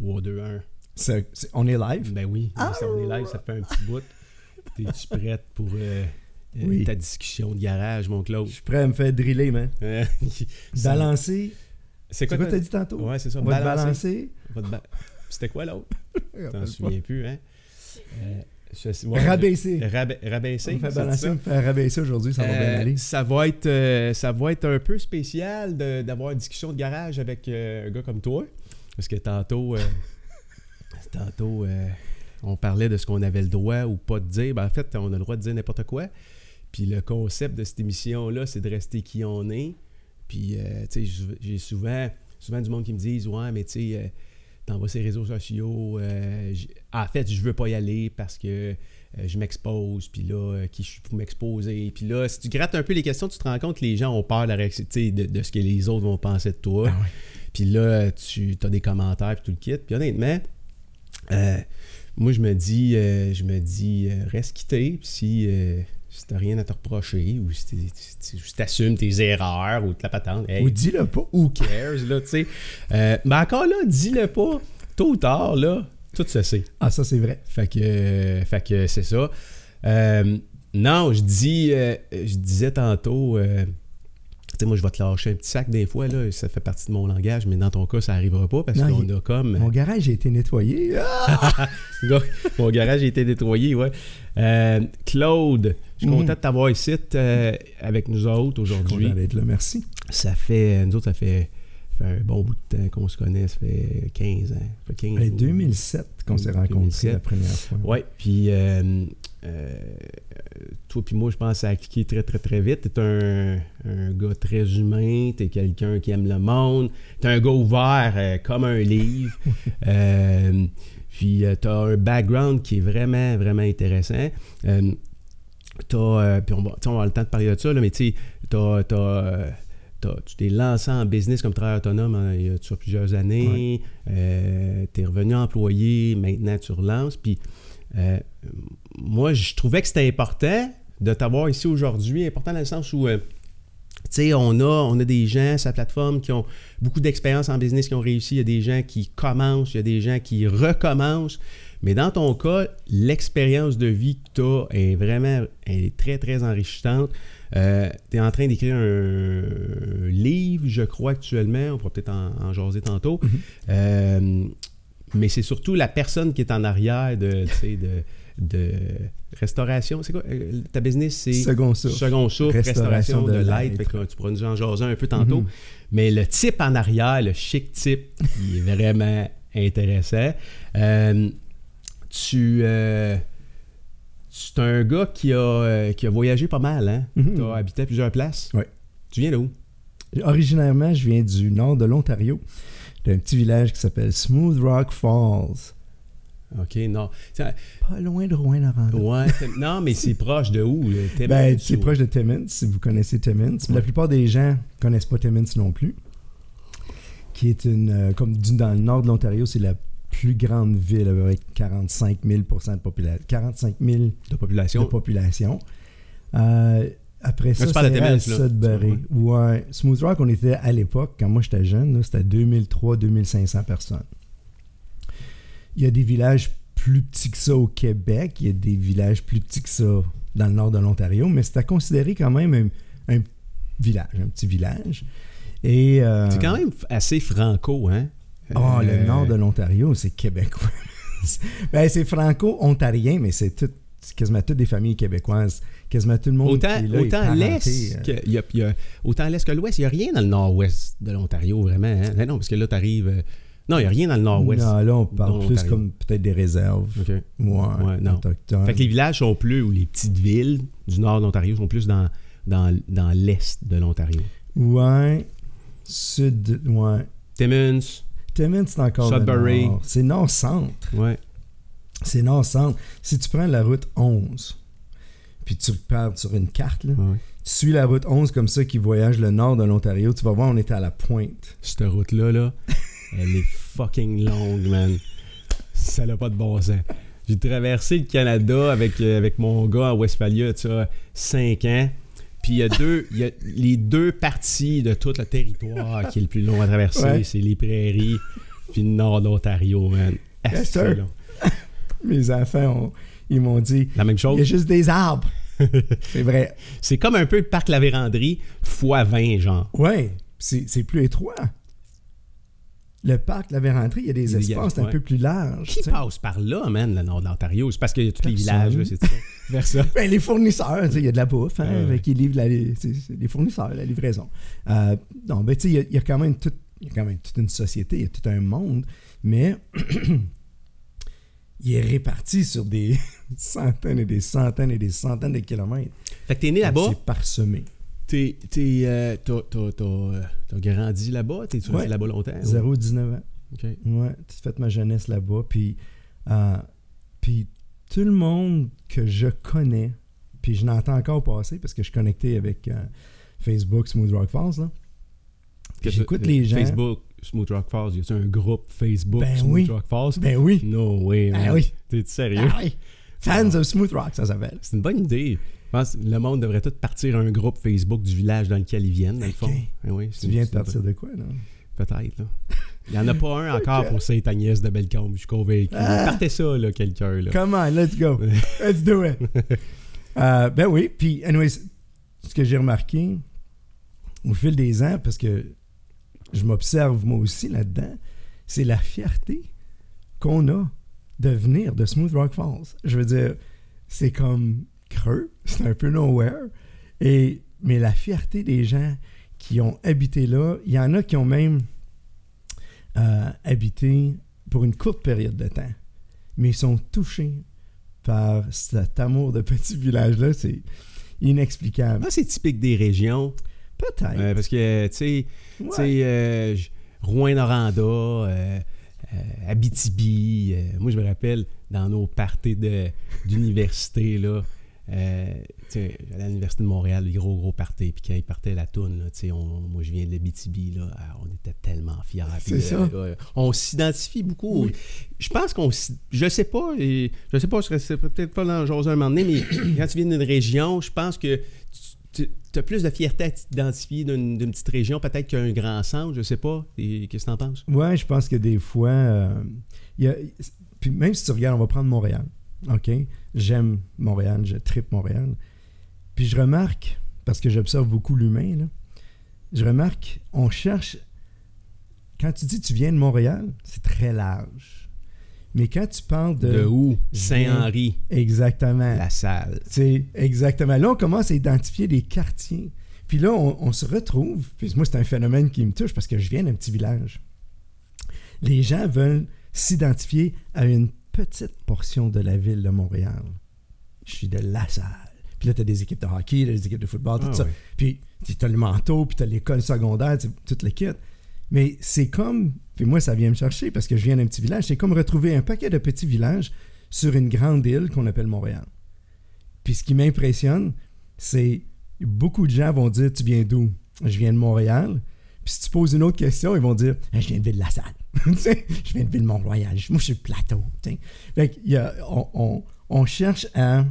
3, 2, 1. On est live? Ben oui. Ah! Si on est live, ça fait un petit bout. T'es-tu prête pour oui. ta discussion de garage, mon Claude? Je suis prêt à me faire driller, man. Balancer. C'est quoi t'as dit tantôt? Ouais, c'est ça. On va te balancer. C'était quoi l'autre? T'en souviens plus, hein? Rabaisser. Rabaisser. On me fait rabaisser aujourd'hui, ça va bien aller. Ça va être un peu spécial d'avoir une discussion de garage avec un gars comme toi. Parce que tantôt, on parlait de ce qu'on avait le droit ou pas de dire. Ben, en fait, on a le droit de dire n'importe quoi. Puis le concept de cette émission-là, c'est de rester qui on est. Puis, tu sais, j'ai souvent du monde qui me disent « Ouais, mais tu sais, t'en vas sur les réseaux sociaux. En fait, je veux pas y aller parce que je m'expose. Puis là, qui je suis pour m'exposer. Puis là, si tu grattes un peu les questions, tu te rends compte que les gens ont peur de la réaction, de ce que les autres vont penser de toi. Ah ouais. Puis là, tu as des commentaires puis tout le kit. Puis honnêtement, moi, je me dis, reste quitté. Puis si t'as rien à te reprocher ou si t'assumes tes erreurs ou de la patente... Hey, ou dis-le pas. Who cares, là, tu sais. Mais encore là, dis-le pas. Tôt ou tard, là, tout se sait. Ah, ça, c'est vrai. Fait que c'est ça. Non, je disais tantôt... tu sais, moi, je vais te lâcher un petit sac des fois, là, ça fait partie de mon langage, mais dans ton cas, ça n'arrivera pas parce qu'on a comme... Mon garage a été nettoyé. Ah! Mon garage a été nettoyé, ouais. Claude, je suis content de t'avoir ici avec nous autres aujourd'hui. Je suis content d'être là, merci. Nous autres, ça fait un bon bout de temps qu'on se connaît, ça fait 15 ans. Ça fait 15 ans. 2007 qu'on s'est rencontrés la première fois. Oui, puis... toi puis moi, je pense que ça a cliqué très, très, très vite. T'es un gars très humain, t'es quelqu'un qui aime le monde, t'es un gars ouvert comme un livre. Puis t'as un background qui est vraiment, vraiment intéressant. Puis on va avoir le temps de parler de ça, là, mais tu sais, tu t'es lancé en business comme travailleur autonome il y a plusieurs années. Ouais. T'es revenu employé, maintenant tu relances, puis... moi, je trouvais que c'était important de t'avoir ici aujourd'hui. Important dans le sens où, tu sais, on a des gens sur la plateforme qui ont beaucoup d'expérience en business, qui ont réussi. Il y a des gens qui commencent, il y a des gens qui recommencent. Mais dans ton cas, l'expérience de vie que tu as est vraiment très, très enrichissante. Tu es en train d'écrire un livre, je crois, actuellement. On pourra peut-être en jaser tantôt. Mm-hmm. Mais c'est surtout la personne qui est en arrière de restauration. C'est quoi? Ta business, c'est... Second source, restauration de l'être. Fait que tu pourras nous en jaser un peu tantôt. Mm-hmm. Mais le type en arrière, le chic type, il est vraiment intéressant. Tu es un gars qui a voyagé pas mal, hein? Mm-hmm. Tu as habité à plusieurs places. Oui. Tu viens d'où? Originairement, je viens du nord de l'Ontario. Un petit village qui s'appelle Smooth Rock Falls. OK, non. Pas loin de Rouyn-Noranda. Ouais, non, mais c'est proche de où? C'est proche de Timmins, si vous connaissez Timmins. Ouais. La plupart des gens ne connaissent pas Timmins non plus, qui est dans le nord de l'Ontario, c'est la plus grande ville avec 45 000 de population. Après ça, c'est à Sudbury. Ouais. Smooth Rock, on était à l'époque, quand moi j'étais jeune, là, c'était 2300-2500 personnes. Il y a des villages plus petits que ça au Québec, il y a des villages plus petits que ça dans le nord de l'Ontario, mais c'était considéré quand même un village, un petit village. Et, c'est quand même assez franco, hein? Le nord de l'Ontario, c'est québécois. C'est franco-ontarien, mais c'est tout. Quasiment toutes des familles québécoises, quasiment tout le monde qui est là. Autant l'est que l'ouest, il n'y a rien dans le nord-ouest de l'Ontario, vraiment. Hein? Non, parce que là, tu arrives... Non, il n'y a rien dans le nord-ouest. Non, là, on parle plus comme peut-être des réserves. OK. Ouais, non. Autochtones. Fait que les villages sont plus, ou les petites villes du nord de l'Ontario sont plus dans l'est de l'Ontario. Ouais. Sud, ouais. Timmins, c'est encore Sudbury. Le nord. C'est nord-centre. Ouais. C'est nord-centre. Si tu prends la route 11, puis tu pars sur une carte, là, ouais. Tu suis la route 11 comme ça qui voyage le nord de l'Ontario, tu vas voir, on est à la pointe. Cette route-là, là, elle est fucking longue, man. Ça n'a pas de bon sens. J'ai traversé le Canada avec mon gars à Westphalia, tu vois, 5 ans. Puis il y a les deux parties de tout le territoire qui est le plus long à traverser, ouais. C'est les prairies. puis le nord de l'Ontario, man. Yes, sir. Mes enfants, ils m'ont dit... La même chose? Il y a juste des arbres. C'est vrai. C'est comme un peu le parc la Vérendrye x20, genre. Oui, c'est plus étroit. Le parc la Vérendrye, il y a des espaces un peu plus larges. Qui passe par là, man, le nord de l'Ontario? C'est parce qu'il y a tous les villages, là, c'est ça. Vers ça. Ben, les fournisseurs, il y a de la bouffe, hein, qui livrent les fournisseurs, la livraison. Non, ben, tu sais, il y a quand même toute une société, il y a tout un monde, mais... il est réparti sur des centaines et des centaines et des centaines de kilomètres. Fait que t'es né là-bas. C'est parsemé. T'as grandi là-bas? T'es-tu resté là-bas longtemps? 0-19 ans. OK. Ouais, t'as fait ma jeunesse là-bas. Puis tout le monde que je connais, puis je n'entends encore passer parce que je suis connecté avec Facebook Smooth Rock Falls, là. Puis j'écoute les gens. Facebook Smooth Rock Falls, y a-tu un groupe Facebook Smooth Rock Falls? Ben oui. No way, man. Ah oui. T'es-tu sérieux? Ah oui. Fans of Smooth Rock, ça s'appelle. C'est une bonne idée. Je pense que le monde devrait tout partir à un groupe Facebook du village dans lequel ils viennent, dans le fond. Ben oui, tu viens de partir de quoi, là? Peut-être, là. Il n'y en a pas un encore pour Saint-Agnès de Belcombe, je suis convaincu. Partez ça, là, quelqu'un, là. Come on, let's go. Let's do it. Ben oui, puis, anyway, ce que j'ai remarqué au fil des ans, parce que je m'observe moi aussi là-dedans, c'est la fierté qu'on a de venir de Smooth Rock Falls. Je veux dire, c'est comme creux, c'est un peu nowhere, mais la fierté des gens qui ont habité là, il y en a qui ont même habité pour une courte période de temps, mais ils sont touchés par cet amour de petit village-là, c'est inexplicable. Ah, c'est typique des régions. Peut-être. Parce que, tu sais, Rouyn-Noranda, Abitibi, moi, je me rappelle, dans nos parties d'université, là, à l'Université de Montréal, les gros parties, puis quand ils partaient la toune, là, tu sais, moi, je viens de l'Abitibi, là, alors, on était tellement fiers. C'est pis, ça. On s'identifie beaucoup. Oui. Je pense qu'on... Je sais pas, je serais peut-être pas dans le jose un moment donné, mais quand tu viens d'une région, je pense que... Tu as plus de fierté à t'identifier d'une petite région, peut-être qu'un grand centre, je ne sais pas. Qu'est-ce que tu en penses? Oui, je pense que des fois, puis même si tu regardes, on va prendre Montréal. OK? J'aime Montréal, je tripe Montréal. Puis je remarque, parce que j'observe beaucoup l'humain, là, je remarque, on cherche. Quand tu dis tu viens de Montréal, c'est très large. Mais quand tu parles de où? Saint-Henri. Exactement. LaSalle. C'est exactement. Là, on commence à identifier des quartiers. Puis là, on se retrouve. Puis moi, c'est un phénomène qui me touche parce que je viens d'un petit village. Les gens veulent s'identifier à une petite portion de la ville de Montréal. Je suis de LaSalle. Puis là, tu as des équipes de hockey, des équipes de football, tout ça. Oui. Puis tu as le manteau, puis tu as l'école secondaire, toute l'équipe. Mais c'est comme, puis moi ça vient me chercher parce que je viens d'un petit village, c'est comme retrouver un paquet de petits villages sur une grande île qu'on appelle Montréal. Puis ce qui m'impressionne, c'est beaucoup de gens vont dire « Tu viens d'où? » Je viens de Montréal. Puis si tu poses une autre question, ils vont dire « Je viens de LaSalle. Je viens de Ville Mont-Royal. Moi, je suis le Plateau. » Fait qu'il y a, on cherche à,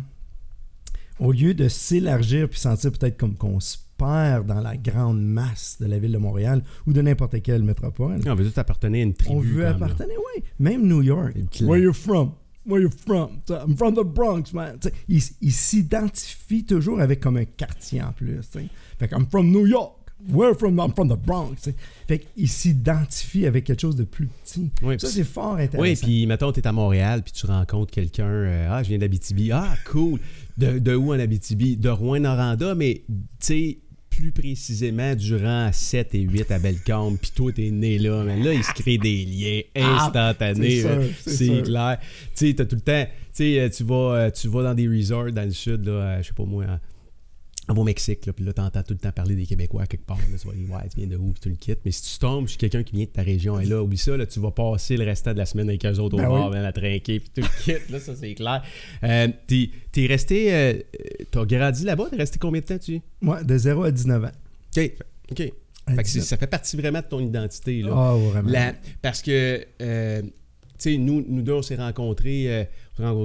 au lieu de s'élargir puis sentir peut-être comme qu'on se perd dans la grande masse de la ville de Montréal ou de n'importe quelle métropole. On veut juste appartenir à une tribu. On veut appartenir, oui. Même New York. Where you from? Where you from? I'm from the Bronx, man. Ils s'identifient toujours avec comme un quartier en plus. T'sais. Fait que I'm from New York. Where from? I'm from the Bronx. T'sais. Fait qu'ils s'identifient avec quelque chose de plus petit. Oui, ça, c'est fort intéressant. Oui, puis mettons, t'es à Montréal, puis tu rencontres quelqu'un. Je viens d'Abitibi. Ah, cool. De où en Abitibi? De Rouyn-Noranda, mais tu sais... plus précisément durant 7 et 8 à Belcombe, puis toi, t'es né là. Mais là, il se crée des liens instantanés. C'est clair. Tu sais, t'as tout le temps... Tu vas dans des resorts dans le sud, là, je sais pas moi, au Mexique, là, puis là, t'entends tout le temps parler des Québécois quelque part. Là, tu vas dire « Ouais, tu viens de où? » Puis tu le quittes. Mais si tu tombes sur quelqu'un qui vient de ta région, et là, oublie ça, là, tu vas passer le restant de la semaine avec eux autres au bord, même à trinquer, puis tu le quittes. Là, ça, c'est clair. T'es resté... t'as grandi là-bas? T'es resté combien de temps, tu? Moi, de 0 à 19 ans. OK. Fait que ça fait partie vraiment de ton identité, là. Ah, vraiment. Parce que, tu sais, nous deux, on s'est rencontrés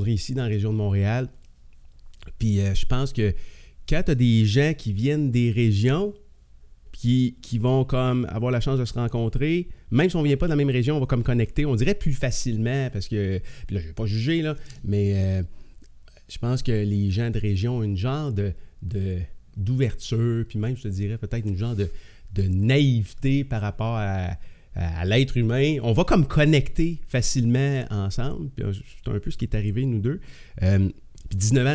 ici, dans la région de Montréal. Puis je pense que quand tu as des gens qui viennent des régions, qui vont comme avoir la chance de se rencontrer, même si on vient pas de la même région, on va comme connecter, on dirait plus facilement, parce que, puis là, je vais pas juger, là, mais je pense que les gens de région ont une genre d'ouverture, puis même, je te dirais, peut-être une genre de naïveté par rapport à l'être humain. On va comme connecter facilement ensemble, puis c'est un peu ce qui est arrivé, nous deux. Puis 19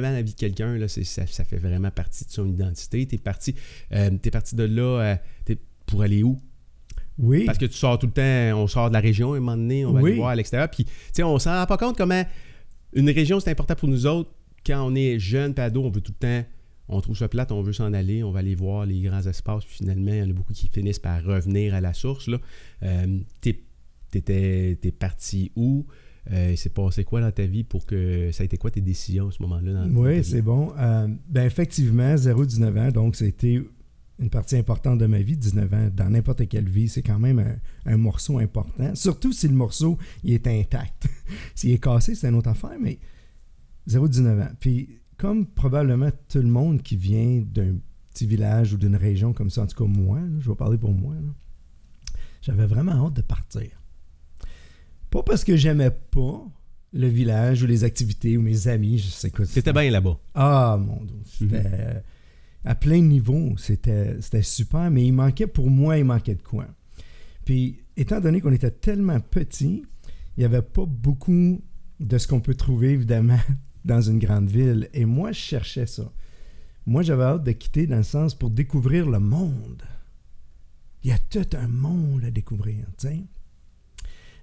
ans à la vie de quelqu'un, là, ça fait vraiment partie de son identité. T'es parti de là, pour aller où? Oui. Parce que tu sors tout le temps, on sort de la région à un moment donné, on va aller voir à l'extérieur. Puis, tu sais, on s'en rend pas compte comment une région, c'est important pour nous autres. Quand on est jeune, ado, on veut tout le temps, on trouve ça plate, on veut s'en aller, on va aller voir les grands espaces. Puis finalement, il y en a beaucoup qui finissent par revenir à la source, là. T'es parti où? C'est passé quoi dans ta vie pour que... Ça a été quoi tes décisions à ce moment-là? Oui, c'est bon. Effectivement, 0-19 ans, donc c'était une partie importante de ma vie. 19 ans, dans n'importe quelle vie, c'est quand même un morceau important. Surtout si le morceau, il est intact. S'il est cassé, c'est une autre affaire, mais 0-19 ans. Puis comme probablement tout le monde qui vient d'un petit village ou d'une région comme ça, en tout cas moi, là, je vais parler pour moi, là, j'avais vraiment hâte de partir. Pas parce que j'aimais pas le village ou les activités ou mes amis, je sais quoi. C'était bien là-bas. Ah, mon Dieu. C'était à plein niveau. C'était super, mais il manquait de quoi. Puis, étant donné qu'on était tellement petits, il n'y avait pas beaucoup de ce qu'on peut trouver, évidemment, dans une grande ville. Et moi, je cherchais ça. Moi, j'avais hâte de quitter dans le sens pour découvrir le monde. Il y a tout un monde à découvrir, tu sais.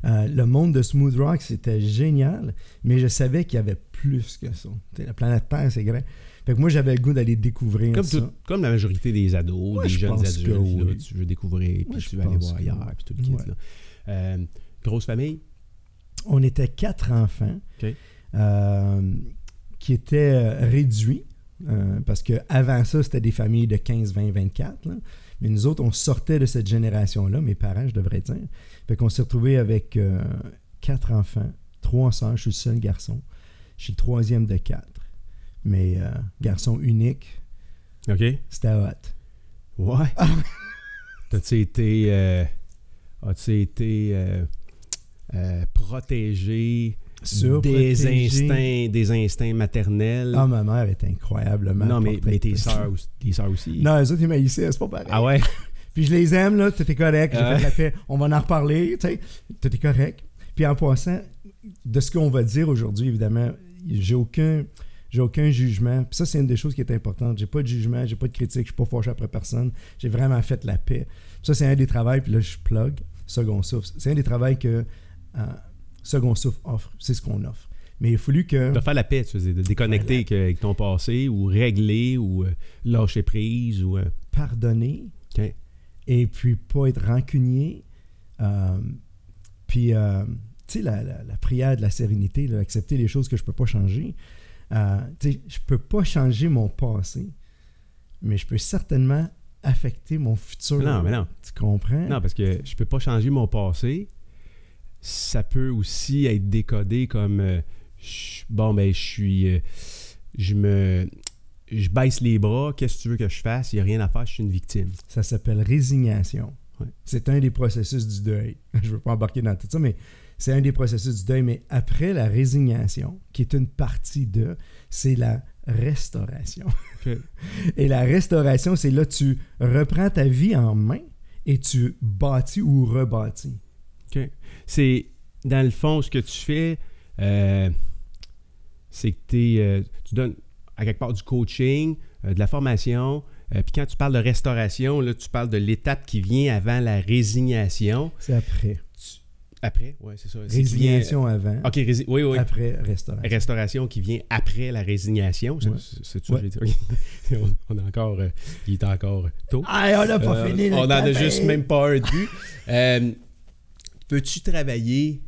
Le monde de Smooth Rock, c'était génial, mais je savais qu'il y avait plus que ça. T'sais, la planète Terre, c'est grand. Fait que moi, j'avais le goût d'aller découvrir comme ça. Comme la majorité des ados, moi, des jeunes adultes, là, tu veux découvrir, puis tu veux aller voir ailleurs, puis tout le kit. Ouais. Grosse famille? On était 4 enfants qui étaient réduits, parce qu'avant ça, c'était des familles de 15, 20, 24, là. Mais nous autres, on sortait de cette génération-là, mes parents, je devrais dire. Fait qu'on s'est retrouvés avec 4 enfants, 3 sœurs, je suis le seul garçon. Je suis le 3e de 4. Mais garçon unique, c'était hot. Ouais. Ah. As-tu été protégé des instincts maternels? Ah, ma mère est incroyablement... Non, mais tes sœurs aussi. Non, elles autres, ils maïssaient, c'est pas pareil. Ah ouais? Puis je les aime, là, tout est correct, j'ai fait la paix, on va en reparler, tu sais, tout est correct. Puis en passant, de ce qu'on va dire aujourd'hui, évidemment, j'ai aucun jugement. Puis ça, c'est une des choses qui est importante. J'ai pas de jugement, j'ai pas de critique, je suis pas fâché après personne. J'ai vraiment fait la paix. Puis ça, c'est un des travails, puis là, je plug, Second source. C'est un des travails que... Second souffle offre, c'est ce qu'on offre. Mais il a fallu que... De faire la paix, tu veux dire, de déconnecter avec ton passé ou régler ou lâcher prise ou... Pardonner et puis pas être rancunier. Tu sais, la prière de la sérénité, là, accepter les choses que je peux pas changer. Tu sais, je peux pas changer mon passé, mais je peux certainement affecter mon futur. Mais non. Tu comprends? Non, parce que je peux pas changer mon passé. Ça peut aussi être décodé comme je baisse les bras, qu'est-ce que tu veux que je fasse? Il n'y a rien à faire, je suis une victime. Ça s'appelle résignation. Ouais. C'est un des processus du deuil. Je ne veux pas embarquer dans tout ça, mais c'est un des processus du deuil. Mais après la résignation, qui est une partie de, c'est la restauration. Okay. Et la restauration, c'est là tu reprends ta vie en main et tu bâtis ou rebâtis. Okay. C'est, dans le fond, ce que tu fais, c'est que tu donnes à quelque part du coaching, de la formation, puis quand tu parles de restauration, là, tu parles de l'étape qui vient avant la résignation. C'est après. Après, oui, c'est ça. Résignation avant. OK, oui. Après, restauration. Restauration qui vient après la résignation. C'est ça que j'ai dit. Okay. On a encore... il est encore tôt. Ah, on n'a pas fini. On n'en a juste même pas un début. Peux-tu travailler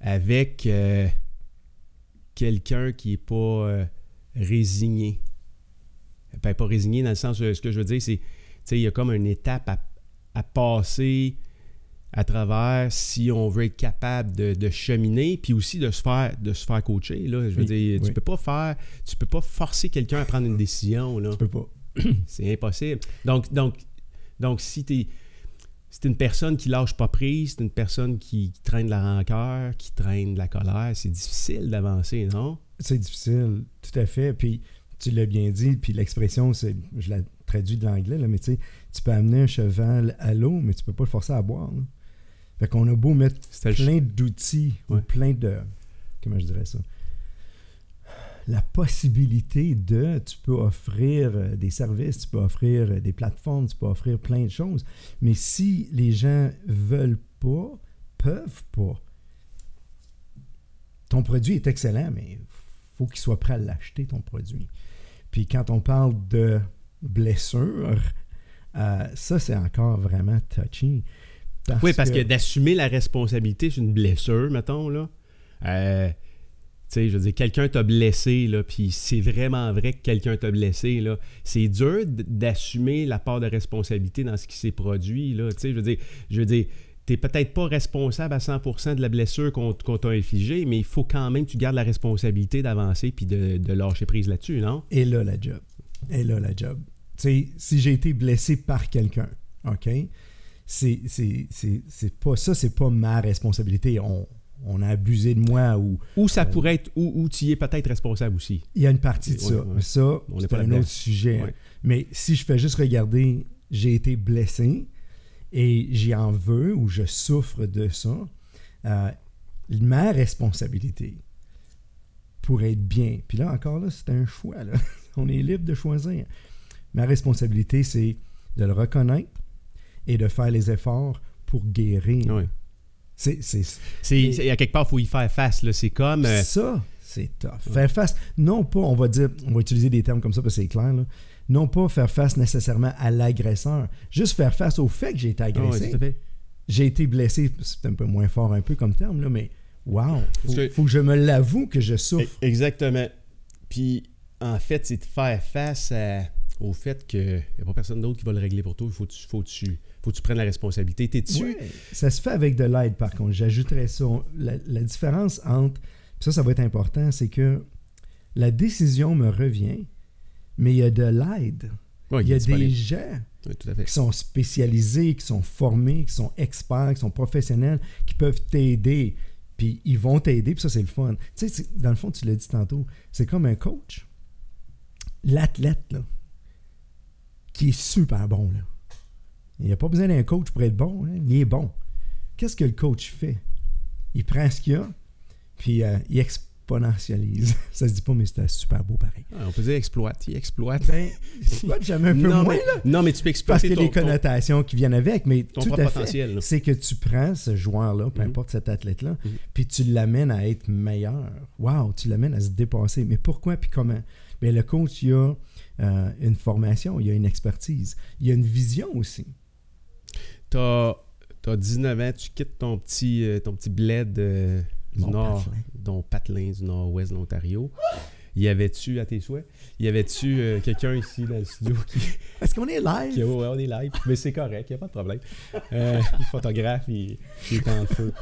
avec quelqu'un qui n'est pas résigné? Ben, pas résigné dans le sens, ce que je veux dire, c'est, tu sais, il y a comme une étape à passer à travers si on veut être capable de cheminer, puis aussi de se faire coacher, là. Je veux dire, tu peux pas forcer quelqu'un à prendre une décision, là. Tu peux pas. C'est impossible. Donc si t'es... C'est une personne qui lâche pas prise, c'est une personne qui traîne de la rancœur, qui traîne de la colère. C'est difficile d'avancer, non? C'est difficile, tout à fait. Puis tu l'as bien dit, puis l'expression, c'est, je la traduis de l'anglais, là, mais tu sais, tu peux amener un cheval à l'eau, mais tu peux pas le forcer à boire. Là. Fait qu'on a beau mettre plein d'outils, ouais. Ou plein de... Comment je dirais ça? La possibilité de... Tu peux offrir des services, tu peux offrir des plateformes, tu peux offrir plein de choses. Mais si les gens veulent pas, peuvent pas, ton produit est excellent, mais faut qu'ils soient prêts à l'acheter, ton produit. Puis quand on parle de blessure, ça, c'est encore vraiment touchy. Parce que d'assumer la responsabilité, c'est une blessure, mettons, là. Tu sais, je veux dire, quelqu'un t'a blessé, là, puis c'est vraiment vrai que quelqu'un t'a blessé, là. C'est dur d'assumer la part de responsabilité dans ce qui s'est produit, là. Tu sais, je veux dire, t'es peut-être pas responsable à 100% de la blessure qu'on t'a infligée, mais il faut quand même que tu gardes la responsabilité d'avancer puis de lâcher prise là-dessus, non? Et là, la job. Tu sais, si j'ai été blessé par quelqu'un, OK? C'est pas ça, c'est pas ma responsabilité. On a abusé de moi ou ça pourrait être ou tu y es peut-être responsable aussi. Il y a une partie de ça. Ouais. Mais ça, c'est un autre sujet. Ouais. Mais si je fais juste regarder, j'ai été blessé et j'y en veux ou je souffre de ça, ma responsabilité pour être bien. Puis là encore là, c'est un choix. Là. On est libre de choisir. Ma responsabilité, c'est de le reconnaître et de faire les efforts pour guérir. Oui. C'est à quelque part, il faut y faire face. Là. C'est comme... Ça, c'est tough. Ouais. Faire face, non pas, on va dire, on va utiliser des termes comme ça parce que c'est clair, là. Non pas faire face nécessairement à l'agresseur, juste faire face au fait que j'ai été agressé. Oh, oui, j'ai été blessé, c'est un peu moins fort un peu comme terme, là, mais wow, faut que je me l'avoue que je souffre. Exactement. Puis, en fait, c'est de faire face à... au fait qu'il n'y a pas personne d'autre qui va le régler pour toi, il faut que tu prennes la responsabilité. T'es dessus. Ouais, ça se fait avec de l'aide, par contre. J'ajouterais ça. La différence entre... Ça va être important, c'est que la décision me revient, mais il y a de l'aide. Ouais, il y a des gens, oui, tout à fait, qui sont spécialisés, qui sont formés, qui sont experts, qui sont professionnels, qui peuvent t'aider. Puis ils vont t'aider, puis ça, c'est le fun. Tu sais, dans le fond, tu l'as dit tantôt, c'est comme un coach. L'athlète, là, qui est super bon, là. Il n'y a pas besoin d'un coach pour être bon, hein? Il est bon. Qu'est-ce que le coach fait? Il prend ce qu'il y a, puis il exponentialise. Ça se dit pas, mais c'était super beau pareil. Ah, on peut dire exploite. Il exploite. Ben, exploite jamais un peu non, moins, mais, là. Non, mais tu peux exploiter parce que les connotations qui viennent avec, mais ton propre potentiel, là. C'est que tu prends ce joueur-là, peu importe cet athlète-là, puis tu l'amènes à être meilleur. Wow, tu l'amènes à se dépasser. Mais pourquoi puis comment? Bien, le coach, il a une formation, il y a une expertise, il y a une vision aussi. T'as 19 ans, tu quittes ton petit bled du nord, ton patelin du nord-ouest de l'Ontario. Y avait-tu quelqu'un ici dans le studio qui... Est-ce qu'on est live? Oui, on est live, mais c'est correct, il n'y a pas de problème. Le photographe, il est en feu.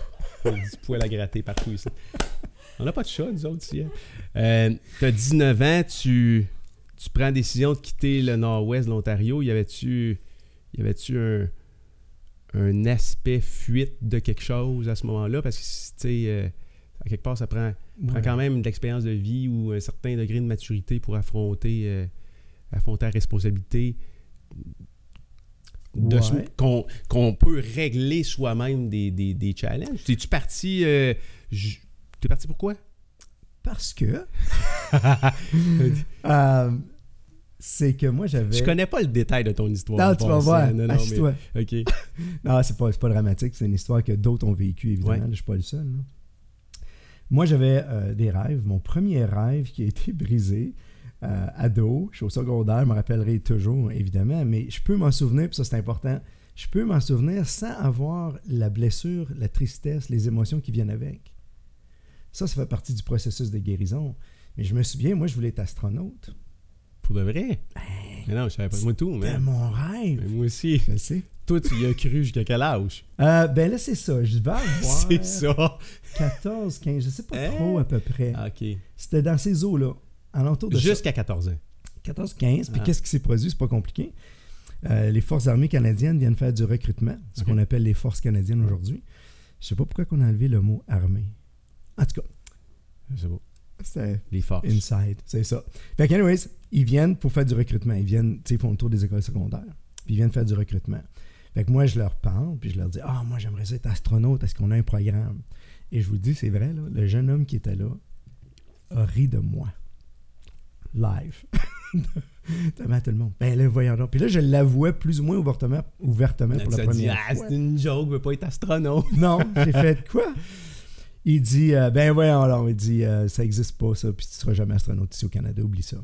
Il y a du poil à gratter partout ici. On n'a pas de chat, nous autres, ici. T'as 19 ans, tu prends la décision de quitter le nord-ouest de l'Ontario. Y avait-tu un aspect fuite de quelque chose à ce moment-là? Parce que, tu sais, à quelque part, ça prend quand même de l'expérience de vie ou un certain degré de maturité pour affronter la responsabilité de qu'on peut régler soi-même des challenges. T'es-tu parti... T'es parti pourquoi? Parce que... c'est que moi, j'avais... Je connais pas le détail de ton histoire. Non, tu vas voir. Non, assis-toi. Mais... OK. Non, c'est pas dramatique. C'est une histoire que d'autres ont vécue, évidemment. Ouais. Je suis pas le seul. Non? Moi, j'avais des rêves. Mon premier rêve qui a été brisé, ado, je suis au secondaire, je me rappellerai toujours, évidemment, mais je peux m'en souvenir, puis ça, c'est important. Je peux m'en souvenir sans avoir la blessure, la tristesse, les émotions qui viennent avec. Ça fait partie du processus de guérison. Mais je me souviens, moi, je voulais être astronaute. Pour de vrai? Mais non, je savais pas de moi tout. C'était mon rêve. Mais moi aussi. Je sais. Toi, tu y as cru jusqu'à quel âge? Ben là, c'est ça. Je vais avoir... c'est ça. 14, 15, je sais pas trop à peu près. OK. C'était dans ces eaux-là, alentour de... Jusqu'à 14 ans. 14, 15. Puis qu'est-ce qui s'est produit? C'est pas compliqué. Les Forces armées canadiennes viennent faire du recrutement, ce qu'on appelle les Forces canadiennes aujourd'hui. Je ne sais pas pourquoi qu'on a enlevé le mot « armée ». En tout cas, je sais pas. C'était les forces. Inside, c'est ça. Fait que anyways, ils viennent pour faire du recrutement. Ils viennent, tu sais, ils font le tour des écoles secondaires. Puis ils viennent faire du recrutement. Fait que moi, je leur parle, puis je leur dis « Ah, moi, j'aimerais ça être astronaute. Est-ce qu'on a un programme? » Et je vous dis, c'est vrai, là, le jeune homme qui était là a ri de moi. Live. Tellement tout le monde. Ben là, voyons donc. Puis là, je l'avouais plus ou moins ouvertement pour la première fois. C'est une joke, je veux pas être astronaute. Non, j'ai fait quoi? Il dit, ben voyons donc, il dit, ça existe pas ça, puis tu seras jamais astronaute ici au Canada, oublie ça.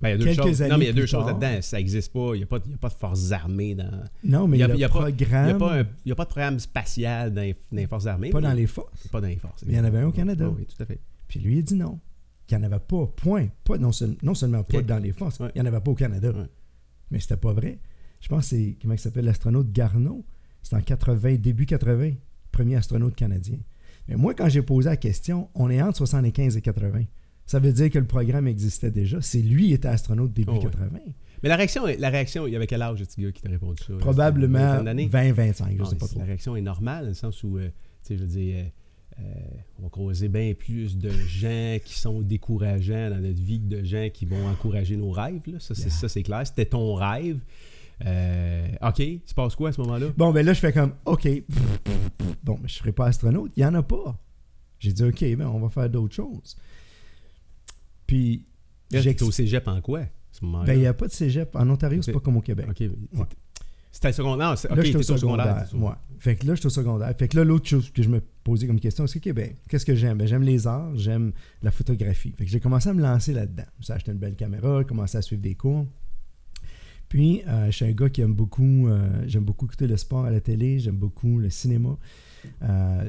Ben, il y a deux choses. Non, mais il y a deux choses là-dedans. Ça n'existe pas. Il n'y a pas de forces armées dans. Non, mais il y a programme. Il n'y a pas de programme spatial dans les forces armées. Pas dans les forces. Pas dans les forces. Mais il y en avait un au Canada. Oui, tout à fait. Puis lui, il dit non. Il n'y en avait pas, point. Pas, non seulement pas dans les forces, il n'y en avait pas au Canada. Ouais. Mais c'était pas vrai. Je pense que c'est, comment il s'appelle, l'astronaute Garneau. C'est en 80, début 80, premier astronaute canadien. Mais moi, quand j'ai posé la question, on est entre 75 et 80. Ça veut dire que le programme existait déjà. C'est lui qui était astronaute début 80. Mais la réaction, il y avait quel âge, ce gars qui t'a répondu ça? Probablement 20-25, je ne sais pas trop. La réaction est normale, dans le sens où, tu sais, je veux dire... on va croiser bien plus de gens qui sont décourageants dans notre vie que de gens qui vont encourager nos rêves. Là. Ça, c'est clair. C'était ton rêve. OK, il se passe quoi à ce moment-là? Bon, ben là, je fais comme OK. Bon, mais je ne serai pas astronaute. Il n'y en a pas. J'ai dit OK, ben on va faire d'autres choses. Puis, j'étais au Cégep en quoi à ce moment-là? Ben, il n'y a pas de Cégep. En Ontario, c'est pas comme au Québec. OK. Ouais. C'était au secondaire. Okay, là, j'étais au secondaire. Ouais. Fait que là, j'étais au secondaire. Fait que là, l'autre chose que je me posais comme question, c'est Québec. Qu'est-ce que j'aime? Ben, j'aime les arts, j'aime la photographie. Fait que j'ai commencé à me lancer là-dedans. J'ai acheté une belle caméra, j'ai commencé à suivre des cours. Puis, je suis un gars qui aime beaucoup... j'aime beaucoup écouter le sport à la télé, j'aime beaucoup le cinéma.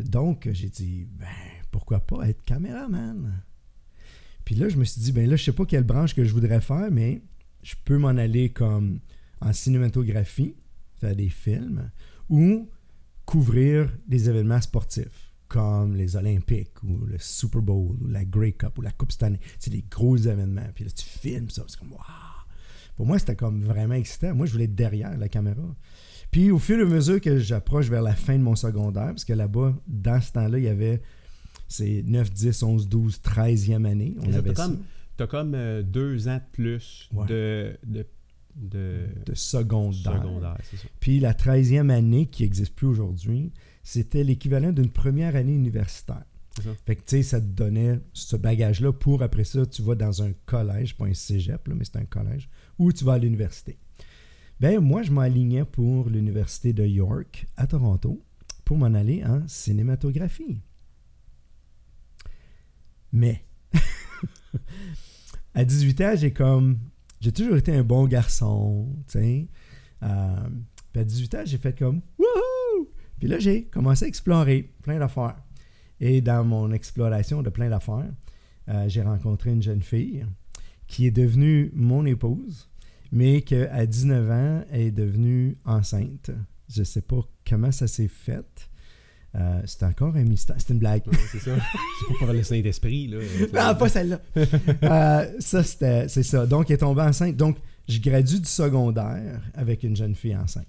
Donc, j'ai dit, ben, pourquoi pas être caméraman? Puis là, je me suis dit, ben là, je sais pas quelle branche que je voudrais faire, mais je peux m'en aller comme en cinématographie, faire des films, ou couvrir des événements sportifs, comme les Olympiques, ou le Super Bowl, ou la Grey Cup, ou la Coupe Stanley. C'est des gros événements. Puis là, tu filmes ça. C'est comme, waouh! Pour moi, c'était comme vraiment excitant. Moi, je voulais être derrière la caméra. Puis au fur et à mesure que j'approche vers la fin de mon secondaire, parce que là-bas, dans ce temps-là, il y avait ces 9, 10, 11, 12, 13e année. On avait ça. T'as comme 2 ans de plus de secondaire. C'est ça. Puis la 13e année, qui n'existe plus aujourd'hui, c'était l'équivalent d'une première année universitaire. C'est ça. Fait que, tu sais, ça te donnait ce bagage-là pour, après ça, tu vas dans un collège, pas un cégep, là, mais c'est un collège, ou tu vas à l'université. Bien, moi, je m'alignais pour l'université de York, à Toronto, pour m'en aller en cinématographie. Mais, à 18 ans, j'ai toujours été un bon garçon, tu sais. Puis à 18 ans, j'ai fait comme « Wouhou! » Puis là, j'ai commencé à explorer plein d'affaires. Et dans mon exploration de plein d'affaires, j'ai rencontré une jeune fille qui est devenue mon épouse, mais qu'à 19 ans, elle est devenue enceinte. Je ne sais pas comment ça s'est fait. C'est encore un mystère. C'est une blague. Ouais, c'est ça. C'est pas pour le Saint-Esprit, là. Non, pas celle-là. C'est ça. Donc, elle est tombée enceinte. Donc, je gradue du secondaire avec une jeune fille enceinte.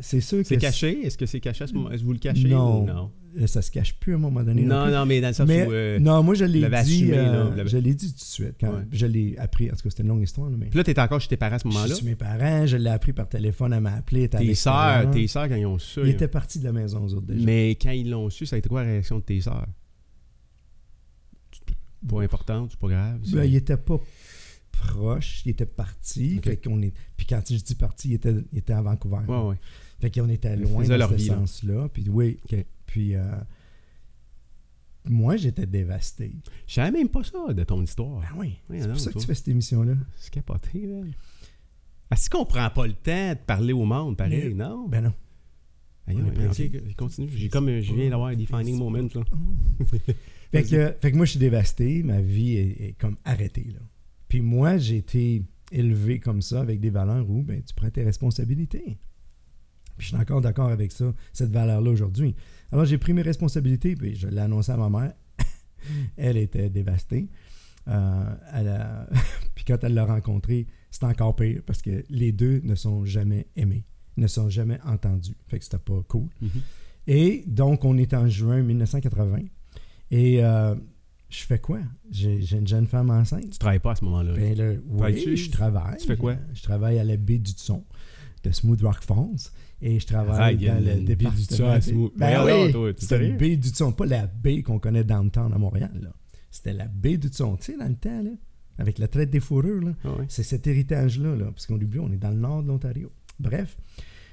C'est sûr que... C'est caché? Est-ce que c'est caché à ce moment? Est-ce que vous le cachez? Non. Ça se cache plus à un moment donné. Non, mais dans le sens où... non, moi, je l'ai dit... Assumé, là, je l'ai dit tout de suite. Quand je l'ai appris. En tout cas, c'était une longue histoire. Mais... Puis là, t'étais encore chez tes parents à ce moment-là? Je suis chez mes parents. Je l'ai appris par téléphone. Elle m'a appelé. Tes sœurs, quand ils ont su... Ils étaient partis de la maison, eux autres, déjà. Mais quand ils l'ont su, ça a été quoi la réaction de tes sœurs? Pas importante, c'est pas grave? Ben, ils étaient pas... proche, il était parti. Okay. Fait qu'on est... Puis quand je dis parti, il était à Vancouver. Ouais. Fait qu'on était loin de ce sens-là. Puis oui. Okay. Puis moi, j'étais dévasté. Je savais même pas ça de ton histoire. Ben oui. C'est pour ça que tu fais cette émission-là. C'est capoté, là. Est-ce qu'on prend pas le temps de parler au monde, pareil, non? Ben non. Continue. Je viens d'avoir un defining moment, là. Fait que moi, je suis dévasté. Ma vie est comme arrêtée, là. Puis moi, j'ai été élevé comme ça, avec des valeurs où ben, tu prends tes responsabilités. Puis je suis encore d'accord avec ça, cette valeur-là aujourd'hui. Alors, j'ai pris mes responsabilités, puis je l'ai annoncé à ma mère. Elle était dévastée. Puis quand elle l'a rencontré, c'est encore pire parce que les deux ne sont jamais aimés, ne sont jamais entendus. Fait que c'était pas cool. Mm-hmm. Et donc, on est en juin 1980. Et je fais quoi? J'ai une jeune femme enceinte. Tu travailles pas à ce moment-là? Ben là, oui, je travaille. Tu fais quoi? Je travaille à la Baie du Tisson de Smooth Rock Falls. Et je travaille dans le département. C'était la Baie du Tisson, pas la baie qu'on connaît downtown à Montréal. Là. C'était la Baie du Tisson, tu sais, dans le temps, là, avec la traite des fourrures. Là. Oh, oui. C'est cet héritage-là, là, parce qu'on l'oublie, on est dans le nord de l'Ontario. Bref,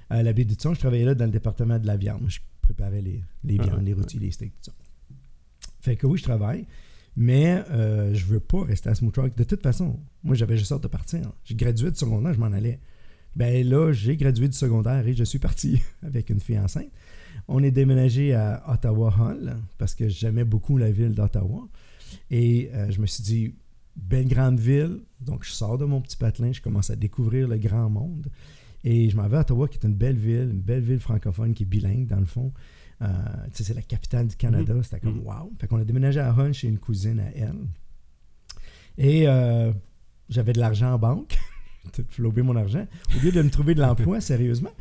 à la Baie du Tisson, je travaillais là dans le département de la viande. Je préparais les viandes, les rôtis, les steaks, tout ça. Fait que oui, je travaille, mais je veux pas rester à Smooth Rock. De toute façon, moi, j'avais juste hâte de partir. Hein. J'ai gradué du secondaire, je m'en allais. Ben là, j'ai gradué du secondaire et je suis parti avec une fille enceinte. On est déménagé à Ottawa-Hull parce que j'aimais beaucoup la ville d'Ottawa. Et je me suis dit, belle grande ville. Donc, je sors de mon petit patelin, je commence à découvrir le grand monde. Et je m'en vais à Ottawa, qui est une belle ville francophone qui est bilingue, dans le fond. Tu sais, c'est la capitale du Canada. Mmh. C'était comme, wow. Fait qu'on a déménagé à Hull chez une cousine à elle. Et j'avais de l'argent en banque. J'ai tout flobé mon argent. Au lieu de me trouver de l'emploi, sérieusement,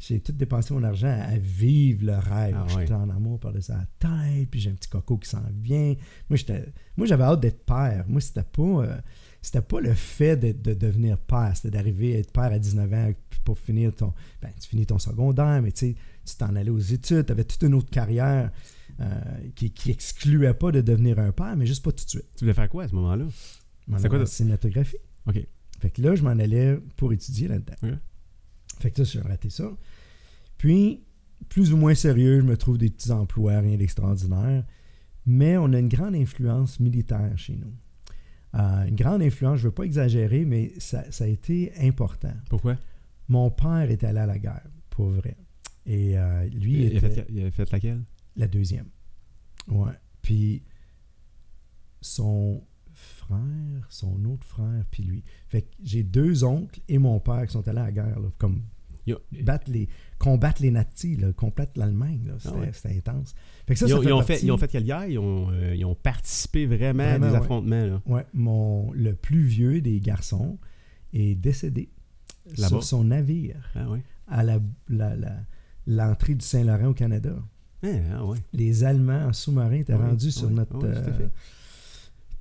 j'ai tout dépensé mon argent à vivre le rêve. Ah, j'étais en amour par-dessus la tête, puis j'ai un petit coco qui s'en vient. Moi, j'avais hâte d'être père. Moi, c'était pas le fait de devenir père. C'était d'arriver à être père à 19 ans pour finir ton... Ben, tu finis ton secondaire, mais tu sais, tu t'en allais aux études. Tu avais toute une autre carrière qui excluait pas de devenir un père, mais juste pas tout de suite. Tu voulais faire quoi à ce moment-là? C'est quoi? Cinématographie. OK. Fait que là, je m'en allais pour étudier là-dedans. Okay. Fait que là, j'ai raté ça. Puis, plus ou moins sérieux, je me trouve des petits emplois, rien d'extraordinaire. Mais on a une grande influence militaire chez nous. Une grande influence, je ne veux pas exagérer, mais ça a été important. Pourquoi? Mon père est allé à la guerre, pour vrai. Et lui, il avait fait laquelle? La deuxième. Ouais. Puis, son autre frère, puis lui. Fait que j'ai deux oncles et mon père qui sont allés à la guerre, là, comme combattre les nazis, là, combattre l'Allemagne. Là. C'était intense. Fait que ça, ils ont fait quelle guerre? Ils ont participé vraiment à des affrontements. Là. Ouais. Le plus vieux des garçons est décédé là-bas, sur son navire, à l'entrée du Saint-Laurent au Canada. Les Allemands en sous-marin étaient rendus sur notre...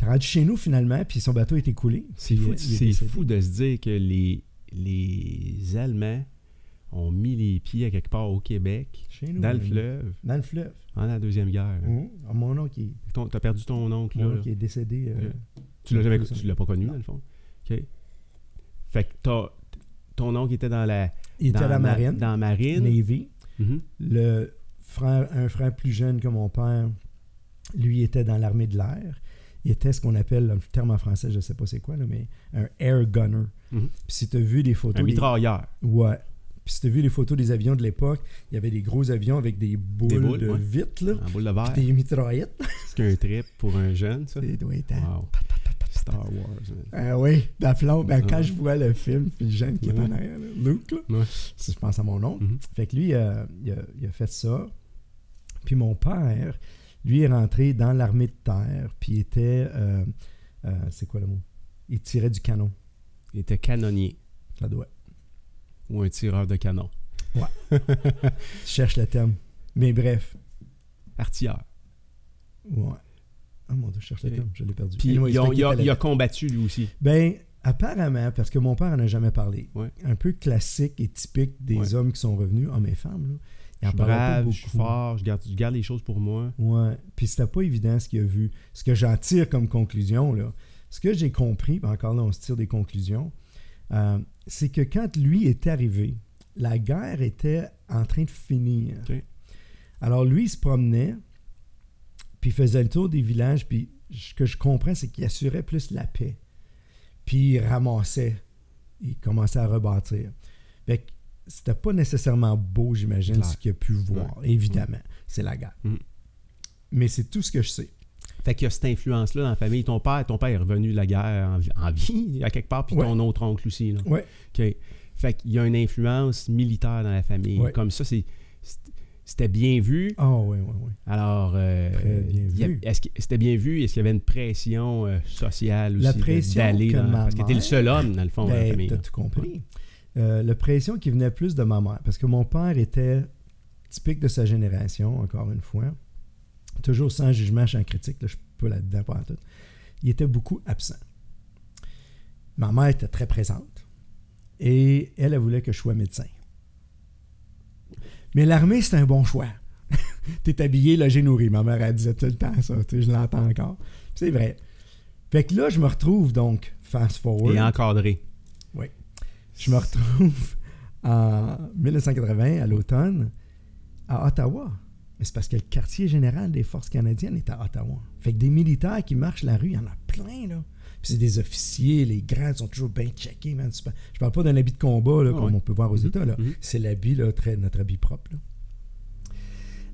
rendu chez nous finalement, puis son bateau a été coulé. C'est fou de se dire que les Allemands ont mis les pieds à quelque part au Québec, chez nous, dans le fleuve. Pendant la Deuxième Guerre. Mmh. Ah, mon oncle t'as perdu ton oncle là. Qui est décédé. Tu l'as pas connu dans le fond. OK. Fait que ton oncle était dans la marine. Navy. Mmh. Un frère plus jeune que mon père, lui était dans l'armée de l'air. Il était ce qu'on appelle, le terme en français, je ne sais pas c'est quoi, là, mais un air gunner. Mm-hmm. Puis si tu as vu des photos... Un mitrailleur. Ouais. Puis si tu as vu les photos des avions de l'époque, il y avait des gros avions avec des boules de vitre, là. En boule de verre. Puis des mitraillettes. C'est un trip pour un jeune, ça. C'est wow. Star Wars. Ah oui, d'aplomb. Ben, quand je vois le film, puis le jeune qui est en arrière, là, Luke, là, si je pense à mon oncle. Mm-hmm. Fait que lui, il a fait ça. Puis mon père... Lui est rentré dans l'armée de terre, puis il était... c'est quoi le mot? Il tirait du canon. Il était canonnier. Ça doit. Ou un tireur de canon. Ouais. Je cherche le terme. Mais bref. Artilleur. Ouais. Ah mon Dieu, je cherche le terme. Je l'ai perdu. Puis il a combattu lui aussi. Ben, apparemment, parce que mon père n'en a jamais parlé. Ouais. Un peu classique et typique des hommes qui sont revenus, hommes et femmes, là. Je suis brave, je suis fort, je garde les choses pour moi. Ouais. Puis c'était pas évident ce qu'il a vu. Ce que j'en tire comme conclusion, là, ce que j'ai compris, encore là, on se tire des conclusions, c'est que quand lui est arrivé, la guerre était en train de finir. Okay. Alors lui, il se promenait, puis il faisait le tour des villages, puis ce que je comprends, c'est qu'il assurait plus la paix. Puis il ramassait. Il commençait à rebâtir. Fait que c'était pas nécessairement beau, j'imagine, clair. Ce qu'il a pu voir. Ouais. Évidemment, c'est la guerre. Mm. Mais c'est tout ce que je sais. Fait qu'il y a cette influence-là dans la famille. Ton père est revenu de la guerre en vie, à quelque part, puis ton autre oncle aussi. Oui. Okay. Fait qu'il y a une influence militaire dans la famille. Ouais. Comme ça, c'était bien vu. Ah oui. Alors, c'était bien vu? Est-ce qu'il y avait une pression sociale aussi? La pression d'aller que ma mère, parce que t'es le seul homme, dans le fond, dans la famille. T'as tout compris. La pression qui venait plus de ma mère, parce que mon père était typique de sa génération, encore une fois. Toujours sans jugement, sans critique, là, je peux là-dedans, pas en tout. Il était beaucoup absent. Ma mère était très présente et elle voulait que je sois médecin. Mais l'armée, c'est un bon choix. T'es habillé, logé, nourri. Ma mère, elle disait tout le temps ça. Je l'entends encore. Puis c'est vrai. Fait que là, je me retrouve donc fast forward. Et encadré. Oui. Je me retrouve en 1980, à l'automne, à Ottawa. Mais c'est parce que le quartier général des Forces canadiennes est à Ottawa. Fait que des militaires qui marchent la rue, il y en a plein, là. Puis c'est des officiers, les grades sont toujours bien checkés, man. Je parle pas d'un habit de combat, là, comme on peut voir aux États, là. C'est l'habit, là, notre habit propre, là.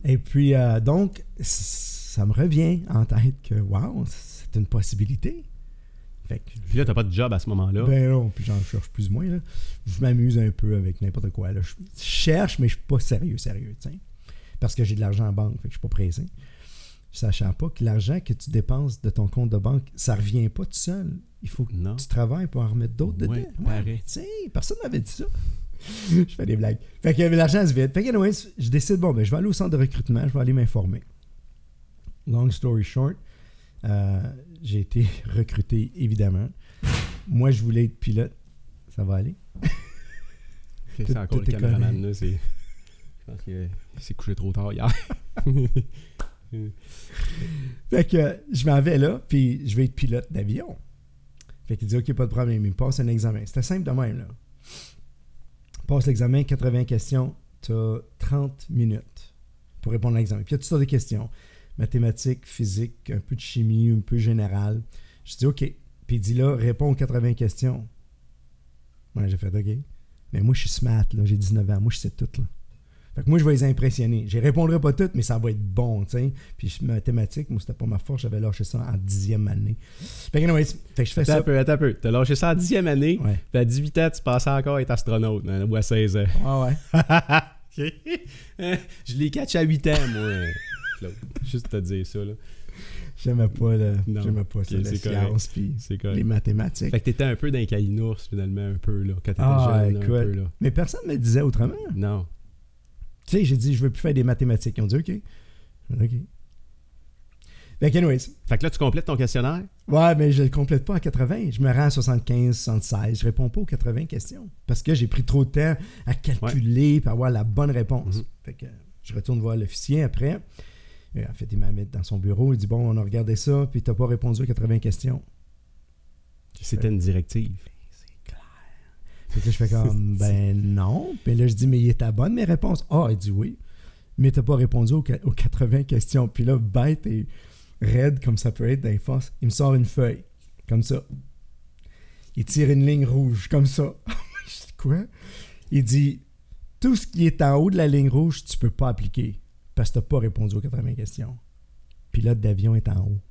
Et puis, donc, ça me revient en tête que, wow, c'est une possibilité. Fait que puis là, t'as pas de job à ce moment-là. Ben non, puis j'en cherche plus ou moins, là. Je m'amuse un peu avec n'importe quoi, là. Je cherche, mais je suis pas sérieux, tiens. Parce que j'ai de l'argent en banque, fait que je suis pas pressé. Sachant pas que l'argent que tu dépenses de ton compte de banque, ça revient pas tout seul. Il faut que tu travailles pour en remettre d'autres dedans. Ouais, tu sais, personne m'avait dit ça. Je fais des blagues. Fait que l'argent se vide. Fait que anyway, je décide, bon, ben je vais aller au centre de recrutement, je vais aller m'informer. Long story short, j'ai été recruté, évidemment. Moi, je voulais être pilote. Ça va aller. C'est encore le caméraman, là. Je pense qu'il s'est couché trop tard hier. Fait que je m'en vais là, puis je vais être pilote d'avion. Fait qu'il dit, OK, pas de problème, il me passe un examen. C'était simple de même, là. Passe l'examen, 80 questions, tu as 30 minutes pour répondre à l'examen. Puis il y a toutes sortes de questions, mathématiques, physique, un peu de chimie, un peu générale. Je dis OK. Puis il dit là, réponds aux 80 questions. Moi, j'ai fait OK. Mais moi, je suis smart, là, j'ai 19 ans, moi, je sais tout, là. Fait que moi, je vais les impressionner. Je ne répondrai pas toutes, mais ça va être bon, tu sais. Puis mathématiques, moi, c'était pas ma force, j'avais lâché ça en 10e année. Fait que, non, mais, fait que je fais ça. Attends un peu. T'as lâché ça en 10e année, ouais. Puis à 18 ans, tu pensais encore à être astronaute, hein, ou à 16 ans. Ah ouais. Je les catch à 8 ans, moi. Claude. Juste te dire ça, là. J'aimais pas okay, ça, la science, puis les mathématiques. Fait que t'étais un peu dans les calinours, finalement, un peu, là, quand t'étais jeune, écoute, un peu, là. Mais personne ne me disait autrement. Non. Tu sais, j'ai dit, je veux plus faire des mathématiques. Ils ont dit, OK. Fait que, anyways. Fait que là, tu complètes ton questionnaire? Ouais, mais je le complète pas à 80. Je me rends à 75, 76. Je réponds pas aux 80 questions. Parce que j'ai pris trop de temps à calculer pour avoir la bonne réponse. Mm-hmm. Fait que je retourne voir l'officier après. Et en fait, il m'a mis dans son bureau. Il dit, bon, on a regardé ça, puis t'as pas répondu aux 80 questions. C'était une directive. Fait que là, je fais comme, ben non. Puis là, je dis, mais il était bonne mes réponses. Ah, il dit oui. Mais t'as pas répondu aux 80 questions. Puis là, bête et raide, comme ça peut être dans les forces, il me sort une feuille, comme ça. Il tire une ligne rouge, comme ça. Je dis, quoi? Il dit, tout ce qui est en haut de la ligne rouge, tu peux pas appliquer. Parce que t'as pas répondu aux 80 questions. Pilote d'avion est en haut.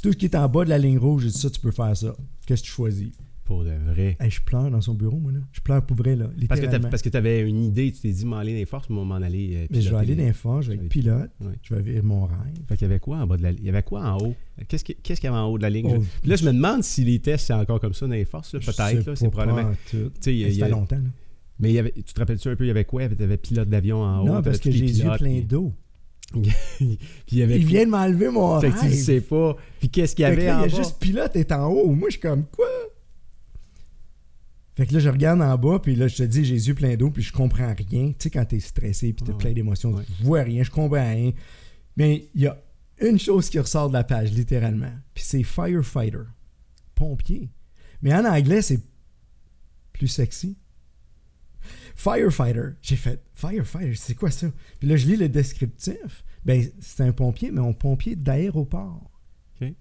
Tout ce qui est en bas de la ligne rouge, je dis ça, tu peux faire ça. Qu'est-ce que tu choisis? Pour de vrai. Hey, je pleure dans son bureau, moi, là. Je pleure pour vrai, là. Parce que tu avais une idée, tu t'es dit, m'en aller dans les forces, m'en aller piloter. Mais je vais aller dans les forces, je vais être pilote, je vais vivre mon rêve. Fait qu'il y avait quoi en bas de la ligne? Il y avait quoi en haut? Qu'est-ce qu'il y avait en haut de la ligne? Oh, puis là, je me demande si les tests, c'est encore comme ça dans les forces, là, peut-être, là, c'est probablement... Ça fait longtemps, là. Mais il y avait... tu te rappelles-tu un peu, il y avait quoi? Tu avais pilote d'avion en haut? Non, parce que j'ai les yeux pleins d'eau. Puis il vient de m'enlever mon rêve. Fait que tu sais pas. Puis qu'est-ce qu'il y avait en bas? Il y a juste pilote est en haut. Moi, je suis comme, quoi? Fait que là, je regarde en bas, puis là, je te dis, j'ai les yeux pleins d'eau, puis je comprends rien. Tu sais, quand t'es stressé, puis t'as plein d'émotions, je vois rien, je comprends rien. Mais il y a une chose qui ressort de la page, littéralement, puis c'est firefighter, pompier. Mais en anglais, c'est plus sexy. Firefighter, j'ai fait, firefighter, c'est quoi ça? Puis là, je lis le descriptif. Ben, c'est un pompier, mais un pompier d'aéroport. Okay.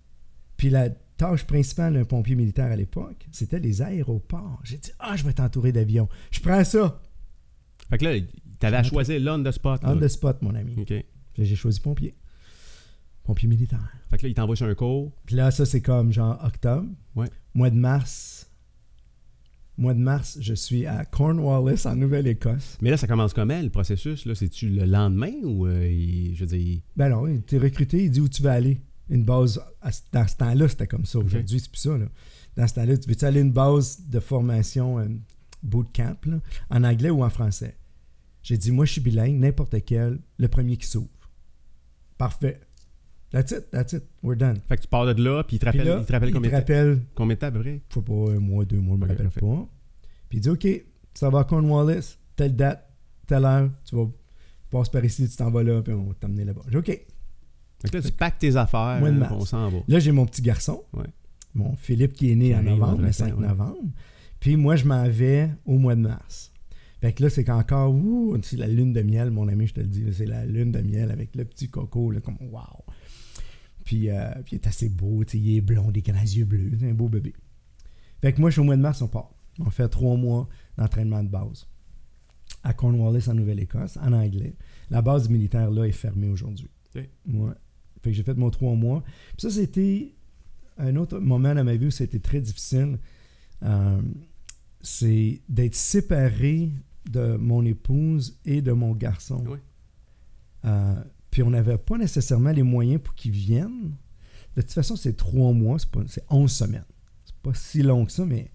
Puis la tâche principale d'un pompier militaire à l'époque, c'était les aéroports. J'ai dit, je vais être entouré d'avions. Je prends ça. Fait que là, t'avais à choisir l'on the spot. On the spot, mon ami. OK. Puis j'ai choisi pompier. Pompier militaire. Fait que là, il t'envoie sur un cours. Puis là, ça, c'est comme genre octobre. Ouais. Mois de mars, mois de mars, je suis à Cornwallis, en Nouvelle-Écosse. Mais là, ça commence comment, le processus? Là, c'est-tu le lendemain ou, Ben non, il t'est recruté, il dit où tu vas aller. Une base, dans ce temps-là, c'était comme ça. Aujourd'hui, c'est plus ça, là. Dans ce temps-là, tu veux-tu aller à une base de formation bootcamp, là, en anglais ou en français? J'ai dit, moi, je suis bilingue, n'importe quel, le premier qui s'ouvre. Parfait. That's it. We're done. Fait que tu pars de là, puis il te rappelle combien de temps à peu près? Je sais pas, un mois, 2 mois, je me rappelle pas. Puis il dit, OK, ça va à Cornwallis, telle date, telle heure, tu vas passer par ici, tu t'en vas là, puis on va t'emmener là-bas. J'ai dit, OK. Donc là, tu packs tes affaires, on s'en va. Là, j'ai mon petit garçon, mon Philippe qui est né en novembre, le 5 novembre. Puis moi, je m'en vais au mois de mars. Fait que là, c'est qu'encore, c'est la lune de miel, mon ami, je te le dis, c'est la lune de miel avec le petit coco, là, comme wow. Puis il est assez beau, il est blond, des grands yeux bleus, c'est un beau bébé. Fait que moi, je suis au mois de mars, on part. On fait 3 mois d'entraînement de base à Cornwallis, en Nouvelle-Écosse, en anglais. La base militaire, là, est fermée aujourd'hui. Okay. Ouais. Fait que j'ai fait mon 3 mois. Puis ça, c'était un autre moment dans ma vie où c'était très difficile. C'est d'être séparé de mon épouse et de mon garçon. Oui. Puis on n'avait pas nécessairement les moyens pour qu'ils viennent. De toute façon, c'est 3 mois, c'est 11 semaines. C'est pas si long que ça, mais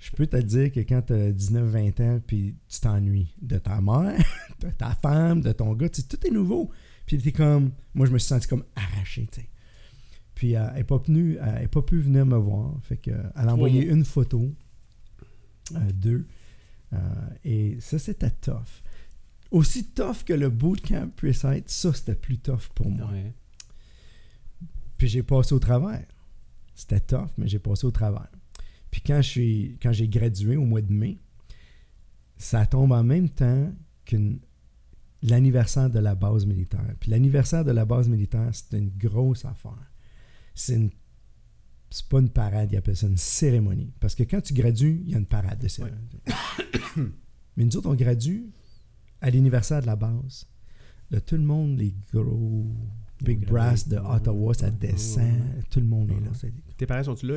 je peux te dire que quand tu as 19-20 ans, puis tu t'ennuies de ta mère, de ta femme, de ton gars, tout est nouveau. Puis t'es comme... Moi, je me suis senti comme arraché, tu sais. Puis elle n'a pas pu venir me voir. Fait que, elle a envoyé une photo, 2. Et ça, c'était tough. Aussi tough que le bootcamp puisse être, ça, c'était plus tough pour moi. Ouais. Puis j'ai passé au travers. C'était tough, mais j'ai passé au travers. Puis quand j'ai gradué au mois de mai, ça tombe en même temps qu'une... l'anniversaire de la base militaire. Puis l'anniversaire de la base militaire, c'est une grosse affaire. C'est pas une parade, ils appellent ça une cérémonie. Parce que quand tu gradues, il y a une parade de cérémonie. Ouais. Mais nous autres, on gradue à l'anniversaire de la base. Là, tout le monde, les gros big brass de Ottawa, ça descend. Ouais. Tout le monde est là. Tes parents sont-tu là?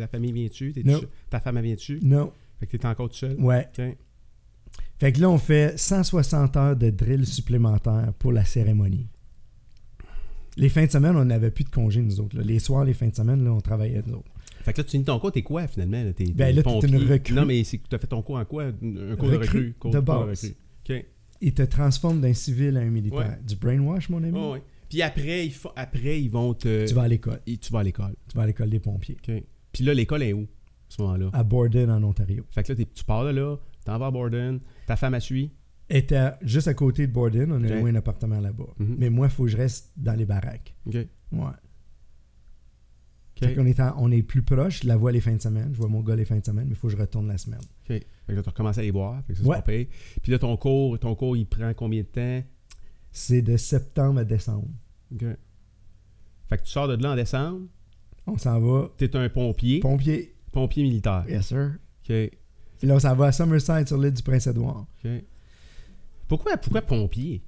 La famille vient-tu? No. Ta femme vient-tu? Non. Fait que t'es encore tout seul? Ouais. Okay. Fait que là, on fait 160 heures de drill supplémentaire pour la cérémonie. Les fins de semaine, on n'avait plus de congés, nous autres. Là. Les soirs, les fins de semaine, là, on travaillait, nous autres. Fait que là, tu finis ton cours, t'es quoi, finalement? T'es pompier. T'es une recrue. Non, mais t'as fait ton cours en quoi? Un cours recrue, de base. Okay. Ils te transforment d'un civil à un militaire. Ouais. Du brainwash, mon ami? Oh, oui. Puis après, après, ils vont te... Tu vas à l'école. Tu vas à l'école. Tu vas à l'école des pompiers. Okay. Puis là, l'école est où, à ce moment-là? À Borden, en Ontario. Fait que là, tu pars de là... T'en vas à Borden, ta femme a suivi? Était juste à côté de Borden, on a loué un appartement là-bas. Mm-hmm. Mais moi, il faut que je reste dans les baraques. OK. Ouais. Okay. Fait qu'on on est plus proche, je la vois les fins de semaine, je vois mon gars les fins de semaine, mais il faut que je retourne la semaine. OK. Fait que là, tu recommences à les voir, fait que ça, c'est pas payé. Puis là, ton cours, il prend combien de temps? C'est de septembre à décembre. OK. Fait que tu sors de là en décembre. On s'en va. T'es un pompier. Pompier militaire. Yes, sir. OK. Puis là, ça va à Summerside, sur l'île du Prince-Édouard. Okay. Pourquoi pompier?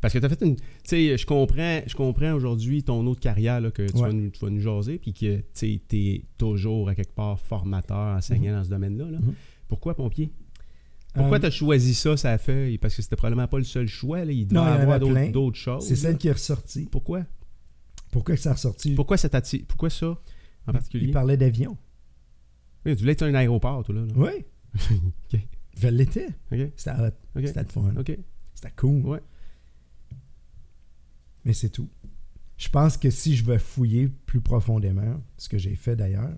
Parce que tu as fait une... Tu sais, je comprends aujourd'hui ton autre carrière là, que tu vas nous jaser, puis que tu es toujours, à quelque part, formateur, enseignant dans ce domaine-là. Là. Mm-hmm. Pourquoi pompier? Pourquoi tu as choisi ça feuille? Parce que c'était probablement pas le seul choix. Là. Il doit y avoir d'autres choses. C'est celle qui est ressortie. Pourquoi? Pourquoi ça a ressorti? Pourquoi ça, en particulier? Il parlait d'avion. Oui, tu voulais être un aéroport, toi, là. Oui. Okay. Je l'étais. Okay. C'était hot. Okay. C'était fun. Okay. C'était cool. Ouais. Mais c'est tout. Je pense que si je vais fouiller plus profondément, ce que j'ai fait d'ailleurs,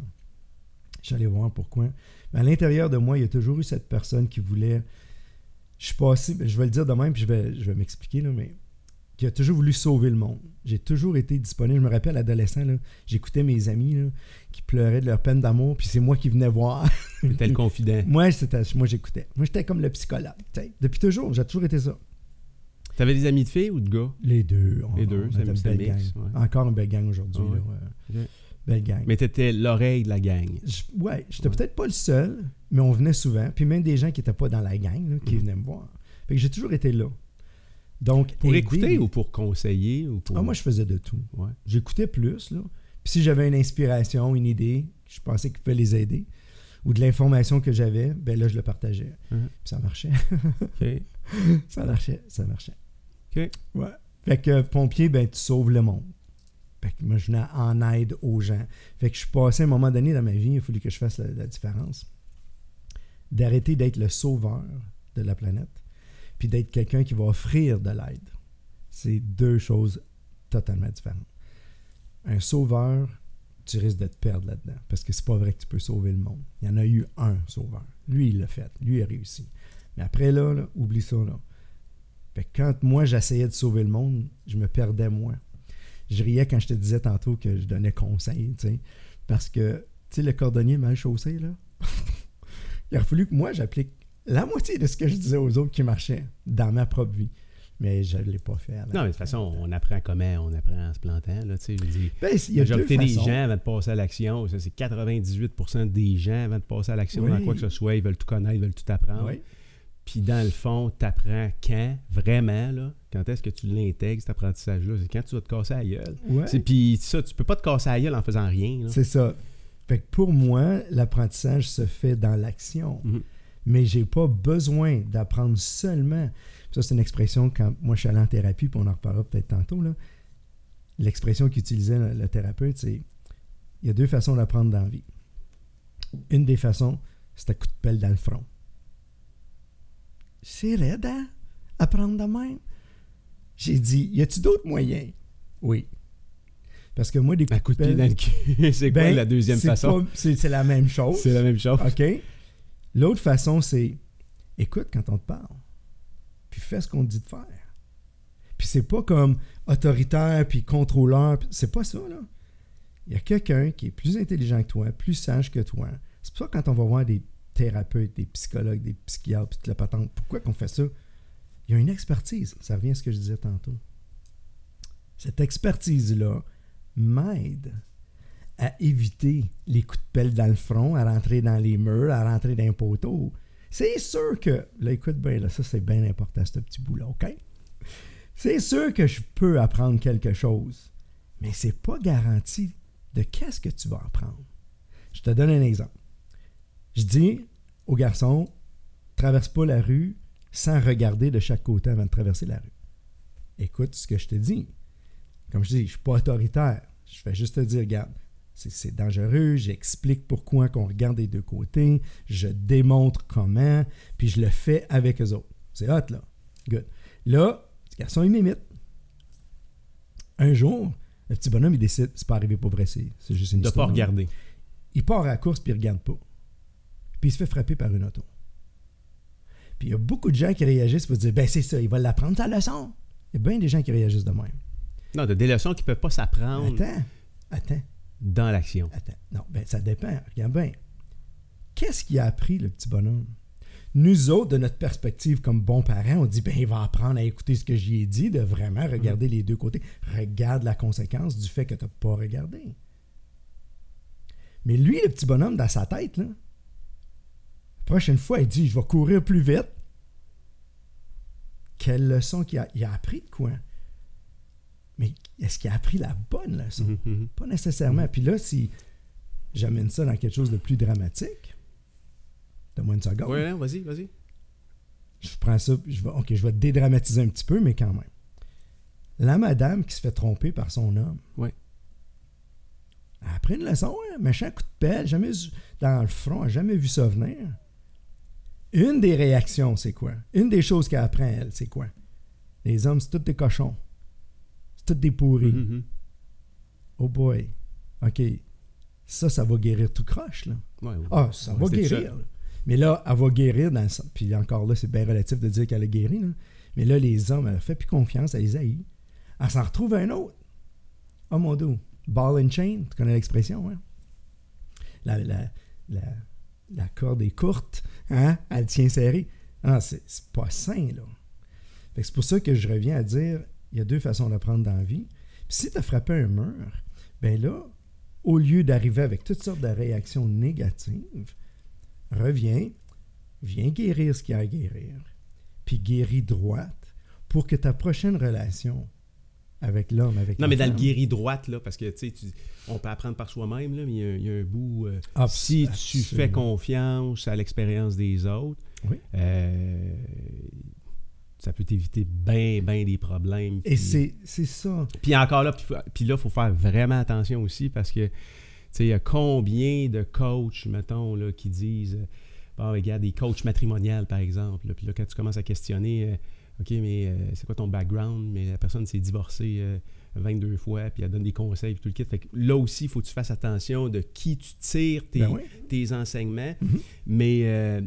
j'allais voir pourquoi. Mais à l'intérieur de moi, il y a toujours eu cette personne qui voulait... Je suis passé... Je vais le dire de même, puis je vais m'expliquer, là, mais... qui a toujours voulu sauver le monde. J'ai toujours été disponible. Je me rappelle, adolescent, là, j'écoutais mes amis là, qui pleuraient de leur peine d'amour, puis c'est moi qui venais voir. J'étais le confident. Moi, j'écoutais. Moi, j'étais comme le psychologue. T'sais. Depuis toujours, j'ai toujours été ça. T'avais des amis de filles ou de gars? Les deux. C'était une belle gang. Ouais. Encore une belle gang aujourd'hui. Ah, ouais. Là, ouais. Okay. Belle gang. Mais t'étais l'oreille de la gang. J'étais peut-être pas le seul, mais on venait souvent. Puis même des gens qui n'étaient pas dans la gang, là, qui venaient me voir. Fait que j'ai toujours été là. Donc, pour écouter ou pour conseiller? Moi, je faisais de tout. Ouais. J'écoutais plus. Là. Puis si j'avais une inspiration, une idée, je pensais qu'il pouvait les aider. ou de l'information que j'avais, ben là, je le partageais. Puis ça marchait. Okay. Ça marchait. OK. Ouais. Fait que pompier, ben tu sauves le monde. Fait que moi, je venais en aide aux gens. Fait que je suis passé à un moment donné dans ma vie, il fallait que je fasse la différence, d'arrêter d'être le sauveur de la planète, puis d'être quelqu'un qui va offrir de l'aide. C'est deux choses totalement différentes. Un sauveur, tu risques de te perdre là-dedans, parce que c'est pas vrai que tu peux sauver le monde. Il y en a eu un sauveur. Lui, il l'a fait. Lui, il a réussi. Mais après, là oublie ça, là. Fait que quand moi, j'essayais de sauver le monde, je me perdais moi. Je riais quand je te disais tantôt que je donnais conseil, tu sais, parce que, tu sais, le cordonnier mal chaussé, là, il a fallu que moi, j'applique la moitié de ce que je disais aux autres qui marchaient dans ma propre vie. Mais je ne l'ai pas fait. Non, mais de toute façon, on apprend comment, on apprend en se plantant. Là, tu sais, je dis, il y a la majorité des gens avant de passer à l'action, ça, c'est 98% des gens avant de passer à l'action, dans quoi que ce soit, ils veulent tout connaître, ils veulent tout apprendre. Oui. Puis dans le fond, tu apprends quand, vraiment, là, quand est-ce que tu l'intègres, cet apprentissage-là, c'est quand tu vas te casser la gueule. Puis ça, tu peux pas te casser la gueule en faisant rien. Là. C'est ça. Fait que pour moi, l'apprentissage se fait dans l'action. Mm-hmm. Mais j'ai pas besoin d'apprendre seulement. Ça, c'est une expression, quand moi je suis allé en thérapie, puis on en reparlera peut-être tantôt, là. L'expression qu'utilisait le thérapeute, c'est il y a deux façons d'apprendre dans la vie. Une des façons, c'est un coup de pelle dans le front. C'est raide, hein? Apprendre de même. J'ai dit, y a-tu d'autres moyens? Oui. Parce que moi, des coups de pelle... dans le cul, c'est quoi la deuxième façon? C'est la même chose. C'est la même chose. OK. L'autre façon, c'est écoute quand on te parle, puis fais ce qu'on te dit de faire. Puis c'est pas comme autoritaire, puis contrôleur, c'est pas ça, là. Il y a quelqu'un qui est plus intelligent que toi, plus sage que toi. C'est pour ça que quand on va voir des thérapeutes, des psychologues, des psychiatres, puis toute la patente, pourquoi qu'on fait ça? Il y a une expertise, ça revient à ce que je disais tantôt. Cette expertise-là m'aide à éviter les coups de pelle dans le front, à rentrer dans les murs, à rentrer dans un poteau. C'est sûr que... Là, écoute bien, là, ça, c'est bien important, ce petit bout-là, OK? C'est sûr que je peux apprendre quelque chose, mais c'est pas garanti de qu'est-ce que tu vas apprendre. Je te donne un exemple. Je dis aux garçons, traverse pas la rue sans regarder de chaque côté avant de traverser la rue. Écoute ce que je te dis. Comme je dis, je ne suis pas autoritaire. Je vais juste te dire, regarde, c'est dangereux, j'explique pourquoi qu'on regarde des deux côtés, je démontre comment, puis je le fais avec eux autres. C'est hot, là. Good. Là, les garçons, ils m'imitent. Un jour, le petit bonhomme, il décide, c'est pas arrivé pour vrai, c'est juste une histoire. De pas regarder. Il part à la course, puis il regarde pas. Puis il se fait frapper par une auto. Puis il y a beaucoup de gens qui réagissent pour dire, ben c'est ça, il va l'apprendre sa leçon. Il y a bien des gens qui réagissent de même. Non, des leçons qui ne peuvent pas s'apprendre. Attends. Dans l'action. Attends. Non, ben ça dépend. Regarde bien. Qu'est-ce qu'il a appris, le petit bonhomme? Nous autres, de notre perspective comme bons parents, on dit, ben il va apprendre à écouter ce que j'y ai dit, de vraiment regarder les deux côtés. Regarde la conséquence du fait que tu n'as pas regardé. Mais lui, le petit bonhomme, dans sa tête, là, la prochaine fois, il dit, je vais courir plus vite. Quelle leçon qu'il a appris de quoi? Mais est-ce qu'il a appris la bonne leçon? Mm-hmm. Pas nécessairement. Mm-hmm. Puis là, si j'amène ça dans quelque chose de plus dramatique, donne-moi une seconde. Oui, vas-y. Je prends ça, je vais dédramatiser un petit peu, mais quand même. La madame qui se fait tromper par son homme. Oui. Elle a appris une leçon, hein? Méchant coup de pelle, jamais dans le front, elle n'a jamais vu ça venir. Une des réactions, c'est quoi? Une des choses qu'elle apprend, elle, c'est quoi? Les hommes, c'est tous des cochons. Toutes des pourries. Mm-hmm. Oh boy. OK. Ça va guérir tout croche, là. Ouais. Ah, ça va guérir. Là. Mais là, elle va guérir dans le sens. Puis encore là, c'est bien relatif de dire qu'elle a guéri, là. Mais là, les hommes, elle ne fait plus confiance, elle les haït. Elle s'en retrouve à un autre. Oh mon dieu. Ball and chain, tu connais l'expression, hein? La corde est courte, hein? Elle tient serrée. Ah, c'est pas sain, là. Fait que c'est pour ça que je reviens à dire. Il y a deux façons d'apprendre dans la vie. Puis si tu as frappé un mur, bien là, au lieu d'arriver avec toutes sortes de réactions négatives, viens guérir ce qu'il y a à guérir, puis guéris droite pour que ta prochaine relation Avec l'homme, avec non, mais dans le guéri droite, là, parce que tu sais, on peut apprendre par soi-même, là, mais il y a un bout. Si tu fais confiance à l'expérience des autres, oui. Ça peut t'éviter bien des problèmes. Puis, et c'est ça. Puis encore là, il faut faire vraiment attention aussi, parce que tu sais, il y a combien de coachs, mettons, là, qui disent bon, regarde, des coachs matrimoniales, par exemple. Puis là, quand tu commences à questionner. OK, mais c'est quoi ton background? Mais la personne s'est divorcée 22 fois, puis elle donne des conseils, puis tout le kit. Fait que là aussi, il faut que tu fasses attention de qui tu tires tes enseignements. Mm-hmm. Mais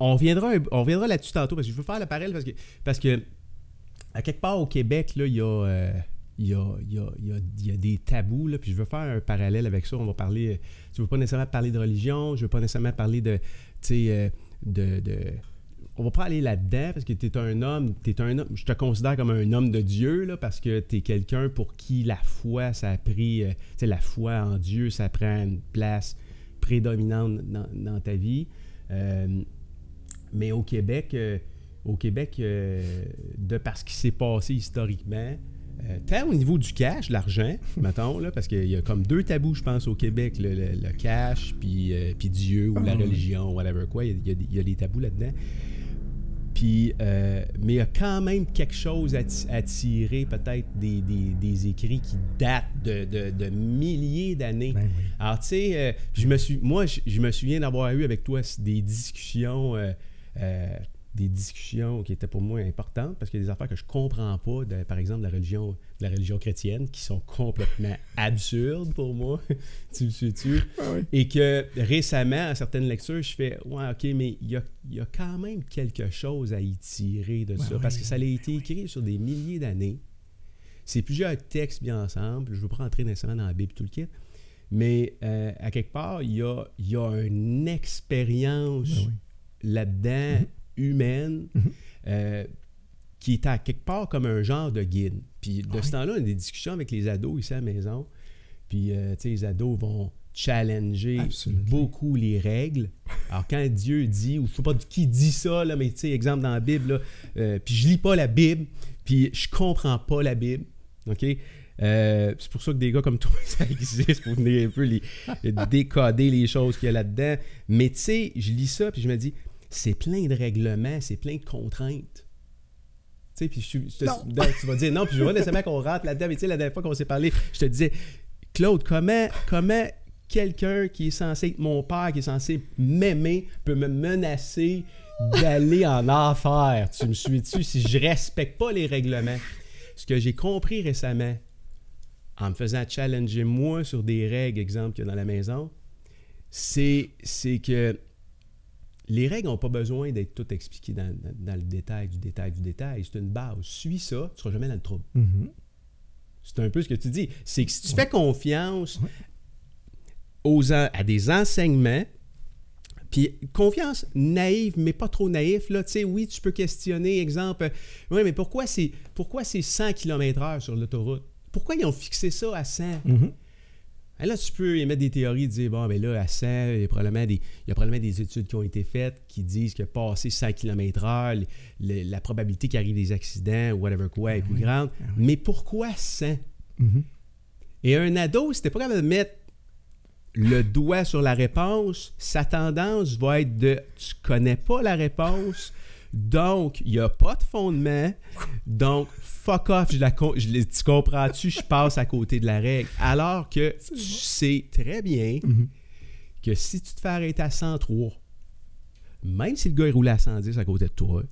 on reviendra là-dessus tantôt, parce que je veux faire le parallèle, parce que à quelque part au Québec, là, il y a des tabous, là, puis je veux faire un parallèle avec ça. On va parler... Je ne veux pas nécessairement parler de religion, je ne veux pas nécessairement parler de... On va pas aller là-dedans parce que t'es un homme, je te considère comme un homme de Dieu, là, parce que t'es quelqu'un pour qui la foi, ça a pris, la foi en Dieu, ça prend une place prédominante dans ta vie. Mais au Québec, de par ce qui s'est passé historiquement, tant au niveau du cash, l'argent, mettons, là, parce qu'il y a comme deux tabous, je pense, au Québec, le cash, puis Dieu ou la religion, whatever quoi, il y a des tabous là-dedans. Puis, mais il y a quand même quelque chose à tirer peut-être des écrits qui datent de milliers d'années. Ben oui. Alors, tu sais, je me souviens d'avoir eu avec toi des discussions... qui étaient pour moi importantes, parce qu'il y a des affaires que je comprends pas, par exemple de la religion chrétienne, qui sont complètement absurdes pour moi, tu me suis-tu? Ah oui. Et que récemment, à certaines lectures, je fais « Ouais, OK, mais il y a quand même quelque chose à y tirer de ça. » Parce que ça a été écrit sur des milliers d'années. C'est plusieurs textes bien ensemble. Je ne veux pas rentrer nécessairement dans la Bible tout le kit. Mais à quelque part, il y a une expérience là-dedans humaine, qui est à quelque part comme un genre de guide. Puis de ce temps-là, on a des discussions avec les ados ici à la maison. Puis, tu sais, les ados vont challenger beaucoup les règles. Alors, quand Dieu dit, ou je ne sais pas qui dit ça, là, mais tu sais, exemple dans la Bible, là, puis je lis pas la Bible, puis je comprends pas la Bible, OK? C'est pour ça que des gars comme toi, ça existe, pour venir un peu décoder les choses qu'il y a là-dedans. Mais tu sais, je lis ça, puis je me dis... C'est plein de règlements, c'est plein de contraintes. Tu sais, puis tu vas dire non, puis je vois nécessairement qu'on rentre là-dedans. Mais tu sais, la dernière fois qu'on s'est parlé, je te disais, Claude, comment quelqu'un qui est censé être mon père, qui est censé m'aimer, peut me menacer d'aller en enfer? Tu me suis-tu si je respecte pas les règlements? Ce que j'ai compris récemment, en me faisant challenger moi sur des règles, exemple, qu'il y a dans la maison, c'est que les règles n'ont pas besoin d'être toutes expliquées dans le détail. C'est une base. Suis ça, tu ne seras jamais dans le trouble. Mm-hmm. C'est un peu ce que tu dis. C'est que si tu fais confiance à des enseignements, puis confiance naïve, mais pas trop naïf, là, tu sais, oui, tu peux questionner, exemple, oui, mais pourquoi c'est 100 km/h sur l'autoroute? Pourquoi ils ont fixé ça à 100? Mm-hmm. Là, tu peux émettre des théories, de dire, bon, ben là, à 100, il y a probablement des études qui ont été faites qui disent que passer 100 km/h, la probabilité qu'il arrive des accidents ou whatever quoi est plus grande. Ah oui. Mais pourquoi 100? Mm-hmm. Et un ado, si t'es pas capable de mettre le doigt sur la réponse, sa tendance va être de « tu connais pas la réponse ». Donc, il n'y a pas de fondement. Donc, fuck off, tu comprends-tu, je passe à côté de la règle. Alors que tu sais très bien que si tu te fais arrêter à 103, même si le gars il roule à 110 à côté de toi,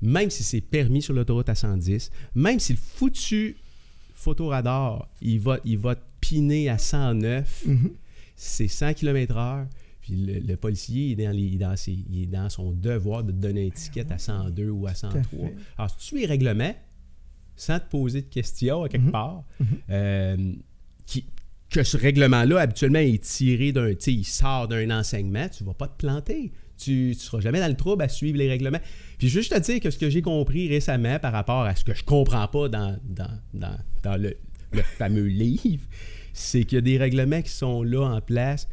même si c'est permis sur l'autoroute à 110, même si le foutu photoradar, il va te piner à 109, c'est 100 km/h. Puis le policier, il est dans son devoir de te donner une étiquette à 102 ou à 103. Alors, si tu es règlement, sans te poser de questions à quelque part, que ce règlement-là, habituellement, est tiré d'un... Tu sais, il sort d'un enseignement, tu ne vas pas te planter. Tu ne seras jamais dans le trouble à suivre les règlements. Puis juste te dire que ce que j'ai compris récemment par rapport à ce que je ne comprends pas dans le fameux livre, c'est qu'il y a des règlements qui sont là en place...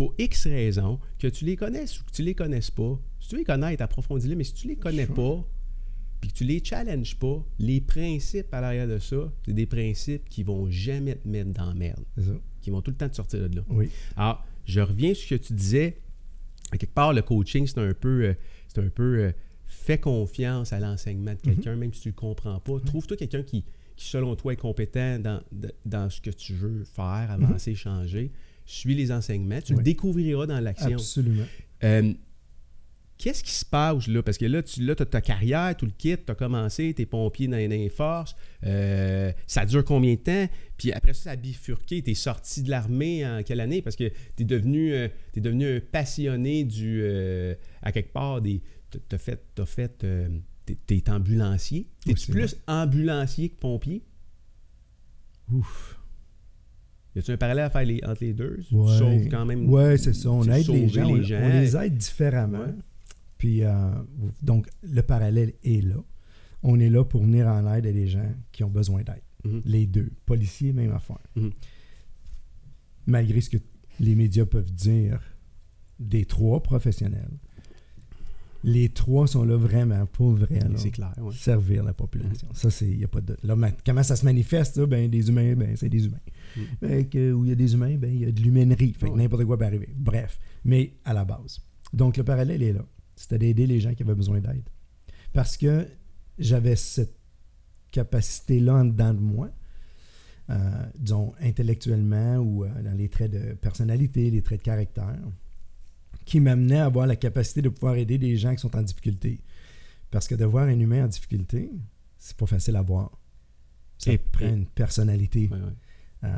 pour X raisons, que tu les connaisses ou que tu les connaisses pas. Si tu les connais, approfondis-les, mais si tu les connais pas, puis que tu les challenges pas, les principes à l'arrière de ça, c'est des principes qui vont jamais te mettre dans la merde. C'est ça. Qui vont tout le temps te sortir de là. Oui. Alors, je reviens sur ce que tu disais. À quelque part, le coaching, c'est un peu fais confiance à l'enseignement de quelqu'un, mm-hmm. même si tu ne le comprends pas. Mm-hmm. Trouve-toi quelqu'un qui, selon toi, est compétent dans ce que tu veux faire, avancer, mm-hmm. changer. Suis les enseignements. Tu le découvriras dans l'action. Absolument. Qu'est-ce qui se passe là? Parce que là, tu as ta carrière, tout le kit, tu as commencé, tu es pompier dans les forces. Ça dure combien de temps? Puis après ça, ça a bifurqué. Tu es sorti de l'armée en quelle année? Parce que tu es devenu un passionné du... à quelque part, t'as fait t'es ambulancier. T'es-tu plus ambulancier que pompier? Ouf! Y a-t-il un parallèle à faire entre les deux? Ouais. Sauf quand même... Oui, c'est ça. On aide les gens. On les aide différemment. Ouais. Puis, donc, le parallèle est là. On est là pour venir en aide à des gens qui ont besoin d'aide. Mm-hmm. Les deux. Policiers, même affaire. Mm-hmm. Malgré ce que les médias peuvent dire des trois professionnels, les trois sont là vraiment pour vraiment servir la population. Mm-hmm. Ça, il n'y a pas de doute. Là, comment ça se manifeste, ça? Ben, des humains, ben, c'est des humains. Mm-hmm. Fait que, où il y a des humains, ben, il y a de l'humainerie. Fait que n'importe quoi peut arriver. Bref. Mais à la base. Donc, le parallèle est là. C'était d'aider les gens qui avaient besoin d'aide. Parce que j'avais cette capacité-là en dedans de moi, disons intellectuellement ou dans les traits de personnalité, les traits de caractère, qui m'amenait à avoir la capacité de pouvoir aider des gens qui sont en difficulté. Parce que de voir un humain en difficulté, c'est pas facile à voir. Ça prend une personnalité. Ouais.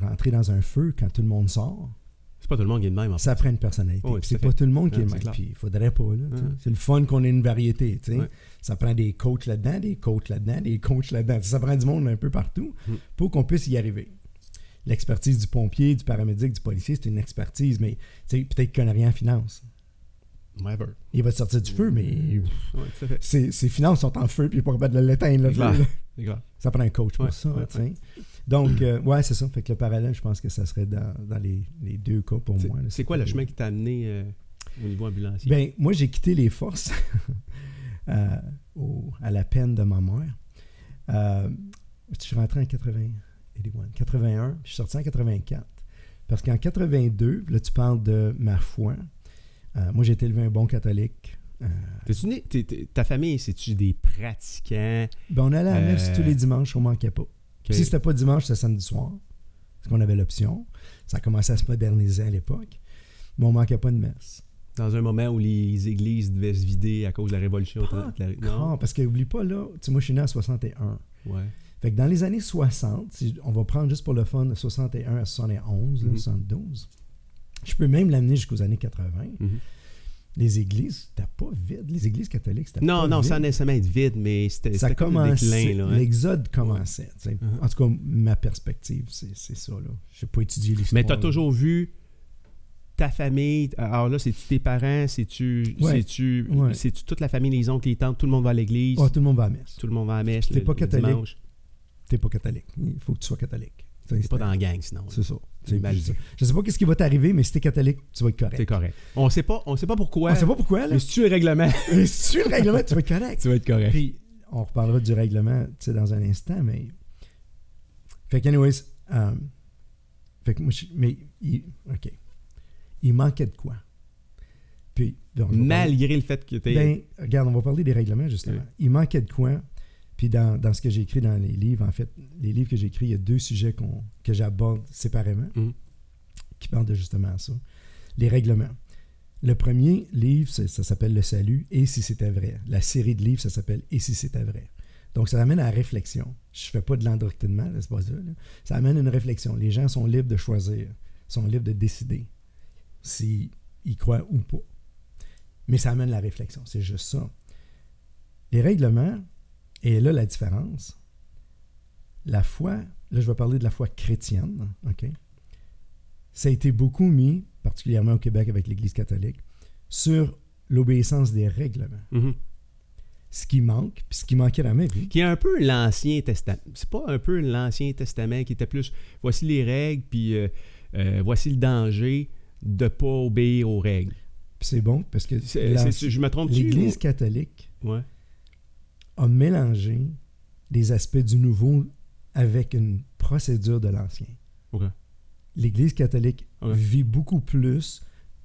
Rentrer dans un feu quand tout le monde sort, c'est pas tout le monde qui est le même. En fait. Ça prend une personnalité. Oh, c'est pas tout le monde qui est le même. Puis il faudrait pas. Là, c'est le fun qu'on ait une variété. Ouais. Ça prend des coachs là-dedans, des coachs là-dedans, des coachs là-dedans. Ça prend du monde un peu partout pour qu'on puisse y arriver. L'expertise du pompier, du paramédic, du policier, c'est une expertise, mais peut-être qu'il ne connaît rien en finance. Never. Il va te sortir du feu, mais ses finances sont en feu puis il n'est pas capable de l'éteindre. Là. Ça prend un coach pour ça. Donc, c'est ça. Fait que le parallèle, je pense que ça serait dans les deux cas pour moi. Là, c'est quoi le chemin qui t'a amené au niveau ambulancier? Bien, moi, j'ai quitté les forces à la peine de ma mère. Je suis rentré en 81, je suis sorti en 84. Parce qu'en 82, là, tu parles de ma foi. Moi, j'ai été élevé un bon catholique. Ta famille, c'est-tu des pratiquants? Ben, on allait à la messe tous les dimanches, on manquait pas. Okay. Si c'était pas dimanche, c'était samedi soir. Parce qu'on avait l'option. Ça commençait à se moderniser à l'époque. Mais on manquait pas de messe. Dans un moment où les églises devaient se vider à cause de la Révolution. Non, parce que oublie pas, là, moi, je suis né en 61. Ouais. Fait que dans les années 60, on va prendre juste pour le fun de 61 à 71, là, 72, je peux même l'amener jusqu'aux années 80. Mm-hmm. Les églises, c'était pas vide. Les églises catholiques, c'était pas vide. Non, sans nécessairement être vide, mais c'était comme un déclin. Là, hein? L'exode commençait. Uh-huh. En tout cas, ma perspective, c'est ça. Je n'ai pas étudié l'histoire. Mais tu as toujours vu ta famille. Alors là, c'est-tu tes parents? C'est-tu toute la famille, les oncles, les tantes? Tout le monde va à l'église? Oh, tout le monde va à la messe. Tout le monde va à la messe. T'es pas catholique. Dimanche. T'es pas catholique. Il faut que tu sois catholique. T'es pas dans la gang, sinon. C'est ça. Je sais pas qu'est-ce qui va t'arriver, mais si t'es catholique, tu vas être correct. T'es correct. On sait pas pourquoi. On sait pas pourquoi, là. Mais si tu es le règlement. Tu vas être correct. Puis, on reparlera du règlement, dans un instant, mais... Fait que, anyways... Fait que moi, OK. Il manquait de quoi? Puis... Donc, malgré le fait que t'es... Ben, regarde, on va parler des règlements, justement. Okay. Il manquait de quoi... Puis dans ce que j'ai écrit dans les livres, en fait, les livres que j'ai écrits, il y a deux sujets que j'aborde séparément qui parlent de justement ça. Les règlements. Le premier livre, ça s'appelle « Le salut » et « Si c'était vrai ». La série de livres, ça s'appelle « Et si c'était vrai ». Donc, ça amène à la réflexion. Je ne fais pas de l'endoctrinement, là, c'est pas ça. Là. Ça amène à une réflexion. Les gens sont libres de choisir, sont libres de décider s'ils y croient ou pas. Mais ça amène à la réflexion, c'est juste ça. Les règlements... Et là, la différence, la foi, là, je vais parler de la foi chrétienne, OK? Ça a été beaucoup mis, particulièrement au Québec avec l'Église catholique, sur l'obéissance des règlements. Mm-hmm. Ce qui manque, puis ce qui manquait dans ma vie. Qui est un peu l'Ancien Testament. C'est pas un peu l'Ancien Testament qui était plus, voici les règles, puis voici le danger de ne pas obéir aux règles. Puis c'est bon, parce que je me trompe-tu, l'Église catholique... Ouais. a mélangé des aspects du nouveau avec une procédure de l'ancien. Okay. L'Église catholique vit beaucoup plus,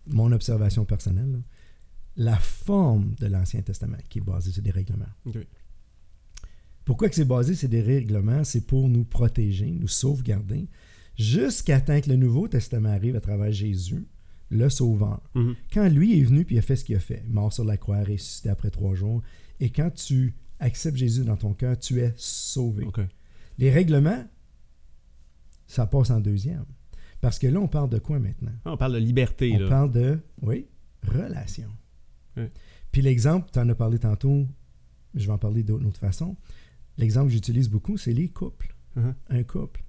mon observation personnelle, là, la forme de l'Ancien Testament qui est basée sur des règlements. Okay. Pourquoi que c'est basé sur des règlements? C'est pour nous protéger, nous sauvegarder, jusqu'à temps que le Nouveau Testament arrive à travers Jésus, le Sauveur. Mm-hmm. Quand lui est venu puis il a fait ce qu'il a fait, mort sur la croix, ressuscité après 3 jours, et quand tu acceptes Jésus dans ton cœur, tu es sauvé. Okay. Les règlements, ça passe en deuxième. Parce que là, on parle de quoi maintenant? On parle de liberté. On parle de, relation. Oui. Puis l'exemple, tu en as parlé tantôt, je vais en parler d'une autre façon. L'exemple que j'utilise beaucoup, c'est les couples. Uh-huh. Un couple.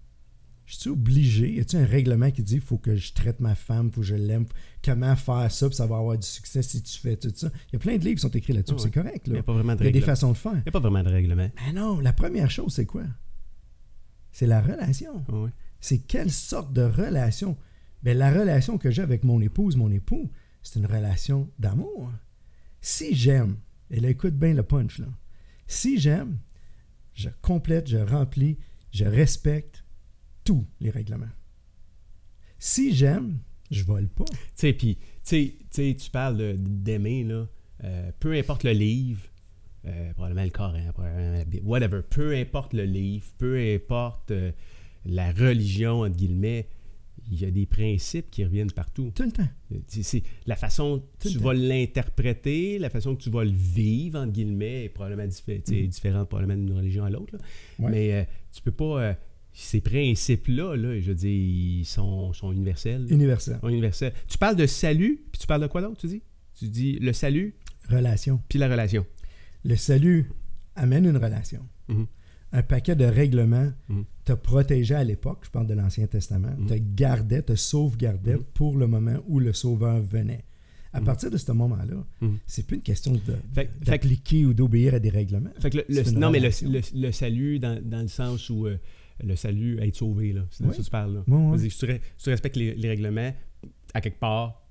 Je suis obligé, y a-t-il un règlement qui dit « il faut que je traite ma femme, il faut que je l'aime, comment faire ça, puis ça va avoir du succès si tu fais tout ça ». Il y a plein de livres qui sont écrits là-dessus, c'est correct. Là. Il y a pas vraiment de règlement. Il y a des façons de faire. Il n'y a pas vraiment de règlement. Mais non, la première chose, c'est quoi? C'est la relation. Oh, oui. C'est quelle sorte de relation? Bien, la relation que j'ai avec mon époux, c'est une relation d'amour. Si j'aime, et là, écoute bien le punch, là. Si j'aime, je complète, je remplis, je respecte tous les règlements. Si j'aime, je vole pas. Tu sais, puis, tu parles d'aimer, là. Peu importe le livre, probablement le corps, hein, probablement, whatever, peu importe le livre, peu importe... la religion, entre guillemets, il y a des principes qui reviennent partout. Tout le temps. C'est la façon que tu vas l'interpréter, la façon que tu vas le vivre, entre guillemets, est probablement différente probablement d'une religion à l'autre. Là. Ouais. Mais tu peux pas... ces principes-là, là, je veux dire, ils sont universels. Universels. Tu parles de salut, puis tu parles de quoi d'autre, tu dis? Tu dis le salut... Relation. Puis la relation. Le salut amène une relation. Mm-hmm. Un paquet de règlements te protégeait à l'époque, je parle de l'Ancien Testament, te gardait, te sauvegardait pour le moment où le Sauveur venait. À partir de ce moment-là, c'est plus une question d'appliquer ou d'obéir à des règlements. Fait que le salut dans le sens où le salut, être sauvé, là, c'est de ça que tu parles. Là. Oui, oui. Si tu respectes les règlements, à quelque part,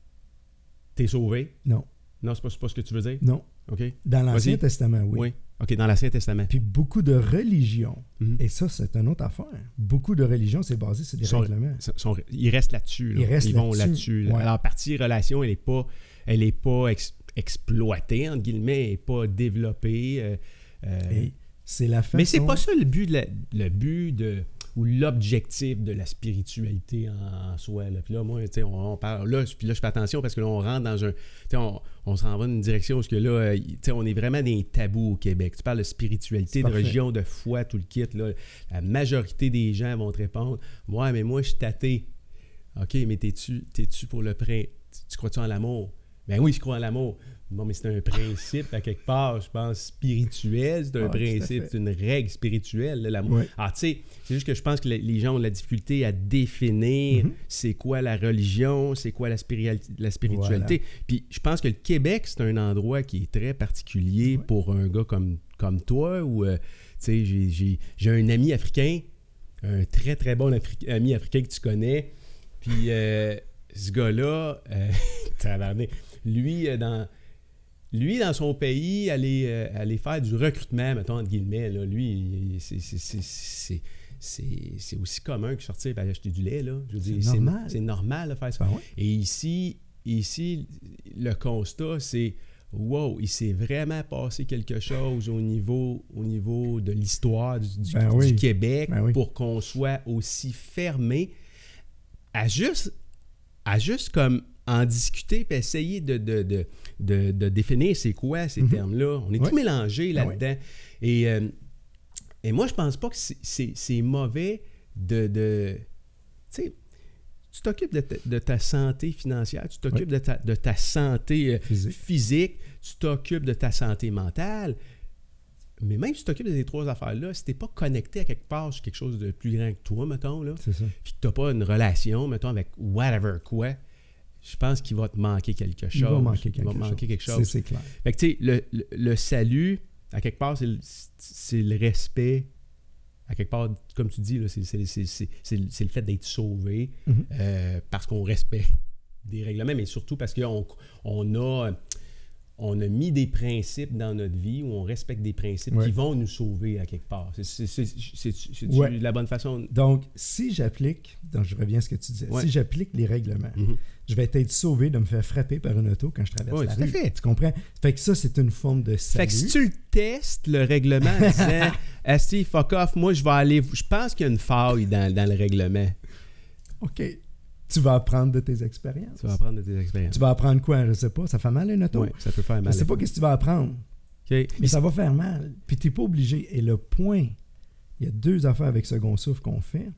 t'es sauvé? Non. Non, c'est pas ce que tu veux dire? Non. Okay. Dans l'Ancien Testament, oui. OK, dans l'Ancien Testament. Puis beaucoup de religions, et ça, c'est une autre affaire. Beaucoup de religions, c'est basé sur des règlements. Ils restent là-dessus. Là. Ils vont là-dessus. Ouais. Alors, la partie relation, elle n'est pas exploitée, entre guillemets, elle n'est pas développée. Et c'est la façon... Mais c'est pas ça le but ou l'objectif de la spiritualité en soi. Là. Puis là, moi, tu sais, on parle... Là, puis là, je fais attention parce que là, on rentre dans un... Tu sais, on s'en va dans une direction où que là, tu sais, on est vraiment des tabous au Québec. Tu parles de spiritualité, de religion, de foi, tout le kit. Là. La majorité des gens vont te répondre « Ouais, mais moi, je suis athée. »« OK, mais t'es-tu pour le prince? Tu crois-tu en l'amour? » »« Ben oui, je crois en l'amour. » Non, mais c'est un principe, à quelque part, je pense, spirituel. C'est un principe, c'est une règle spirituelle, l'amour. Oui. Ah, tu sais, c'est juste que je pense que les gens ont de la difficulté à définir c'est quoi la religion, c'est quoi la spiritualité. Voilà. Puis je pense que le Québec, c'est un endroit qui est très particulier pour un gars comme toi, où, tu sais, j'ai un ami africain, un très, très bon ami africain que tu connais. Puis ce gars-là, lui, dans son pays, aller faire du recrutement, mettons, entre guillemets, là, lui, c'est aussi commun que sortir et aller acheter du lait, là. Je veux dire, normal. C'est normal de faire ça. Ben ouais. Et ici, le constat, c'est « wow, il s'est vraiment passé quelque chose au niveau de l'histoire du Québec pour qu'on soit aussi fermé à juste comme... » en discuter puis essayer de définir c'est quoi ces termes-là. On est tout mélangé là-dedans. Et moi, je pense pas que c'est mauvais de tu sais, tu t'occupes de ta santé financière, tu t'occupes de ta santé physique, tu t'occupes de ta santé mentale. Mais même si tu t'occupes de ces 3 affaires-là, si t'es pas connecté à quelque part sur quelque chose de plus grand que toi, mettons, là, puis que t'as pas une relation, mettons, avec whatever quoi, je pense qu'il va te manquer quelque chose. Il va manquer quelque chose. C'est clair. Fait que, tu sais, le salut, à quelque part, c'est le respect. À quelque part, comme tu dis, là, c'est le fait d'être sauvé parce qu'on respecte des règlements, mais surtout parce qu'on on a... on a mis des principes dans notre vie où on respecte des principes qui vont nous sauver à quelque part. C'est la bonne façon. Donc, si j'applique, donc je reviens à ce que tu disais, si j'applique les règlements, je vais être sauvé de me faire frapper par une auto quand je traverse la rue. Tu comprends? Fait que ça, c'est une forme de salut. Fait que si tu le testes, le règlement, en disant « Asti, fuck off, moi je vais aller... » Je pense qu'il y a une faille dans le règlement. OK. Tu vas apprendre de tes expériences. Tu vas apprendre quoi? Je sais pas. Ça fait mal une auto. Oui, ça peut faire mal. Je sais pas qu'est-ce que tu vas apprendre. Okay. Mais ça va faire mal. Puis tu n'es pas obligé. Et le point, il y a deux affaires avec Second Souffle qu'on fait.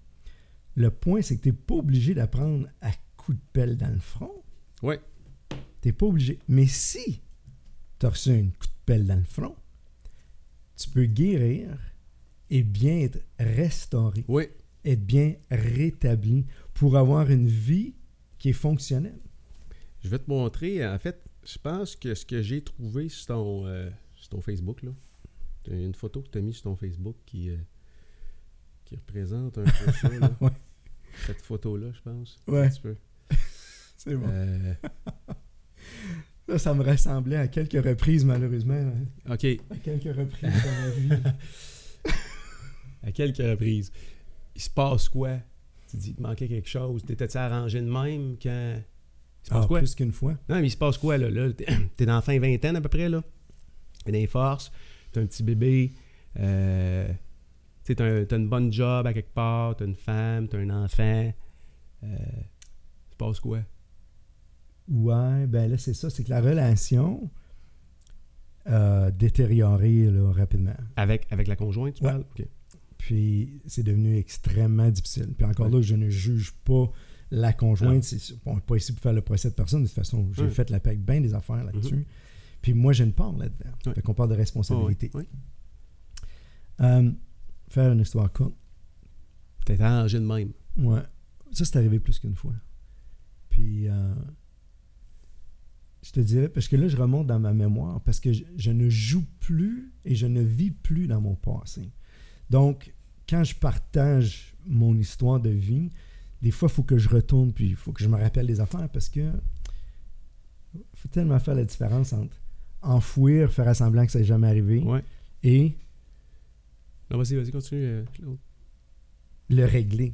Le point, c'est que tu n'es pas obligé d'apprendre à coup de pelle dans le front. Oui. Tu n'es pas obligé. Mais si tu as reçu un coup de pelle dans le front, tu peux guérir et bien être restauré. Oui. Être bien rétabli pour avoir une vie qui est fonctionnelle. Je vais te montrer, en fait, je pense que ce que j'ai trouvé sur ton Facebook, là, il y a une photo que tu as mise sur ton Facebook qui représente un peu ça, là. Ouais. Cette photo-là, je pense. Ouais. Un petit peu. C'est bon. Là, ça me ressemblait à quelques reprises, malheureusement. Hein. OK. À quelques reprises dans ma vie. À quelques reprises. Il se passe quoi? Tu dis, il te manquait quelque chose. T'étais-tu arrangé de même quand... Il se passe quoi? Plus qu'une fois. Non, mais il se passe quoi, là? T'es dans la fin vingtaine, à peu près, là. T'es dans les forces. T'as un petit bébé. T'as une bonne job à quelque part. T'as une femme. T'as un enfant. Il se passe quoi? Ouais, ben là, c'est ça. C'est que la relation... détériorée, là, rapidement. Avec la conjointe, tu parles? OK. Puis, c'est devenu extrêmement difficile. Puis encore là, je ne juge pas la conjointe. On n'est pas ici pour faire le procès de personne. De toute façon, j'ai fait la paix avec bien des affaires là-dessus. Puis moi, j'ai une part là-dedans. Fait qu'on parle de responsabilité. Faire une histoire courte. T'es arrangé de même. Ouais. Ça, c'est arrivé plus qu'une fois. Puis, je te dirais, parce que là, je remonte dans ma mémoire, parce que je ne joue plus et je ne vis plus dans mon passé. Donc, quand je partage mon histoire de vie, des fois, il faut que je retourne puis il faut que je me rappelle des affaires parce que faut tellement faire la différence entre enfouir, faire semblant que ça n'est jamais arrivé et... Non, vas-y, continue, Claude. Le régler.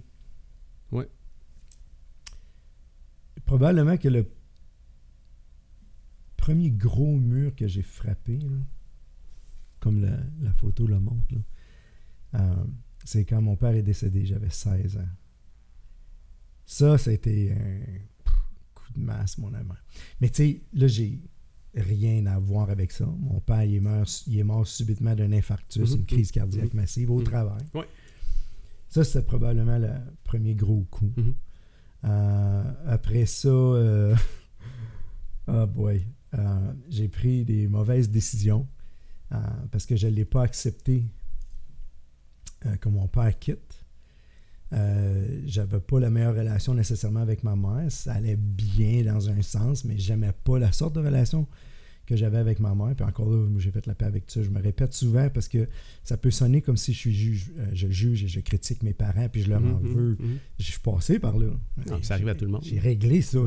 Oui. Probablement que le premier gros mur que j'ai frappé, là, comme la photo le montre, là, c'est quand mon père est décédé, j'avais 16 ans. Ça, c'était un coup de masse, mon amant. Mais tu sais, là, j'ai rien à voir avec ça. Mon père, il est mort subitement d'un infarctus, une crise cardiaque massive au travail. Ouais. Ça, c'était probablement le premier gros coup. Après ça, oh boy, j'ai pris des mauvaises décisions parce que je ne l'ai pas accepté. Que mon père quitte. J'avais pas la meilleure relation nécessairement avec ma mère. Ça allait bien dans un sens, mais j'aimais pas la sorte de relation que j'avais avec ma mère. Puis encore là, j'ai fait la paix avec ça. Je me répète souvent parce que ça peut sonner comme si je juge et je critique mes parents puis je leur en veux. Je suis passé par là. Non, ça arrive à tout le monde. J'ai réglé ça.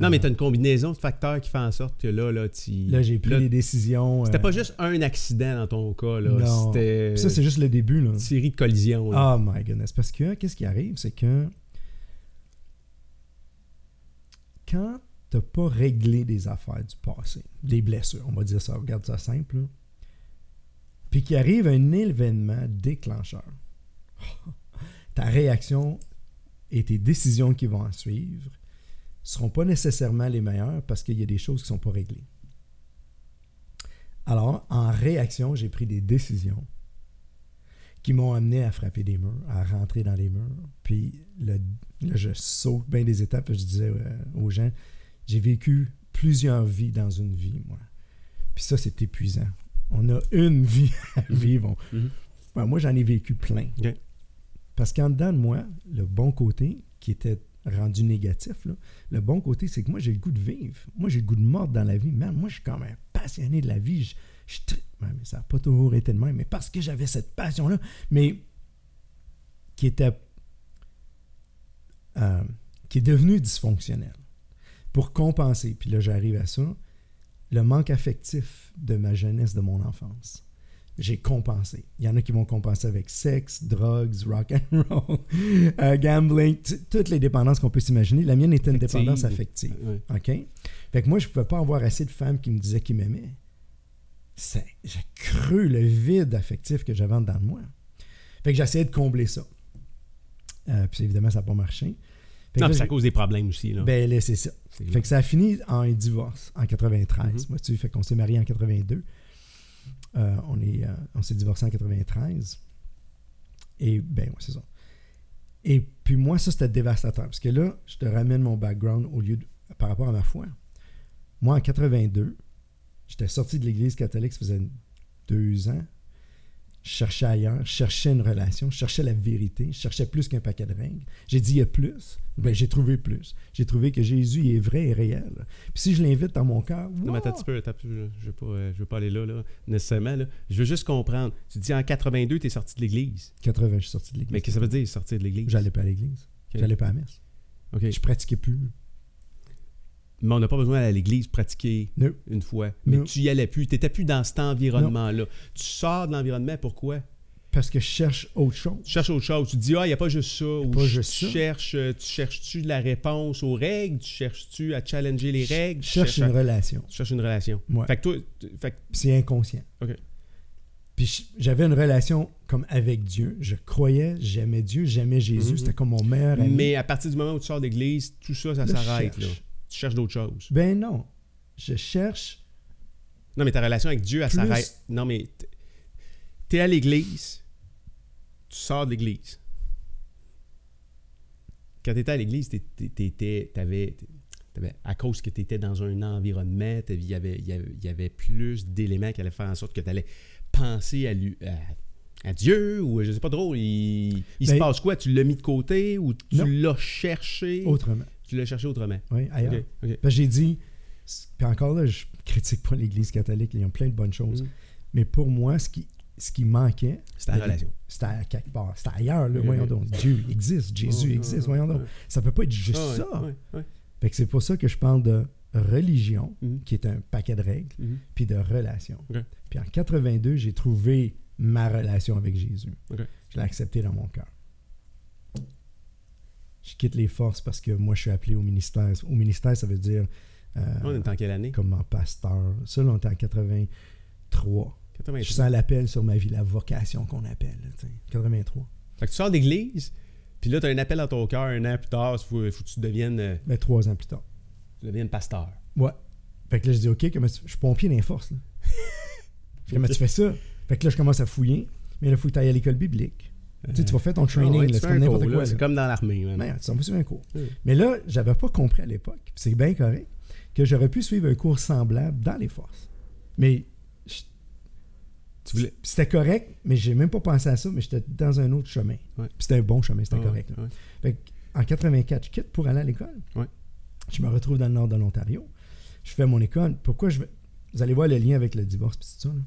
Non, mais tu as une combinaison de facteurs qui fait en sorte que là tu... Là, j'ai pris des décisions... C'était pas juste un accident dans ton cas, là. Non. C'était... Puis ça, c'est juste le début, là. Une série de collisions, là. Oh my goodness. Parce que, qu'est-ce qui arrive, c'est que... Quand t'as pas réglé des affaires du passé, des blessures, on va dire ça, regarde ça simple, là. Puis qu'il arrive un événement déclencheur. Ta réaction et tes décisions qui vont en suivre... seront pas nécessairement les meilleurs parce qu'il y a des choses qui ne sont pas réglées. Alors, en réaction, j'ai pris des décisions qui m'ont amené à frapper des murs, à rentrer dans les murs. Puis là, je saute bien des étapes. Je disais aux gens, j'ai vécu plusieurs vies dans une vie, moi. Puis ça, c'est épuisant. On a une vie à vivre. Ben, moi, j'en ai vécu plein. Okay. Parce qu'en dedans de moi, le bon côté qui était rendu négatif, là. Le bon côté, c'est que moi, j'ai le goût de vivre. Moi, j'ai le goût de mordre dans la vie. Man, moi, je suis quand même passionné de la vie. Mais ça n'a pas toujours été le même. Mais parce que j'avais cette passion-là, mais qui est devenue dysfonctionnelle. Pour compenser, puis là, j'arrive à ça, le manque affectif de ma jeunesse, de mon enfance. J'ai compensé. Il y en a qui vont compenser avec sexe, drogues, rock and roll, gambling, toutes les dépendances qu'on peut s'imaginer. La mienne était une dépendance affective. Oui. OK? Fait que moi, je ne pouvais pas avoir assez de femmes qui me disaient qu'ils m'aimaient. J'ai cru le vide affectif que j'avais en dedans de moi. Fait que j'essayais de combler ça. Puis évidemment, ça n'a pas marché. Fait non, ça cause des problèmes aussi. Là. Ben là, c'est ça. Fait que ça a fini en un divorce en 93. Mm-hmm. Moi, tu sais, fait qu'on s'est mariés en 82. On s'est divorcé en 93. Et ben ouais, c'est ça. Et puis moi, ça, c'était dévastateur. Parce que là, je te ramène mon background au lieu de, par rapport à ma foi. Moi, en 82, j'étais sorti de l'Église catholique, ça faisait 2 ans. Je cherchais ailleurs, je cherchais une relation, je cherchais la vérité, je cherchais plus qu'un paquet de règles. J'ai dit, il y a plus. Ben, j'ai trouvé plus. J'ai trouvé que Jésus il est vrai et réel. Puis si je l'invite dans mon cœur... Wow! Non, mais t'as un petit peu. Je veux pas aller là, nécessairement. Là. Je veux juste comprendre. Tu dis, en 82, t'es sorti de l'Église. 80, je suis sorti de l'Église. Mais qu'est-ce que ça veut dire, sortir de l'Église? J'allais pas à l'Église. Okay. J'allais pas à la messe. Okay. Je pratiquais plus. Mais on n'a pas besoin d'aller à l'église pratiquer une fois. Mais tu y allais plus. Tu n'étais plus dans cet environnement-là. Tu sors de l'environnement. Pourquoi? Parce que je cherche autre chose. Tu cherches autre chose. Tu te dis, il n'y a pas juste ça. Tu cherches-tu la réponse aux règles? Tu cherches-tu à challenger les règles? Tu cherches une relation. Tu cherches une relation. Ouais. Fait que toi... C'est inconscient. OK. Puis j'avais une relation comme avec Dieu. Je croyais, j'aimais Dieu, j'aimais Jésus. Mm-hmm. C'était comme mon meilleur ami. Mais à partir du moment où tu sors d'église, tout ça, ça s'arrête. Là. Tu cherches d'autres choses. Ben non. Je cherche... Non, mais ta relation avec Dieu, elle s'arrête. Non, mais t'es à l'église, tu sors de l'église. Quand t'étais à l'église, t'avais, à cause que t'étais dans un environnement, il y avait plus d'éléments qui allaient faire en sorte que t'allais penser à lui... À Dieu, ou je sais pas trop, se passe quoi? Tu l'as mis de côté ou tu l'as cherché? Autrement. Tu l'as cherché autrement. Oui, ailleurs. Okay. Parce que j'ai dit, puis encore là, je critique pas l'Église catholique, ils ont plein de bonnes choses, mais pour moi, ce qui manquait... C'était la relation. C'était à quelque part. C'était ailleurs, là, voyons donc. Dieu existe, Jésus existe, voyons donc. Ça peut pas être juste ça. Oui. Fait que c'est pour ça que je parle de religion, qui est un paquet de règles, puis de relation. Okay. Puis en 82, j'ai trouvé... ma relation avec Jésus. Okay. Je l'ai accepté dans mon cœur. Je quitte les forces parce que moi, je suis appelé au ministère. Au ministère, ça veut dire... on est en quelle année? Comme en pasteur. Ça, là, on est en 83. 83. Je sens l'appel sur ma vie, la vocation qu'on appelle. Là, 83. Fait que tu sors d'église, puis là, tu as un appel dans ton cœur 1 an plus tard. Faut que tu deviennes... 3 ans plus tard. Tu deviennes pasteur. Ouais. Fait que là, je dis, OK, comment tu... je suis pompier dans les forces. Là. Comment tu fais ça? Fait que là, je commence à fouiller, mais là, il faut que tu ailles à l'école biblique. Tu vas faire ton training, là, c'est comme n'importe quoi. Là. C'est comme dans l'armée. Ben, tu vas suivre un cours. Oui. Mais là, j'avais pas compris à l'époque, puis c'est bien correct, que j'aurais pu suivre un cours semblable dans les forces. Mais c'était correct, mais j'ai même pas pensé à ça, mais j'étais dans un autre chemin. Oui. Puis c'était un bon chemin, c'était correct. Oui. Fait qu'en 84, je quitte pour aller à l'école. Oui. Je me retrouve dans le nord de l'Ontario. Je fais mon école. Pourquoi je vais... Vous allez voir le lien avec le divorce, puis tout ça, là.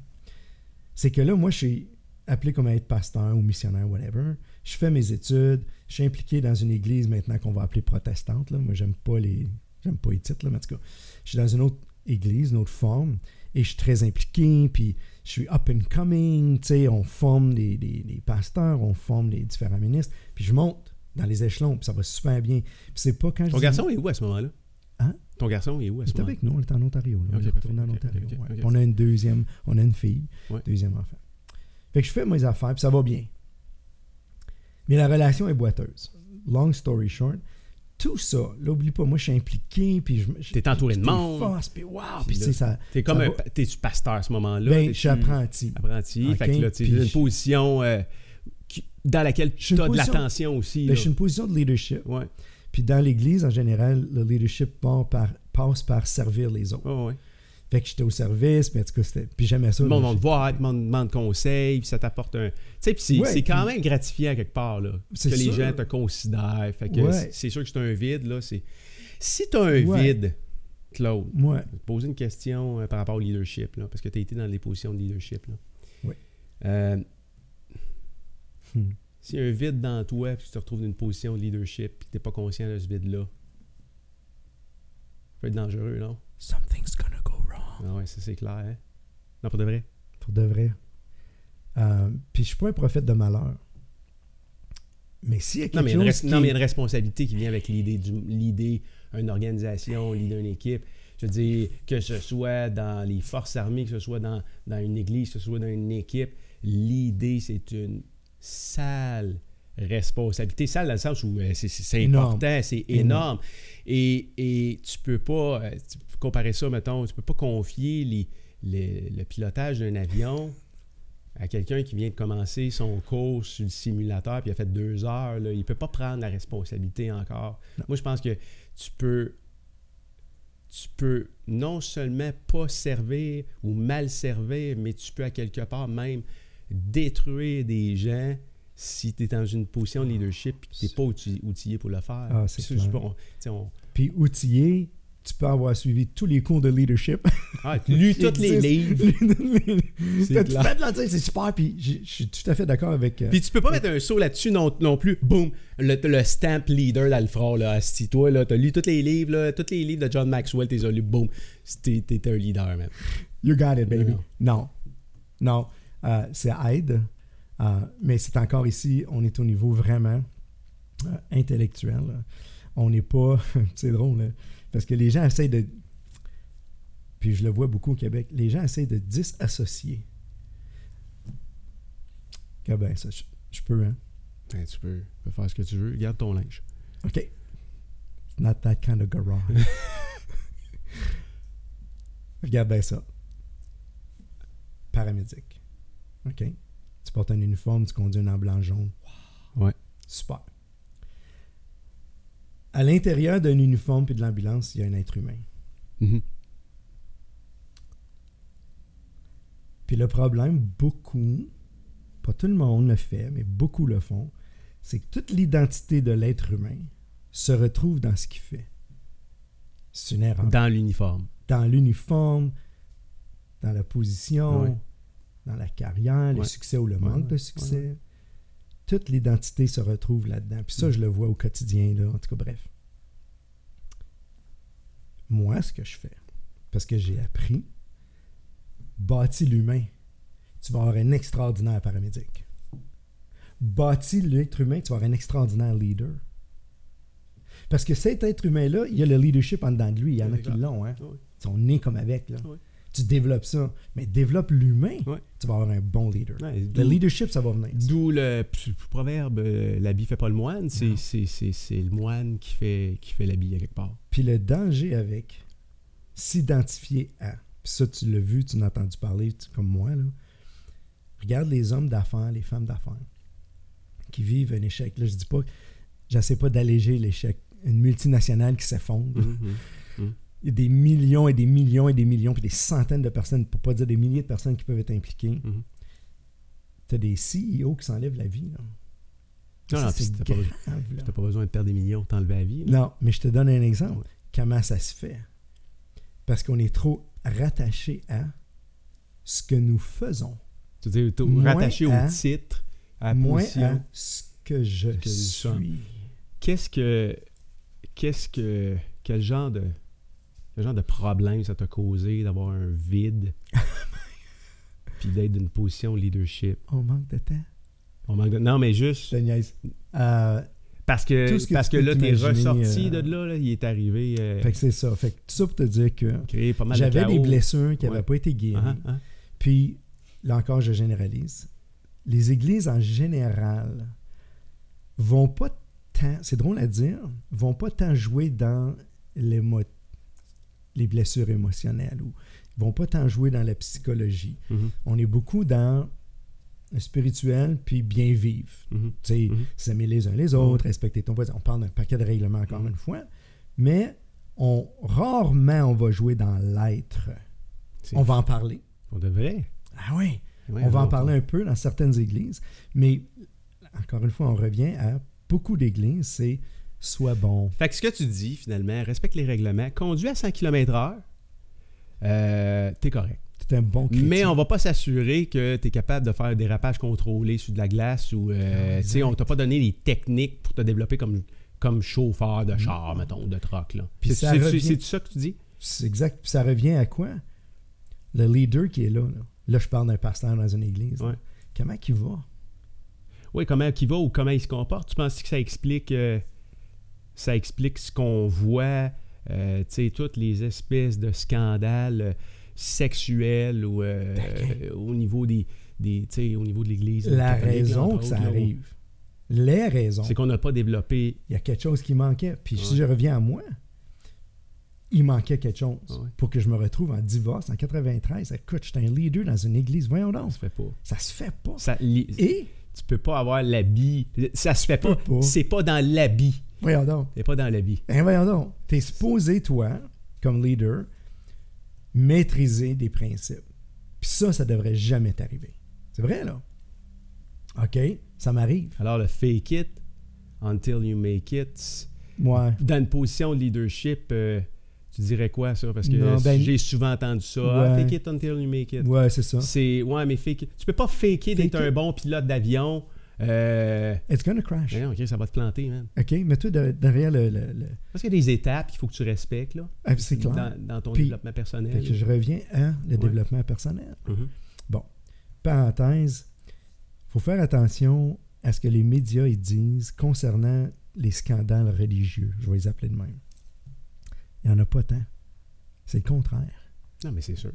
C'est que là, moi, je suis appelé comme à être pasteur ou missionnaire, whatever. Je fais mes études. Je suis impliqué dans une église maintenant qu'on va appeler protestante. Là. Moi, j'aime pas les titres, là, mais en tout cas, je suis dans une autre église, une autre forme, et je suis très impliqué, puis je suis up and coming. Tu sais, on forme les pasteurs, on forme les différents ministres, puis je monte dans les échelons, puis ça va super bien. Puis c'est pas quand je... Ton garçon est où à ce moment-là? Hein? Ton garçon est où à ce moment-là? Il est avec nous, on est en Ontario. Là. Okay, on est retourné en Ontario. Okay. On a une fille, deuxième enfant. Fait que je fais mes affaires, puis ça va bien. Mais la relation est boiteuse. Long story short, tout ça, là, oublie pas, moi, je suis impliqué, puis je... T'es entouré de monde. Force, puis wow, puis tu sais, ça... T'es comme t'es-tu pasteur à ce moment-là? Ben, je suis apprenti. Okay, fait que là, tu es dans une position dans laquelle tu as de l'attention aussi. Ben, je suis une position de leadership. Ouais. Puis dans l'Église, en général, le leadership passe par servir les autres. Oh, oui. Fait que j'étais au service, puis en tout cas, c'était... Puis j'aimais ça. Le monde te voit, le monde demande conseil, puis ça t'apporte un... Tu sais, puis c'est quand même gratifiant quelque part, là, que les gens te considèrent. Fait que c'est sûr que c'est un vide, là. Si t'as un vide, Claude, je vais te poser une question par rapport au leadership, là, parce que t'as été dans les positions de leadership, là. Oui. S'il y a un vide dans toi, puis tu te retrouves dans une position de leadership, puis tu n'es pas conscient de ce vide-là, ça peut être dangereux, non? Something's gonna go wrong. Ah ouais, ça c'est clair. Hein? Non, pour de vrai. Pour de vrai. Puis je suis pas un prophète de malheur. Mais s'il y a quelque chose. Non, mais il y a une responsabilité qui vient avec l'idée d'une organisation, l'idée d'une équipe. Je veux dire, que ce soit dans les forces armées, que ce soit dans une église, que ce soit dans une équipe, l'idée, c'est une sale responsabilité. Sale dans le sens où c'est important, c'est énorme. Et tu peux pas, comparer ça, mettons, tu peux pas confier le pilotage d'un avion à quelqu'un qui vient de commencer son cours sur le simulateur, puis il a fait 2 heures, là, il ne peut pas prendre la responsabilité encore. Non. Moi, je pense que tu peux non seulement pas servir ou mal servir, mais tu peux à quelque part même détruire des gens si tu es dans une position de leadership et que tu n'es pas outillé pour le faire. Ah, c'est clair. Puis outillé... Tu peux avoir suivi tous les cours de leadership. Ah, lu tous les livres. C'est clair. C'est super, puis je suis tout à fait d'accord avec... Puis tu peux pas mettre un saut là-dessus non plus. Boum, le stamp leader d'Alfred, là, si toi, là, t'as lu tous les livres, là, tous les livres de John Maxwell, t'es lu, boum, t'es un leader, man. You got it, baby. Non. C'est aide, mais c'est encore ici, on est au niveau vraiment intellectuel. Là. On n'est pas... c'est drôle, là. Parce que les gens essayent de... Puis je le vois beaucoup au Québec. Les gens essayent de disassocier. Ah ben, ça, je peux, hein? Ben, tu peux faire ce que tu veux. Garde ton linge. OK. It's not that kind of garage. Regarde bien ça. Paramédic. OK. Tu portes un uniforme, tu conduis un ambulance jaune. Wow. Ouais. Super. À l'intérieur d'un uniforme puis de l'ambulance, il y a un être humain. Mm-hmm. Puis le problème, beaucoup, pas tout le monde le fait, mais beaucoup le font, c'est que toute l'identité de l'être humain se retrouve dans ce qu'il fait. C'est une erreur. Dans l'uniforme. Dans l'uniforme, dans la position, ouais. Dans la carrière, ouais. Le succès ou le manque de succès. Ouais. Toute l'identité se retrouve là-dedans. Puis ça, je le vois au quotidien, là. En tout cas, bref. Moi, ce que je fais, parce que j'ai appris, bâtis l'humain, tu vas avoir un extraordinaire paramédic. Bâtis l'être humain, tu vas avoir un extraordinaire leader. Parce que cet être humain-là, il y a le leadership en dedans de lui. Il y en a qui l'ont, hein? Oui. Ils sont nés comme avec, là. Oui. Tu développes ça, mais développe l'humain, ouais. Tu vas avoir un bon leader. Ouais, le leadership, ça va venir. D'où le proverbe « l'habit fait pas le moine », c'est le moine qui fait l'habit à quelque part. Puis le danger avec s'identifier à, puis ça tu l'as vu, tu l'as entendu parler, comme moi, là. Regarde les hommes d'affaires, les femmes d'affaires qui vivent un échec. Là, je dis pas, j'essaie pas d'alléger l'échec. Une multinationale qui s'effondre. Mm-hmm. Mm. Il y a des millions et des millions et des millions, puis des centaines de personnes, pour ne pas dire des milliers de personnes qui peuvent être impliquées. Mm-hmm. Tu as des CEO qui s'enlèvent la vie. Là. Non, ça, c'est grave, là. T'as pas besoin de perdre des millions pour t'enlever la vie. Là. Non, mais je te donne un exemple. Ouais. Comment ça se fait? Parce qu'on est trop rattaché à ce que nous faisons. Tu veux dire, rattaché au titre, à moins à ce que je suis. Quel genre de problème ça t'a causé d'avoir un vide puis d'être d'une position leadership? On manque de temps. Non, mais juste... Parce que là, t'es ressorti de là, il est arrivé... Fait que c'est ça. Fait que tout ça pour te dire que pas mal j'avais des blessures qui n'avaient pas été guéries. Uh-huh. Puis, là encore, je généralise. Les églises, en général, vont pas tant... C'est drôle à dire. Vont pas tant jouer dans les blessures émotionnelles, ou ils vont pas tant jouer dans la psychologie. Mm-hmm. On est beaucoup dans le spirituel, puis bien vivre. Mm-hmm. Tu sais, s'aimer les uns les autres, respecter ton voisin. On parle d'un paquet de règlements encore une fois, mais rarement on va jouer dans l'être. On va en parler. On devrait. Ah oui. Ouais, on va en parler un peu dans certaines églises, mais encore une fois, on revient à beaucoup d'églises, c'est soit bon. Fait que ce que tu dis, finalement, respecte les règlements, conduis à 100 km/h, t'es correct. T'es un bon critique. Mais on va pas s'assurer que t'es capable de faire des dérapages contrôlés sur de la glace ou, tu sais, on t'a pas donné les techniques pour te développer comme chauffeur de char, mettons, de troc, là. C'est ça que tu dis? C'est exact. Puis ça revient à quoi? le leader qui est là, là, là je parle d'un pasteur dans une église, ouais. Comment qu'il va? Oui, comment qu'il va ou comment il se comporte? Tu penses que ça explique ce qu'on voit, tu sais, toutes les espèces de scandales sexuels ou au niveau des tu sais, au niveau de l'église. La raison que ça arrive. Les raisons. C'est qu'on n'a pas développé. Il y a quelque chose qui manquait. Puis ouais. Si je reviens à moi, il manquait quelque chose pour que je me retrouve en divorce en 93. Écoute, j'étais un leader dans une église. Voyons donc. Ça se fait pas. Et tu peux pas avoir l'habit. Ça se fait pas. C'est pas dans l'habit. Voyons donc. C'est pas dans l'habit. Ben voyons donc. T'es supposé, toi, comme leader, maîtriser des principes. Puis ça devrait jamais t'arriver. C'est vrai, là? OK, ça m'arrive. Alors, le fake it until you make it. Ouais. Dans une position de leadership, tu dirais quoi, ça? Parce que non, j'ai souvent entendu ça. Ouais. Ah, fake it until you make it. Ouais, c'est ça. Ouais, mais fake it. Tu peux pas faker d'être un bon pilote d'avion. It's gonna crash. Ouais, OK, ça va te planter, man. OK, mais toi, derrière le... Parce qu'il y a des étapes qu'il faut que tu respectes, là. Ah, c'est clair. Dans ton développement personnel. Fait que je reviens à le développement personnel. Mm-hmm. Bon, parenthèse... Il faut faire attention à ce que les médias ils disent concernant les scandales religieux. Je vais les appeler de même. Il n'y en a pas tant. C'est le contraire. Non, mais c'est sûr.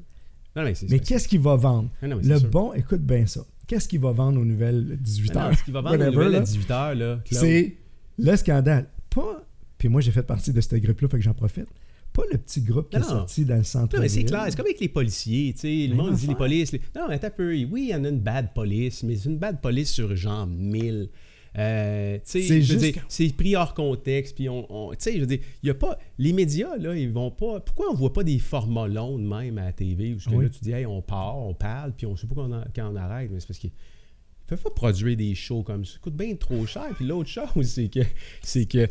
Non, mais c'est qu'est-ce qu'il va vendre? Non, le sûr. Bon, écoute bien ça. Qu'est-ce qu'il va vendre aux nouvelles 18h? Ce qu'il va vendre aux nouvelles 18h, là, c'est le scandale. Pas, puis moi, j'ai fait partie de ce groupe-là, fait que j'en profite. Pas le petit groupe qui est sorti dans le centre. Non, mais c'est clair. C'est comme avec les policiers. Tu sais, le monde dit les polices. Non, mais attends un peu. Oui, il y en a une bad police, mais une bad police sur genre 1000. C'est pris hors contexte. Puis on tu sais, je veux dire, il n'y a pas. Les médias, là, ils vont pas. Pourquoi on ne voit pas des formats longs de même à la TV où là, tu dis, hey, on part, on parle, puis on ne sait pas quand on arrête. Mais c'est parce qu'ils ne peuvent pas produire des shows comme ça. Ça coûte bien trop cher. Puis l'autre chose, c'est que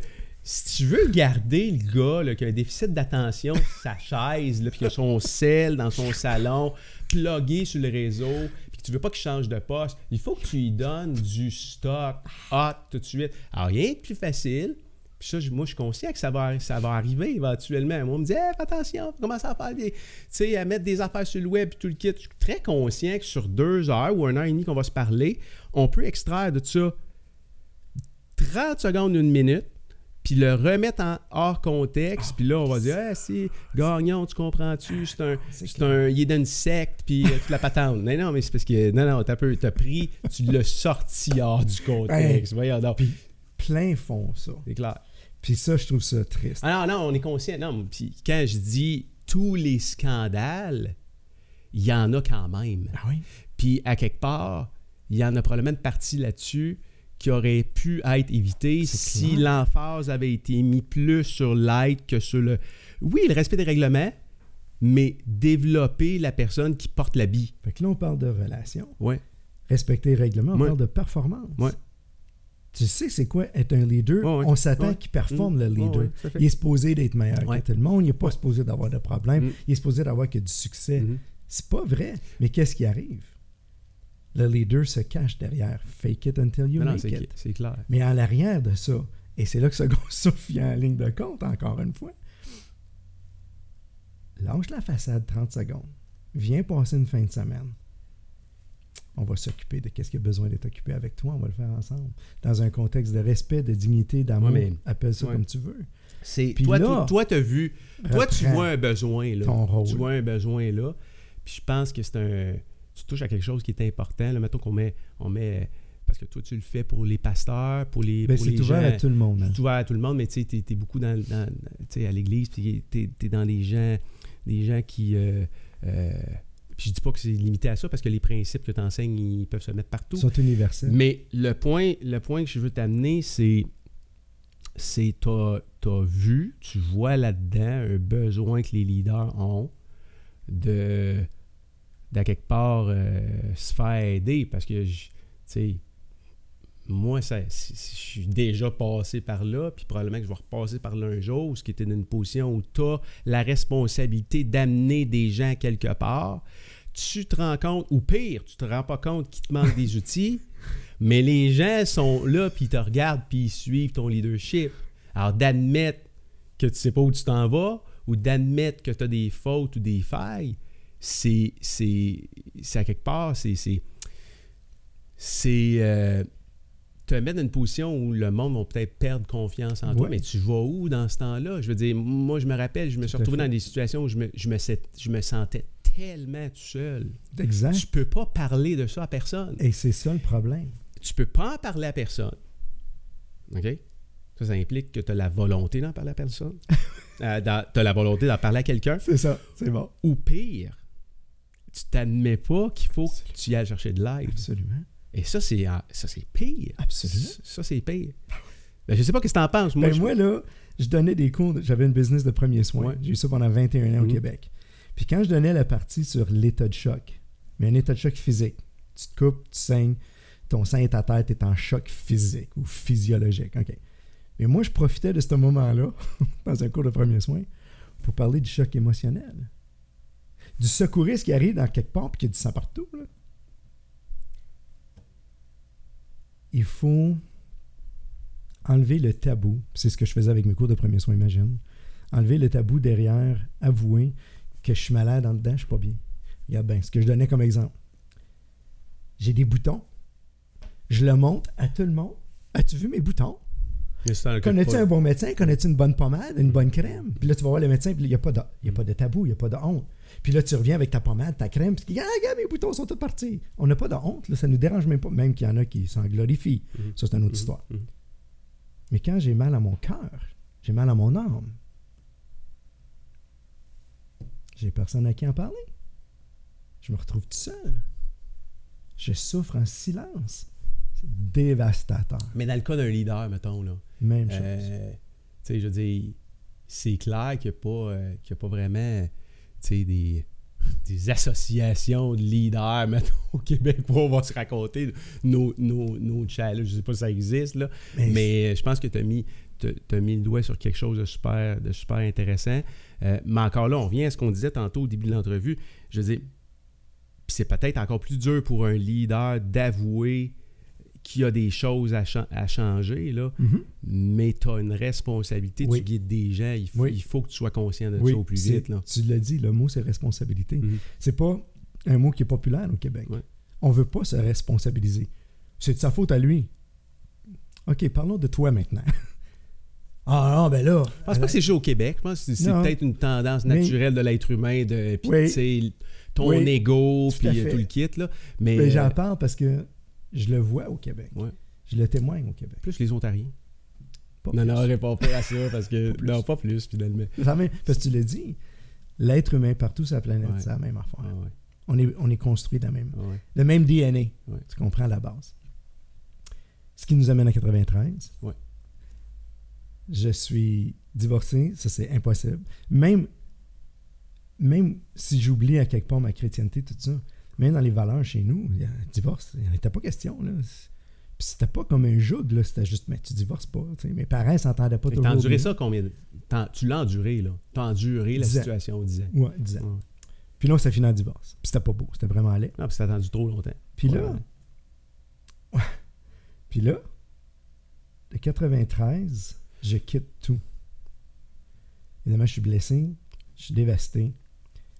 si tu veux garder le gars là, qui a un déficit d'attention sur sa chaise, là, puis qui a son sel dans son salon, plugué sur le réseau, puis que tu veux pas qu'il change de poste, il faut que tu lui donnes du stock hot tout de suite. Alors, rien de plus facile. Puis ça, moi, je suis conscient que ça va arriver éventuellement. Moi, on me dit hey, « attention, commence à faire des... Tu sais, à mettre des affaires sur le web et tout le kit. » Je suis très conscient que sur 2 heures ou 1 heure et demie qu'on va se parler, on peut extraire de ça 30 secondes, 1 minute, puis le remettre en hors contexte, puis là, on va dire « Ah, c'est Gagnon, tu comprends-tu? Il est d'une secte, puis toute la patente. » Non, mais c'est parce que... Non, t'as pris, tu l'as sorti hors du contexte. Voyons donc. Puis plein fond, ça. C'est clair. Puis ça, je trouve ça triste. Ah non, on est conscient. Non, puis quand je dis tous les scandales, il y en a quand même. Ah oui? Puis à quelque part, il y en a probablement une partie là-dessus qui aurait pu être évité si l'emphase avait été mise plus sur l'aide que sur le... Oui, le respect des règlements, mais développer la personne qui porte l'habit. Fait que là, on parle de relation. Oui. Respecter les règlements, on parle de performance. Oui. Tu sais c'est quoi être un leader? Ouais, ouais. On s'attend qu'il performe le leader. Ouais, il est supposé d'être meilleur que tout le monde. Il n'est pas supposé d'avoir de problème. Il est supposé d'avoir que du succès. C'est pas vrai. Mais qu'est-ce qui arrive? Le leader se cache derrière. Fake it until you make it. C'est clair. Mais à l'arrière de ça, et c'est là que Second source vient en ligne de compte, encore une fois, lâche la façade 30 secondes. Viens passer une fin de semaine. On va s'occuper de ce qui a besoin d'être occupé avec toi. On va le faire ensemble. Dans un contexte de respect, de dignité, d'amour. Ouais, appelle ça comme tu veux. Puis toi, tu as vu... Toi, tu vois un besoin, là. Ton rôle. Tu vois un besoin, là. Puis je pense que c'est un... Tu touches à quelque chose qui est important. Là, mettons qu'on met... Parce que toi, tu le fais pour les pasteurs, pour les gens. C'est ouvert à tout le monde. Hein? C'est ouvert à tout le monde, mais tu sais, t'es beaucoup à l'église, puis t'es dans des gens qui... puis je dis pas que c'est limité à ça, parce que les principes que t'enseignes, ils peuvent se mettre partout. Ils sont universels. Mais le point que je veux t'amener, c'est t'as vu, tu vois là-dedans un besoin que les leaders ont de... d'à quelque part se faire aider parce que, tu sais, moi, je suis déjà passé par là, puis probablement que je vais repasser par là un jour, ce qui était dans une position où tu as la responsabilité d'amener des gens quelque part. Tu te rends compte, ou pire, tu te rends pas compte qu'il te manque des outils, mais les gens sont là, puis ils te regardent, puis ils suivent ton leadership. Alors, d'admettre que tu sais pas où tu t'en vas, ou d'admettre que tu as des fautes ou des failles, c'est à quelque part, c'est te mettre dans une position où le monde va peut-être perdre confiance en toi, mais tu vas où dans ce temps-là? Je veux dire, moi, je me rappelle, je me suis retrouvé dans des situations où je me sentais tellement tout seul. Exact. Tu peux pas parler de ça à personne. Et c'est ça le problème. Tu peux pas en parler à personne. OK? Ça implique que tu as la volonté d'en parler à personne. Tu as la volonté d'en parler à quelqu'un. C'est ça, c'est bon. Ou pire, tu t'admets pas qu'il faut que tu y ailles chercher de l'aide. Absolument. Et ça, c'est pire. Absolument. Ça, c'est pire. Ben, je sais pas ce que tu en penses. Moi, moi, là, je donnais des cours. J'avais une business de premiers soins. Ouais. J'ai eu ça pendant 21 ans au Québec. Puis quand je donnais la partie sur l'état de choc, mais un état de choc physique, tu te coupes, tu saignes, ton sein et ta tête est en choc physique ou physiologique. OK. Mais moi, je profitais de ce moment-là, dans un cours de premiers soins, pour parler du choc émotionnel. Du secouriste qui arrive dans quelque part et qui a du sang partout. Là. Il faut enlever le tabou. C'est ce que je faisais avec mes cours de premiers soins, imagine. Enlever le tabou derrière, avouer que je suis malade en dedans, je suis pas bien. Regarde bien, ce que je donnais comme exemple. J'ai des boutons. Je le montre à tout le monde. As-tu vu mes boutons? Connais-tu un bon médecin? Connais-tu une bonne pommade? Une bonne crème? Puis là, tu vas voir le médecin, puis il n'y a pas de tabou, il n'y a pas de honte. Puis là, tu reviens avec ta pommade, ta crème, puis tu dis, regarde, mes boutons sont tous partis. On n'a pas de honte, là, ça ne nous dérange même pas, même qu'il y en a qui s'en glorifient. Mm-hmm. Ça, c'est une autre histoire. Mm-hmm. Mais quand j'ai mal à mon cœur, j'ai mal à mon âme, j'ai personne à qui en parler. Je me retrouve tout seul. Je souffre en silence. C'est dévastateur. Mais dans le cas d'un leader, mettons, là. Même chose. Tu sais, je veux dire, c'est clair qu'il n'y a pas vraiment, tu sais, des associations de leaders, mettons, au Québec, où on va se raconter nos challenges. Je ne sais pas si ça existe, là. Mais je pense que tu as mis le doigt sur quelque chose de super intéressant. Mais encore là, on revient à ce qu'on disait tantôt au début de l'entrevue. Je veux dire, puis c'est peut-être encore plus dur pour un leader d'avouer qu'il y a des choses à changer, là, mm-hmm. mais tu as une responsabilité, tu guides des gens, il faut que tu sois conscient de ça au plus vite. Là. Tu l'as dit, le mot, c'est responsabilité. Mm-hmm. C'est pas un mot qui est populaire au Québec. Ouais. On veut pas se responsabiliser. C'est de sa faute à lui. OK, parlons de toi maintenant. Ah non, ben là... Je pense pas que c'est juste au Québec. Je pense que c'est peut-être une tendance naturelle de l'être humain, de pis, ton ego, puis tout le kit. Là. Mais j'en parle parce que je le vois au Québec. Ouais. Je le témoigne au Québec. Plus les Ontariens. Pas non, plus. Non, réponds pas à ça parce que... pas plus, finalement. Parce que tu l'as dit, l'être humain partout sur la planète, c'est la même affaire. Ouais. On est construit dans le même DNA. Ouais. Tu comprends la base. Ce qui nous amène à 93. Oui. Je suis divorcé, ça c'est impossible. Même si j'oublie à quelque part ma chrétienté, tout ça... Même dans les valeurs chez nous, il y a un divorce, il n'y en était pas question. Là. Puis c'était pas comme un joug, là, c'était juste, mais tu divorces pas. T'sais. Mes parents ne s'entendaient pas toujours. Tu as enduré ça combien de temps? Tu l'as enduré, là. Tu as enduré la situation, 10 ans. Oui, 10 ans. Ouais. Puis là, ça finit en divorce. Puis c'était pas beau, c'était vraiment laid. Non, puis c'était attendu trop longtemps. Puis là, de 93, je quitte tout. Évidemment, je suis blessé, je suis dévasté.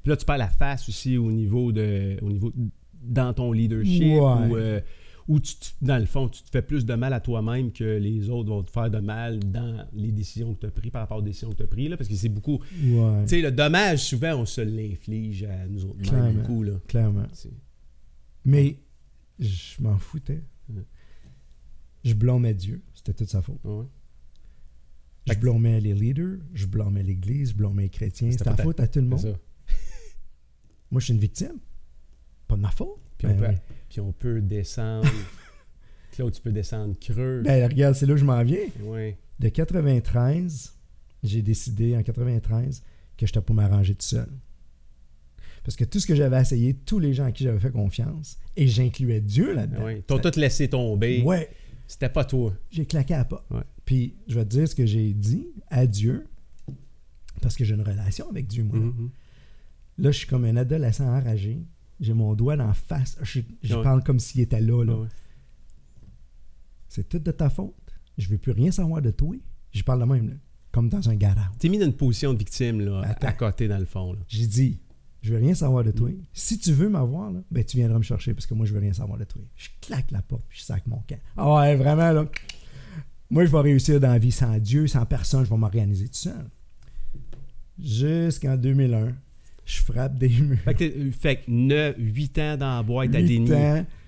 Là, tu perds la face aussi au niveau dans ton leadership où tu, dans le fond, tu te fais plus de mal à toi-même que les autres vont te faire de mal dans les décisions que tu as prises, par rapport aux décisions que tu as prises, là, parce que c'est beaucoup... Tu sais, le dommage, souvent, on se l'inflige à nous autres. Clairement, beaucoup, là. Clairement. C'est... Mais je m'en foutais. Ouais. Je blâmais Dieu. C'était toute sa faute. Ouais. Je blâmais les leaders, je blâmais l'Église, je blâmais les chrétiens. C'était la faute à tout le monde. C'est ça. Moi, je suis une victime. Pas de ma faute. Puis on peut descendre... Claude, tu peux descendre creux. Ben regarde, c'est là que je m'en viens. Oui. De 93, j'ai décidé en 93 que j'étais pour m'arranger tout seul. Parce que tout ce que j'avais essayé, tous les gens à qui j'avais fait confiance, et j'incluais Dieu là-dedans. Oui, t'as tout laissé tomber. Oui. C'était pas toi. J'ai claqué à pas. Ouais. Puis je vais te dire ce que j'ai dit à Dieu, parce que j'ai une relation avec Dieu, moi. Mm-hmm. Là, je suis comme un adolescent enragé. J'ai mon doigt dans la face. Je parle comme s'il était là. Ouais. C'est tout de ta faute. Je ne veux plus rien savoir de toi. Je parle de même, là, comme dans un garage. T'es mis dans une position de victime, là, à côté, dans le fond. Là. J'ai dit, je veux rien savoir de toi. Si tu veux m'avoir, là, ben tu viendras me chercher parce que moi, je veux rien savoir de toi. Je claque la porte, puis je sac mon camp. Ah ouais, vraiment, là. Moi, je vais réussir dans la vie sans Dieu, sans personne, je vais m'organiser tout seul. Jusqu'en 2001, je frappe des murs. Fait que 8 ans dans la boîte à déni.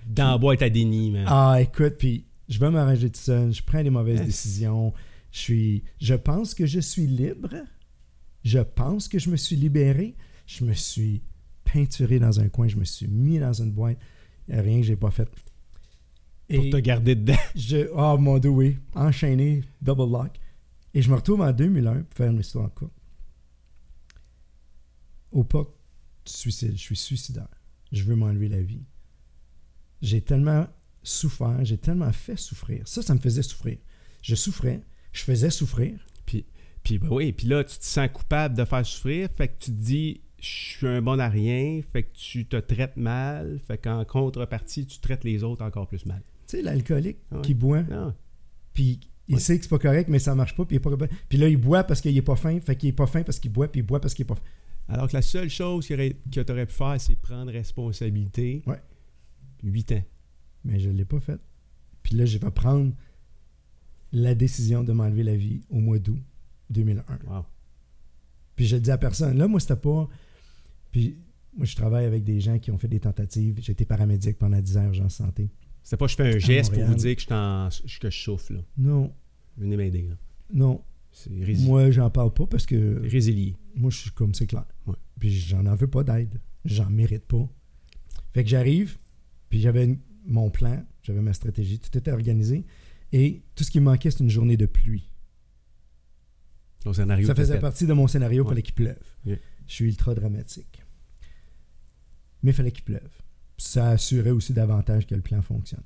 Dans la boîte à déni, man. Ah, écoute, puis je vais m'arranger tout seul, je prends des mauvaises décisions. Je pense que je suis libre. Je pense que je me suis libéré. Je me suis peinturé dans un coin. Je me suis mis dans une boîte. Il n'y a rien que je n'ai pas fait. Pour te garder dedans. Oh mon Dieu, oui. Enchaîné, double lock. Et je me retrouve en 2001 pour faire une histoire courte. Au portes du suicide. Je suis suicidaire. Je veux m'enlever la vie. J'ai tellement souffert. J'ai tellement fait souffrir. Ça me faisait souffrir. Je souffrais. Je faisais souffrir. Puis ben oui, puis là, tu te sens coupable de faire souffrir, fait que tu te dis, je suis un bon à rien, fait que tu te traites mal, fait qu'en contrepartie, tu traites les autres encore plus mal. Tu sais, l'alcoolique qui boit, puis il sait que c'est pas correct, mais ça marche pas, puis il est pas... Puis là, il boit parce qu'il est pas faim, fait qu'il est pas faim parce qu'il boit, puis il boit parce qu'il est pas faim. Alors que la seule chose que tu aurais pu faire, c'est prendre responsabilité. 8 ans. Mais je l'ai pas fait. Puis là, je vais prendre la décision de m'enlever la vie au mois d'août 2001. Wow. Puis je le dis à personne. Là, moi, c'était pas... Puis moi, je travaille avec des gens qui ont fait des tentatives. J'ai été paramédic pendant 10 ans, urgence santé. C'était pas je fais un geste pour vous dire que je souffle. Là. Non. Venez m'aider. Là. Non. C'est résilié. Moi, j'en parle pas parce que... Résilié. Moi, je suis comme, c'est clair. Ouais. Puis j'en en veux pas d'aide. J'en mérite pas. Fait que j'arrive, puis j'avais mon plan, j'avais ma stratégie, tout était organisé. Et tout ce qui me manquait, c'est une journée de pluie. Ton scénario ça faisait partie de mon scénario, il fallait qu'il pleuve. Yeah. Je suis ultra dramatique. Mais il fallait qu'il pleuve. Ça assurait aussi davantage que le plan fonctionne.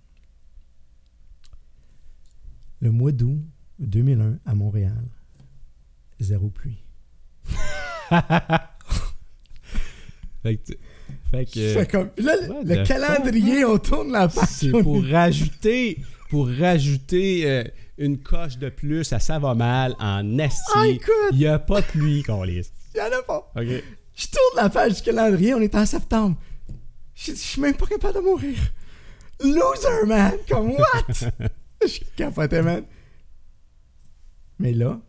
Le mois d'août 2001, à Montréal, 0 pluie. Fait que comme, là, le calendrier, on tourne la page. C'est pour rajouter... une coche de plus, ça va mal en acier. Il n'y a pas de pluie, Cornwallis. Il n'y en a pas. Okay. Je tourne la page du calendrier, on est en septembre. Je suis même pas capable de mourir. Loser, man! Comme what? Je capotais, man. Mais là,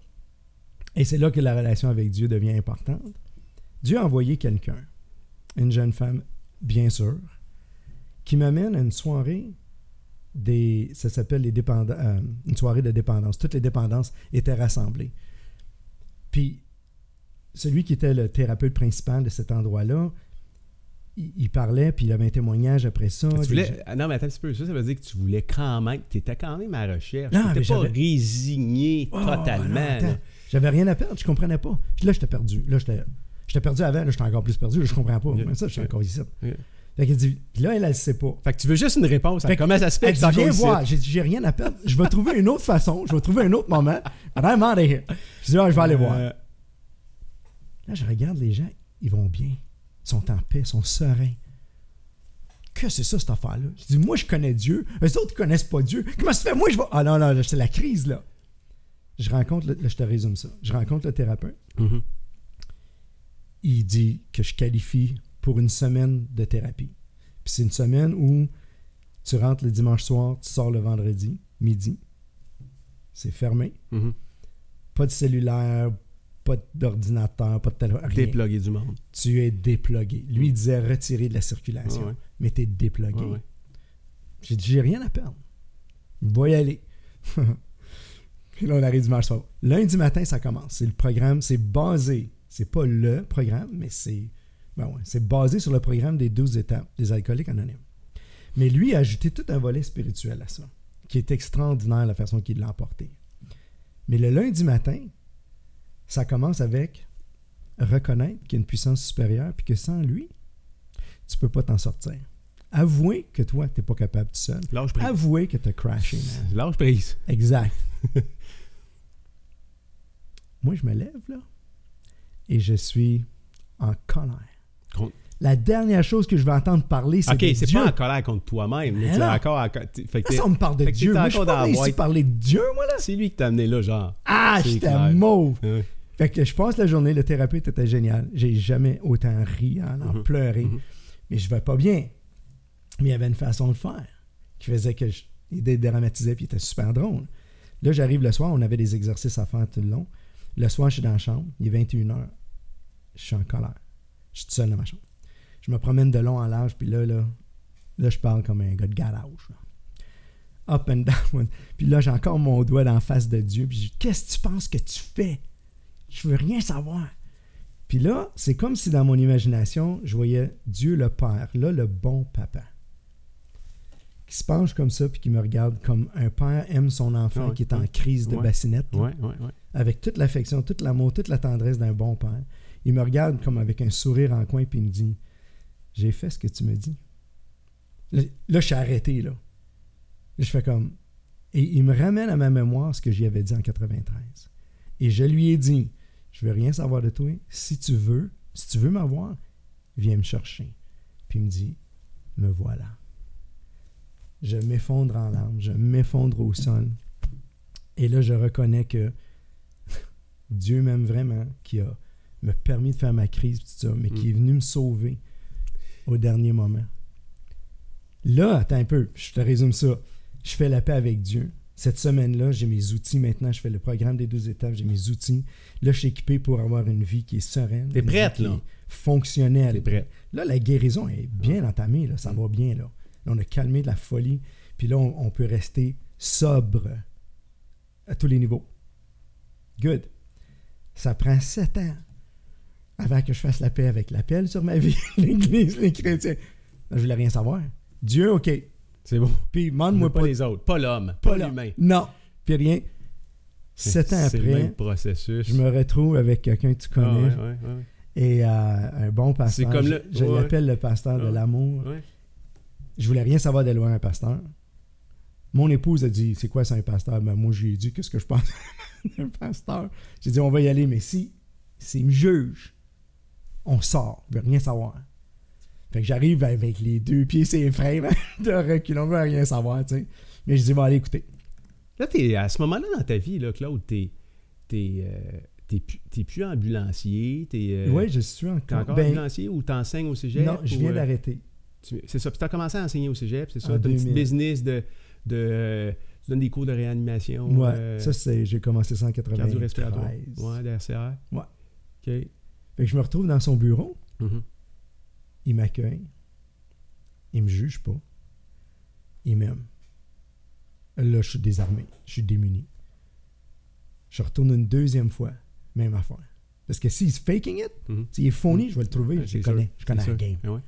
et c'est là que la relation avec Dieu devient importante. Dieu a envoyé quelqu'un, une jeune femme, bien sûr, qui m'amène à une soirée. Ça s'appelle une soirée de dépendance. Toutes les dépendances étaient rassemblées. Puis, celui qui était le thérapeute principal de cet endroit-là, il parlait, puis il avait un témoignage après ça. Non, mais attends un petit peu. Ça veut dire que tu voulais quand même... Tu étais quand même à la recherche. Tu n'étais pas résigné totalement. Non, j'avais rien à perdre. Je comprenais pas. Là, j'étais perdu. Là, j'étais perdu avant. Là, j'étais encore plus perdu. Là, je comprends pas. Même ça, je suis encore ici. Fait qu'elle dit, là, elle le sait pas. Fait que tu veux juste une réponse. Comment ça se fait que tu viens voir? J'ai rien à perdre. Je vais trouver une autre façon. Je vais trouver un autre moment. I'm out of here. Je dis, je vais aller voir. Là, je regarde les gens. Ils vont bien. Ils sont en paix. Ils sont sereins. Que c'est ça, cette affaire-là? Je dis, moi, je connais Dieu. Eux autres, ils connaissent pas Dieu. Comment ça se fait? Moi, je vais... Ah non, non, c'est la crise, là. Je rencontre... Là, je te résume ça. Je rencontre le thérapeute. Mm-hmm. Il dit que je qualifie... pour une semaine de thérapie. Puis c'est une semaine où tu rentres le dimanche soir, tu sors le vendredi, midi. C'est fermé. Mm-hmm. Pas de cellulaire, pas d'ordinateur, pas de téléphone. Déplogué du monde. Tu es déplogué. Lui, il disait retiré de la circulation. Mais t'es déplogué. J'ai dit, j'ai rien à perdre. Va y aller. Puis là, on arrive dimanche soir. Lundi matin, ça commence. C'est le programme, c'est basé. C'est pas le programme, mais c'est... c'est basé sur le programme des 12 étapes des Alcooliques Anonymes. Mais lui a ajouté tout un volet spirituel à ça, qui est extraordinaire la façon qu'il l'a emporté. Mais le lundi matin, ça commence avec reconnaître qu'il y a une puissance supérieure puis que sans lui, tu peux pas t'en sortir. Avouer que toi, t'es pas capable tout seul. Lâche prise. Avouer que t'as crashé, man. Lâche prise. Exact. Moi, je me lève, là, et je suis en colère. La dernière chose que je vais entendre parler, c'est de Dieu. OK, c'est pas en colère contre toi-même. Là, tu es encore en colère. Ça, on me parle de Dieu. Moi, je suis pas venu ici parler de Dieu, moi, là. C'est lui qui t'a amené là, genre. Ah, j'étais mauve. Fait que je passe la journée, le thérapeute était génial. J'ai jamais autant ri, à en pleurer. Mais je vais pas bien. Mais il y avait une façon de faire qui faisait que je dédramatisais, puis il était super drôle. Là, j'arrive le soir, on avait des exercices à faire tout le long. Le soir, je suis dans la chambre, il est 21h. Je suis en colère. Je suis tout seul dans ma chambre. Je me promène de long en large, puis là, je parle comme un gars de garage. Là. Up and down. Puis là, j'ai encore mon doigt dans la face de Dieu, puis je dis, qu'est-ce que tu penses que tu fais? Je veux rien savoir. Puis là, c'est comme si dans mon imagination, je voyais Dieu le Père, là, le bon papa, qui se penche comme ça, puis qui me regarde comme un père aime son enfant qui est en crise de bassinette, là, avec toute l'affection, tout l'amour, toute la tendresse d'un bon père. Il me regarde comme avec un sourire en coin, puis il me dit, « J'ai fait ce que tu me dis. » Là, je suis arrêté, là. Je fais comme... Et il me ramène à ma mémoire ce que j'y avais dit en 93. Et je lui ai dit, « Je veux rien savoir de toi. Si tu veux m'avoir, viens me chercher. » Puis il me dit, « Me voilà. » Je m'effondre en larmes, je m'effondre au sol. Et là, je reconnais que Dieu m'aime vraiment, qui a me permis de faire ma crise, tout ça, mais qui est venu me sauver au dernier moment. Là, attends un peu, je te résume ça. Je fais la paix avec Dieu. Cette semaine-là, j'ai mes outils. Maintenant, je fais le programme des 12 étapes, j'ai mes outils. Là, je suis équipé pour avoir une vie qui est sereine. T'es prête, là? Fonctionnelle. T'es prête. Là, la guérison est bien entamée, là. Ça va bien, là. On a calmé de la folie, puis là, on peut rester sobre à tous les niveaux. Good. Ça prend 7 ans avant que je fasse la paix avec l'appel sur ma vie, l'Église, les chrétiens. Je voulais rien savoir. Dieu, OK. C'est bon. Puis demande-moi pas les autres, pas l'homme, pas l'humain. Non, puis rien. 7 ans après, le même processus. Je me retrouve avec quelqu'un que tu connais. Et un bon pasteur. C'est comme le... Je l'appelle le pasteur de l'amour. Je voulais rien savoir de loin un pasteur. Mon épouse a dit, c'est quoi ça un pasteur? Ben, moi, je lui ai dit, qu'est-ce que je pense d'un pasteur? J'ai dit, on va y aller, mais s'il me juge, on sort. Je veux rien savoir. Fait que j'arrive avec les 2 pieds, c'est frères de recul. On veut rien savoir, tu sais. Mais je dis, va aller écouter. Là, à ce moment-là dans ta vie, là, Claude, t'es plus ambulancier. Oui, je suis encore. T'es encore ambulancier ou t'enseignes au Cégep? Non, je viens d'arrêter. C'est ça. Puis tu as commencé à enseigner au Cégep, c'est ça? Tu as un petit business de tu donnes des cours de réanimation. Oui, ça, j'ai commencé ça en 93. Cardio-respiratoire. Oui, d'RCR. Oui. OK. Fait que je me retrouve dans son bureau. Mm-hmm. Il m'accueille. Il me juge pas. Il m'aime. Là, je suis désarmé. Je suis démuni. Je retourne une 2e fois. Même affaire. Parce que s'il est faking it, s'il est phony, je vais le trouver. Ouais, je connais la game. Ouais.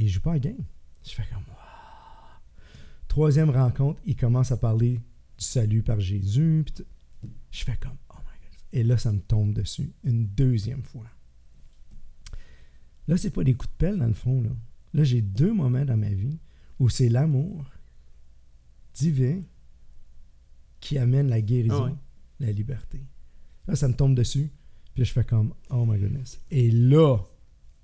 Il ne joue pas à la game. Je fais comme... Wow. 3e rencontre, il commence à parler du salut par Jésus. Je fais comme... Oh my God. Et là, ça me tombe dessus. Une 2e fois. Là, c'est pas des coups de pelle, dans le fond. Là, j'ai 2 moments dans ma vie où c'est l'amour divin qui amène la guérison, la liberté. Là, ça me tombe dessus. Puis là, je fais comme... Oh my goodness. Et là...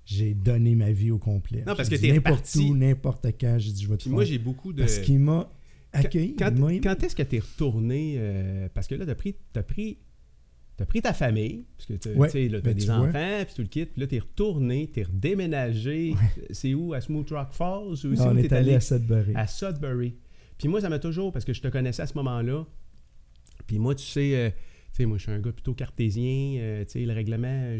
J'ai donné ma vie au complet. Non, parce que t'es reparti. N'importe où, n'importe quand, j'ai dit je vais te faire. Moi, j'ai beaucoup de... Parce qu'il m'a accueilli. Quand est-ce que t'es retourné... parce que là, t'as pris ta famille, parce que t'as des enfants, puis tout le kit, puis là, t'es retourné, t'es redéménagé. Ouais. C'est où? À Smooth Rock Falls? Ou non, on est allé à Sudbury. À Sudbury. Puis moi, ça m'a toujours... Parce que je te connaissais à ce moment-là. Puis moi, tu sais... moi, je suis un gars plutôt cartésien. Le règlement,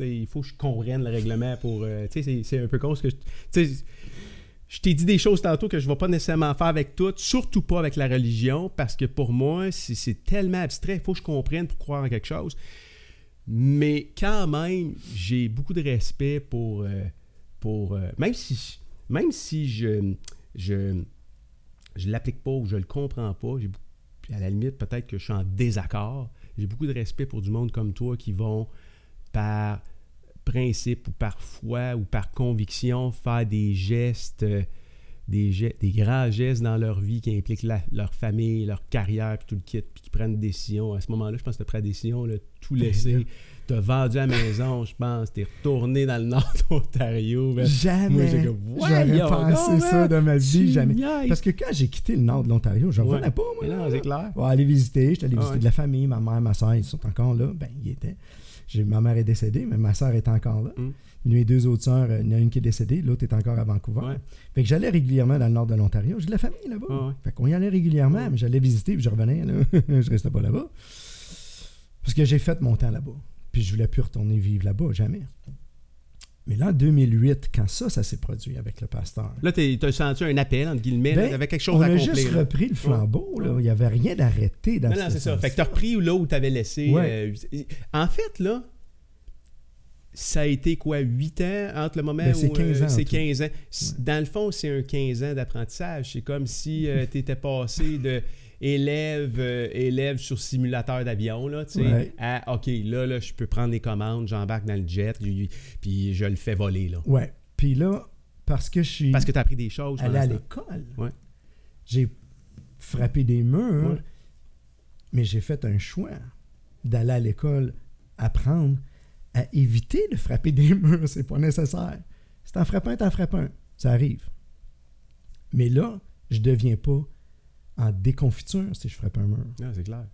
il faut que je comprenne le règlement pour... c'est un peu con ce que... Je t'ai dit des choses tantôt que je ne vais pas nécessairement faire avec tout, surtout pas avec la religion, parce que pour moi, c'est tellement abstrait. Il faut que je comprenne pour croire en quelque chose. Mais quand même, j'ai beaucoup de respect pour même si je ne l'applique pas ou je ne le comprends pas, à la limite, peut-être que je suis en désaccord. J'ai beaucoup de respect pour du monde comme toi qui vont, par principe ou par foi ou par conviction, faire des gestes des grands gestes dans leur vie qui impliquent leur famille, leur carrière, puis tout le kit, puis qui prennent des décisions. À ce moment-là, je pense que tu as pris la décision, là, tout laisser. Tu as vendu à la maison, je pense. Tu es retourné dans le nord d'Ontario. Ben, jamais. Moi, j'aurais pensé ça de ma vie. Jamais. Parce que quand j'ai quitté le nord de l'Ontario, je revenais pas, moi. Non, c'est clair. Bon, aller visiter, j'étais allé visiter de la famille. Ma mère, ma soeur, ils sont encore là. Ben, ils étaient. Ma mère est décédée, mais ma soeur est encore là. Mes deux autres sœurs, il y en a une qui est décédée, l'autre est encore à Vancouver. Fait que j'allais régulièrement dans le nord de l'Ontario. J'ai de la famille là-bas. Fait qu'on y allait régulièrement, mais j'allais visiter puis je revenais. Là. Je restais pas là-bas. Parce que j'ai fait mon temps là-bas. Puis je voulais plus retourner vivre là-bas, jamais. Mais là, en 2008, quand ça s'est produit avec le pasteur. Là, tu as senti un appel, entre guillemets, ben, avec quelque chose à accomplir. On a juste repris le flambeau. Là. Il n'y avait rien d'arrêté dans ce sens-là. C'est ça. Fait que tu as repris là où tu avais laissé. En fait, là, ça a été quoi, 8 ans entre le moment où... 15 ans, c'est 15 ans. Dans le fond, c'est un 15 ans d'apprentissage. C'est comme si tu étais passé de... élève sur simulateur d'avion, là, tu sais, à « OK, là, je peux prendre les commandes, j'embarque dans le jet, puis je le fais voler, là. » Ouais. Puis là, parce que je suis... Parce que tu as appris des choses. Allé à l'école. Ouais. J'ai frappé des murs, mais j'ai fait un choix d'aller à l'école apprendre à éviter de frapper des murs. C'est pas nécessaire. Si t'en frappes un. Ça arrive. Mais là, je deviens pas en déconfiture si je frappe un mur. Non, c'est clair.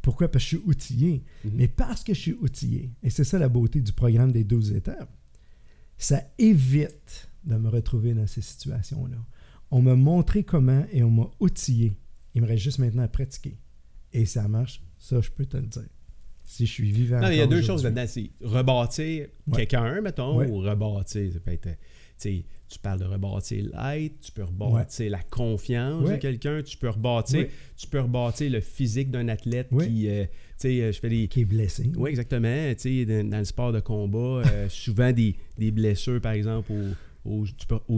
Pourquoi? Parce que je suis outillé. Mais parce que je suis outillé, et c'est ça la beauté du programme des 12 étapes, ça évite de me retrouver dans ces situations-là. On m'a montré comment et on m'a outillé. Il me reste juste maintenant à pratiquer. Et ça marche, ça je peux te le dire. Si je suis vivant encore. Non, il y a deux choses là-dedans. C'est rebâtir quelqu'un, mettons, ou rebâtir, ça peut être... Tu parles de rebâtir l'être, tu peux rebâtir la confiance de quelqu'un, tu peux rebâtir le physique d'un athlète qui, qui est blessé. Oui, exactement. Dans le sport de combat, souvent des blessures, par exemple, au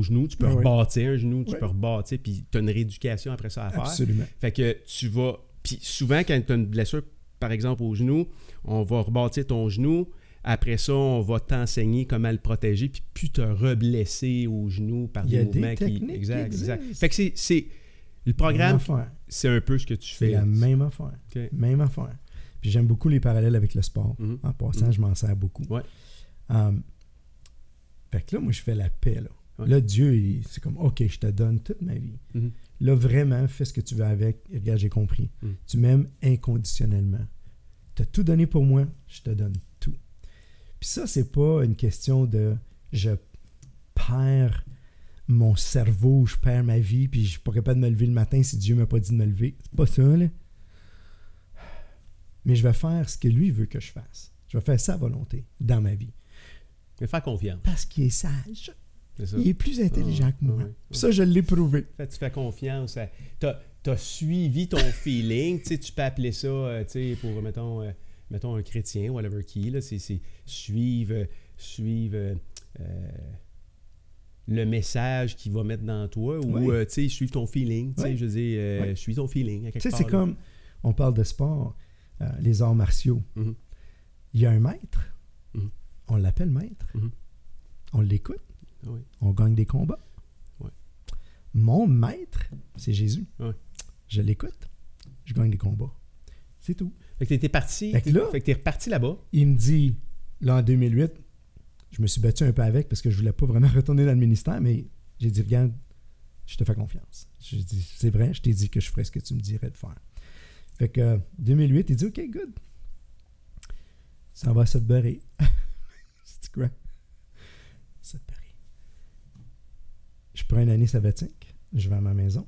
genou, tu peux rebâtir un genou, tu peux rebâtir, puis tu as une rééducation après ça à faire. Absolument. Fait que tu vas... Puis souvent, quand tu as une blessure, par exemple, au genou, on va rebâtir ton genou. Après ça, on va t'enseigner comment le protéger puis plus te reblesser au genou par des mouvements qui... Exact. Fait que c'est le programme, c'est un peu ce que tu fais. C'est la même affaire. Okay. Même affaire. Puis j'aime beaucoup les parallèles avec le sport. En passant, je m'en sers beaucoup. Fait que là, moi, je fais la paix. Là, là Dieu, c'est comme, OK, je te donne toute ma vie. Là, vraiment, fais ce que tu veux avec. Regarde, j'ai compris. Tu m'aimes inconditionnellement. Tu as tout donné pour moi, je te donne tout. Puis ça, c'est pas une question de je perds mon cerveau, je perds ma vie, puis je suis pas capable de me lever le matin si Dieu m'a pas dit de me lever. C'est pas ça, là. Mais je vais faire ce que lui veut que je fasse. Je vais faire sa volonté dans ma vie. Je vais faire confiance. Parce qu'il est sage. C'est ça. Il est plus intelligent que moi. Ça, je l'ai prouvé. Tu fais confiance. T'as suivi ton feeling. Tu peux appeler ça, pour, mettons un chrétien, whatever qui, là, c'est suivre le message qu'il va mettre dans toi ou suivre ton feeling. Je veux dire, suis ton feeling. C'est là. Comme, on parle de sport, les arts martiaux. Il y a un maître, on l'appelle maître, on l'écoute, on gagne des combats. Mon maître, c'est Jésus. Je l'écoute, je gagne des combats. C'est tout. Fait que t'es reparti là-bas. Il me dit, là en 2008, je me suis battu un peu avec parce que je voulais pas vraiment retourner dans le ministère, mais j'ai dit, regarde, je te fais confiance. J'ai dit, c'est vrai, je t'ai dit que je ferais ce que tu me dirais de faire. Fait que 2008, il dit, OK, good. Ça va à Sudbury. C'est quoi? Sudbury. Je prends une année sabbatique, je vais à ma maison.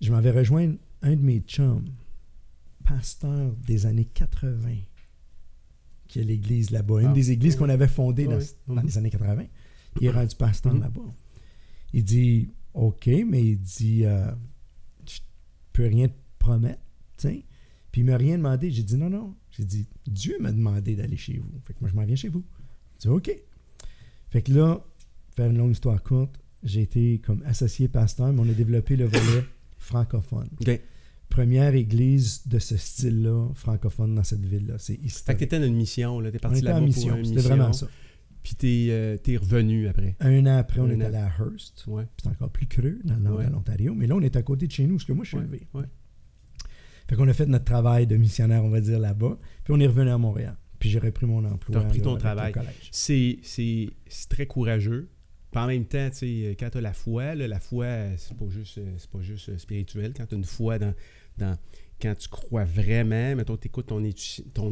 Je m'en vais rejoindre un de mes chums. Pasteur des années 80, qui est l'église là-bas, une des églises qu'on avait fondées dans les années 80. Il est rendu pasteur là-bas. Il dit, OK, mais il dit, je peux rien te promettre, tu sais. Puis il m'a rien demandé. J'ai dit, non. J'ai dit, Dieu m'a demandé d'aller chez vous. Fait que moi, je m'en viens chez vous. Il dit, OK. Fait que là, faire une longue histoire courte, j'ai été comme associé pasteur, mais on a développé le volet francophone. OK. Première église de ce style-là, francophone, dans cette ville-là. C'est historique. Fait que t'étais dans une mission, là. T'es parti là-bas pour une mission. C'était vraiment ça. Puis t'es revenu après. Un an après, on est allé à Hearst. Ouais. Puis c'est encore plus creux dans le nord de l'Ontario. Mais là, on est à côté de chez nous, parce que moi, je suis arrivé. Ouais. Fait qu'on a fait notre travail de missionnaire, on va dire, là-bas. Puis on est revenu à Montréal. Puis j'ai repris mon emploi. T'as repris ton travail. C'est très courageux. Puis en même temps, quand t'as la foi, là, la foi, c'est pas juste spirituel. Quand t'as une foi quand tu crois vraiment, mettons, t'écoutes ton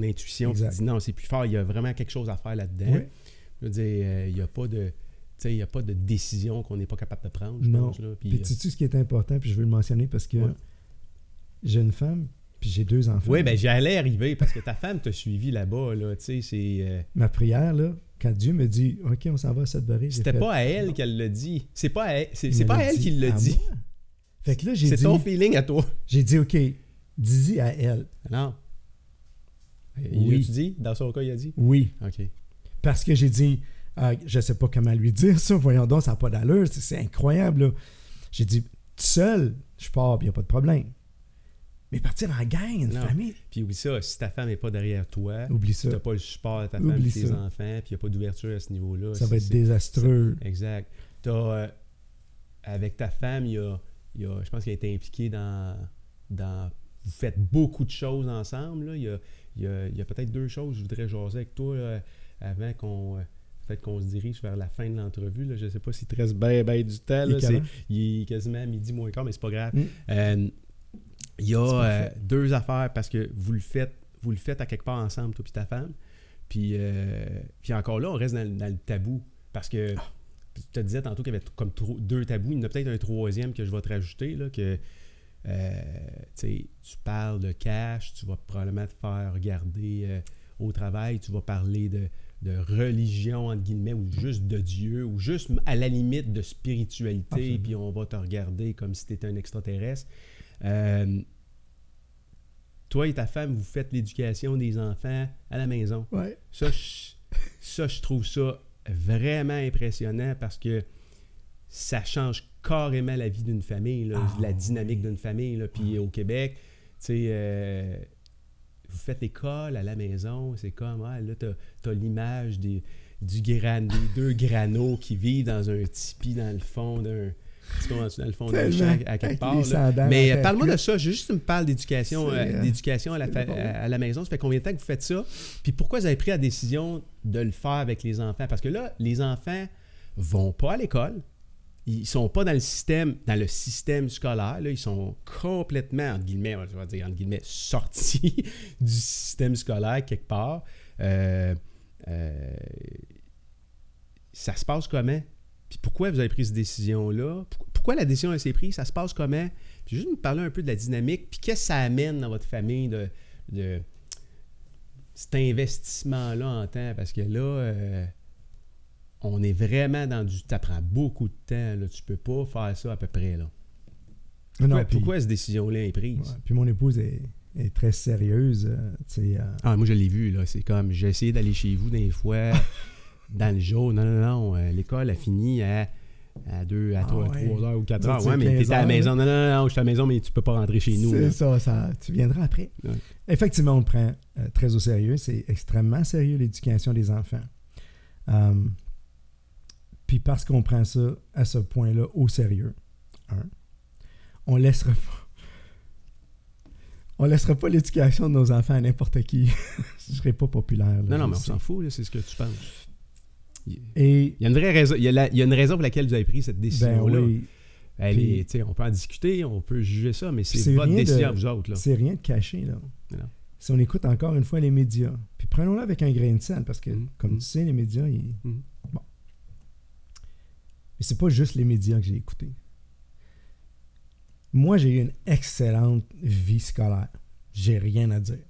intuition, exact. Tu te dis non, c'est plus fort, il y a vraiment quelque chose à faire là-dedans. Oui. Je veux dire, il n'y a pas de décision qu'on n'est pas capable de prendre, je pense. Là, puis tu sais ce qui est important, puis je veux le mentionner parce que j'ai une femme, puis j'ai 2 enfants. Oui, bien, j'allais arriver parce que ta femme t'a suivi là-bas, là, tu sais, c'est... Ma prière, là, quand Dieu me dit « OK, on s'en va à Sudbury », c'était pas à elle qu'elle l'a dit. C'est pas à elle qui l'a dit. Fait que là, c'est ton feeling à toi. J'ai dit « OK, dis-y à elle. » Non. Oui. Tu dis? Dans son cas, il a dit? Oui. OK. Parce que j'ai dit, je ne sais pas comment lui dire ça, voyons donc, ça n'a pas d'allure, c'est incroyable. Là. J'ai dit, tout seul, je pars, il n'y a pas de problème. Mais partir en gang, famille. Puis oublie ça, si ta femme n'est pas derrière toi, tu n'as pas le support de ta femme et tes enfants, puis il n'y a pas d'ouverture à ce niveau-là. Ça va être désastreux. Exact. Avec ta femme, je pense qu'elle a été impliquée dans vous faites beaucoup de choses ensemble. Là. Il y a peut-être 2 choses que je voudrais jaser avec toi. Là. Avant qu'on se dirige vers la fin de l'entrevue. Là, je ne sais pas s'il te reste bien du temps. Là, il est quasiment 12:15, mais c'est pas grave. Il y a 2 affaires parce que vous le faites à quelque part ensemble, toi et ta femme. Puis encore là, on reste dans le tabou. Parce que tu te disais tantôt qu'il y avait comme 2 tabous. Il y en a peut-être un 3e que je vais te rajouter. Là, que tu parles de cash, tu vas probablement te faire regarder au travail. Tu vas parler de religion, entre guillemets, ou juste de Dieu, ou juste à la limite de spiritualité, puis on va te regarder comme si tu étais un extraterrestre. Toi et ta femme, vous faites l'éducation des enfants à la maison. Ouais. Ça, je trouve ça vraiment impressionnant parce que ça change carrément la vie d'une famille, là, la dynamique d'une famille. Là. Puis au Québec, tu sais... vous faites école à la maison, c'est comme, là, t'as l'image des 2 granos qui vivent dans un tipi dans le fond d'un champ à quelque part. Là. Mais parle-moi de ça, juste tu me parles d'éducation à la maison. Ça fait combien de temps que vous faites ça? Puis pourquoi vous avez pris la décision de le faire avec les enfants? Parce que là, les enfants vont pas à l'école. Ils sont pas dans le système scolaire. Là, ils sont complètement, entre guillemets, sortis du système scolaire quelque part. Ça se passe comment? Puis pourquoi vous avez pris cette décision-là? Pourquoi la décision s'est prise? Ça se passe comment? Puis juste nous parler un peu de la dynamique. Puis qu'est-ce que ça amène dans votre famille de cet investissement-là en temps? Parce que là... on est vraiment dans du... Ça prend beaucoup de temps. Là. Tu peux pas faire ça à peu près. Là. Pourquoi cette décision-là est prise? Ouais, puis mon épouse est très sérieuse. Moi, je l'ai vu. Là. C'est comme... J'ai essayé d'aller chez vous des fois dans le jour. Non. L'école a fini à 3h ou 4h. Oui, mais t'es à la maison. Non, je suis à la maison, mais tu peux pas rentrer chez nous. C'est ça. Tu viendras après. Ouais. Effectivement, on le prend très au sérieux. C'est extrêmement sérieux, l'éducation des enfants. Puis parce qu'on prend ça à ce point-là au sérieux, on laissera pas l'éducation de nos enfants à n'importe qui. Je serais pas populaire. Là, mais on s'en fout, là, c'est ce que tu penses. Il y a une vraie raison. Il y a une raison pour laquelle vous avez pris cette décision-là. Ben oui. On peut en discuter, on peut juger ça, mais c'est votre décision à vous autres. Là. C'est rien de caché. Là. Non. Si on écoute encore une fois les médias, puis prenons-le avec un grain de sel, parce que, comme tu sais, les médias, ils... Bon. Mais c'est pas juste les médias que j'ai écoutés. Moi, j'ai eu une excellente vie scolaire. J'ai rien à dire.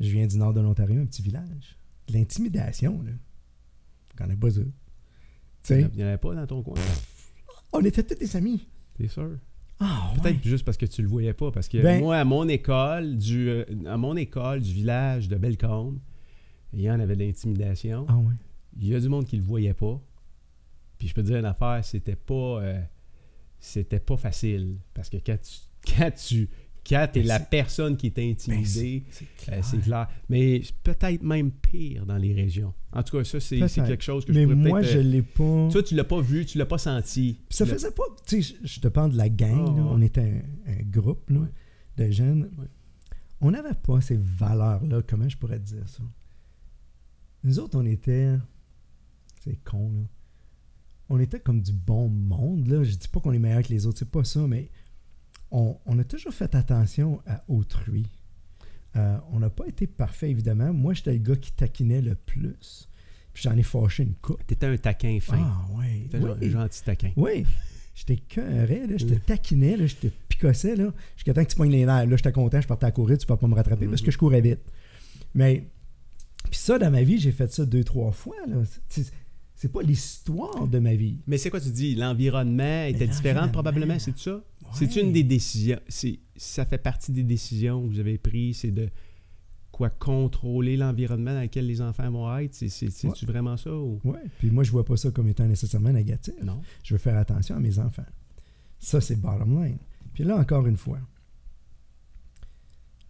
Je viens du nord de l'Ontario, un petit village. De l'intimidation, là. J'en ai pas eu. Il n'y en avait pas dans ton coin. On était tous des amis. T'es sûr? Peut-être juste parce que tu le voyais pas. Parce que moi, à mon école, du village de Belcombe, il y en avait de l'intimidation. Ah ouais. Il y a du monde qui le voyait pas. Puis je peux te dire une affaire, c'était pas facile. Parce que quand tu Kat est la personne qui est intimidée, c'est clair. Mais peut-être même pire dans les régions. En tout cas, ça, c'est quelque chose que je pourrais peut-être... Mais moi, je l'ai pas... Toi, tu l'as pas vu, tu l'as pas senti. Puis ça faisait pas... Tu sais, je te parle de la gang, là. On était un groupe là, de jeunes. Ouais. On n'avait pas ces valeurs-là. Comment je pourrais te dire ça? Nous autres, on était... C'est con, là. On était comme du bon monde, là. Je dis pas qu'on est meilleur que les autres, c'est pas ça, mais... On a toujours fait attention à autrui. On n'a pas été parfait, évidemment. Moi, j'étais le gars qui taquinait le plus. Puis j'en ai fâché une coupe. T'étais un taquin fin. Ah, ouais. T'étais un gentil taquin. Oui. J'étais cœuré, là. Je te taquinais, là. Je te picossais, là. Jusqu'à temps que tu pognes les nerfs. Là, j'étais content. Je partais à courir. Tu ne vas pas me rattraper parce que je courais vite. Mais, puis ça, dans ma vie, j'ai fait ça 2-3 fois, là. C'est pas l'histoire de ma vie. Mais c'est quoi tu dis? L'environnement était différent, probablement. C'est tout ça? C'est une des décisions, ça fait partie des décisions que vous avez prises, c'est de quoi contrôler l'environnement dans lequel les enfants vont être, c'est-tu vraiment ça? Ou... Oui, puis moi je vois pas ça comme étant nécessairement négatif. Non. Je veux faire attention à mes enfants. Ça c'est bottom line. Puis là encore une fois,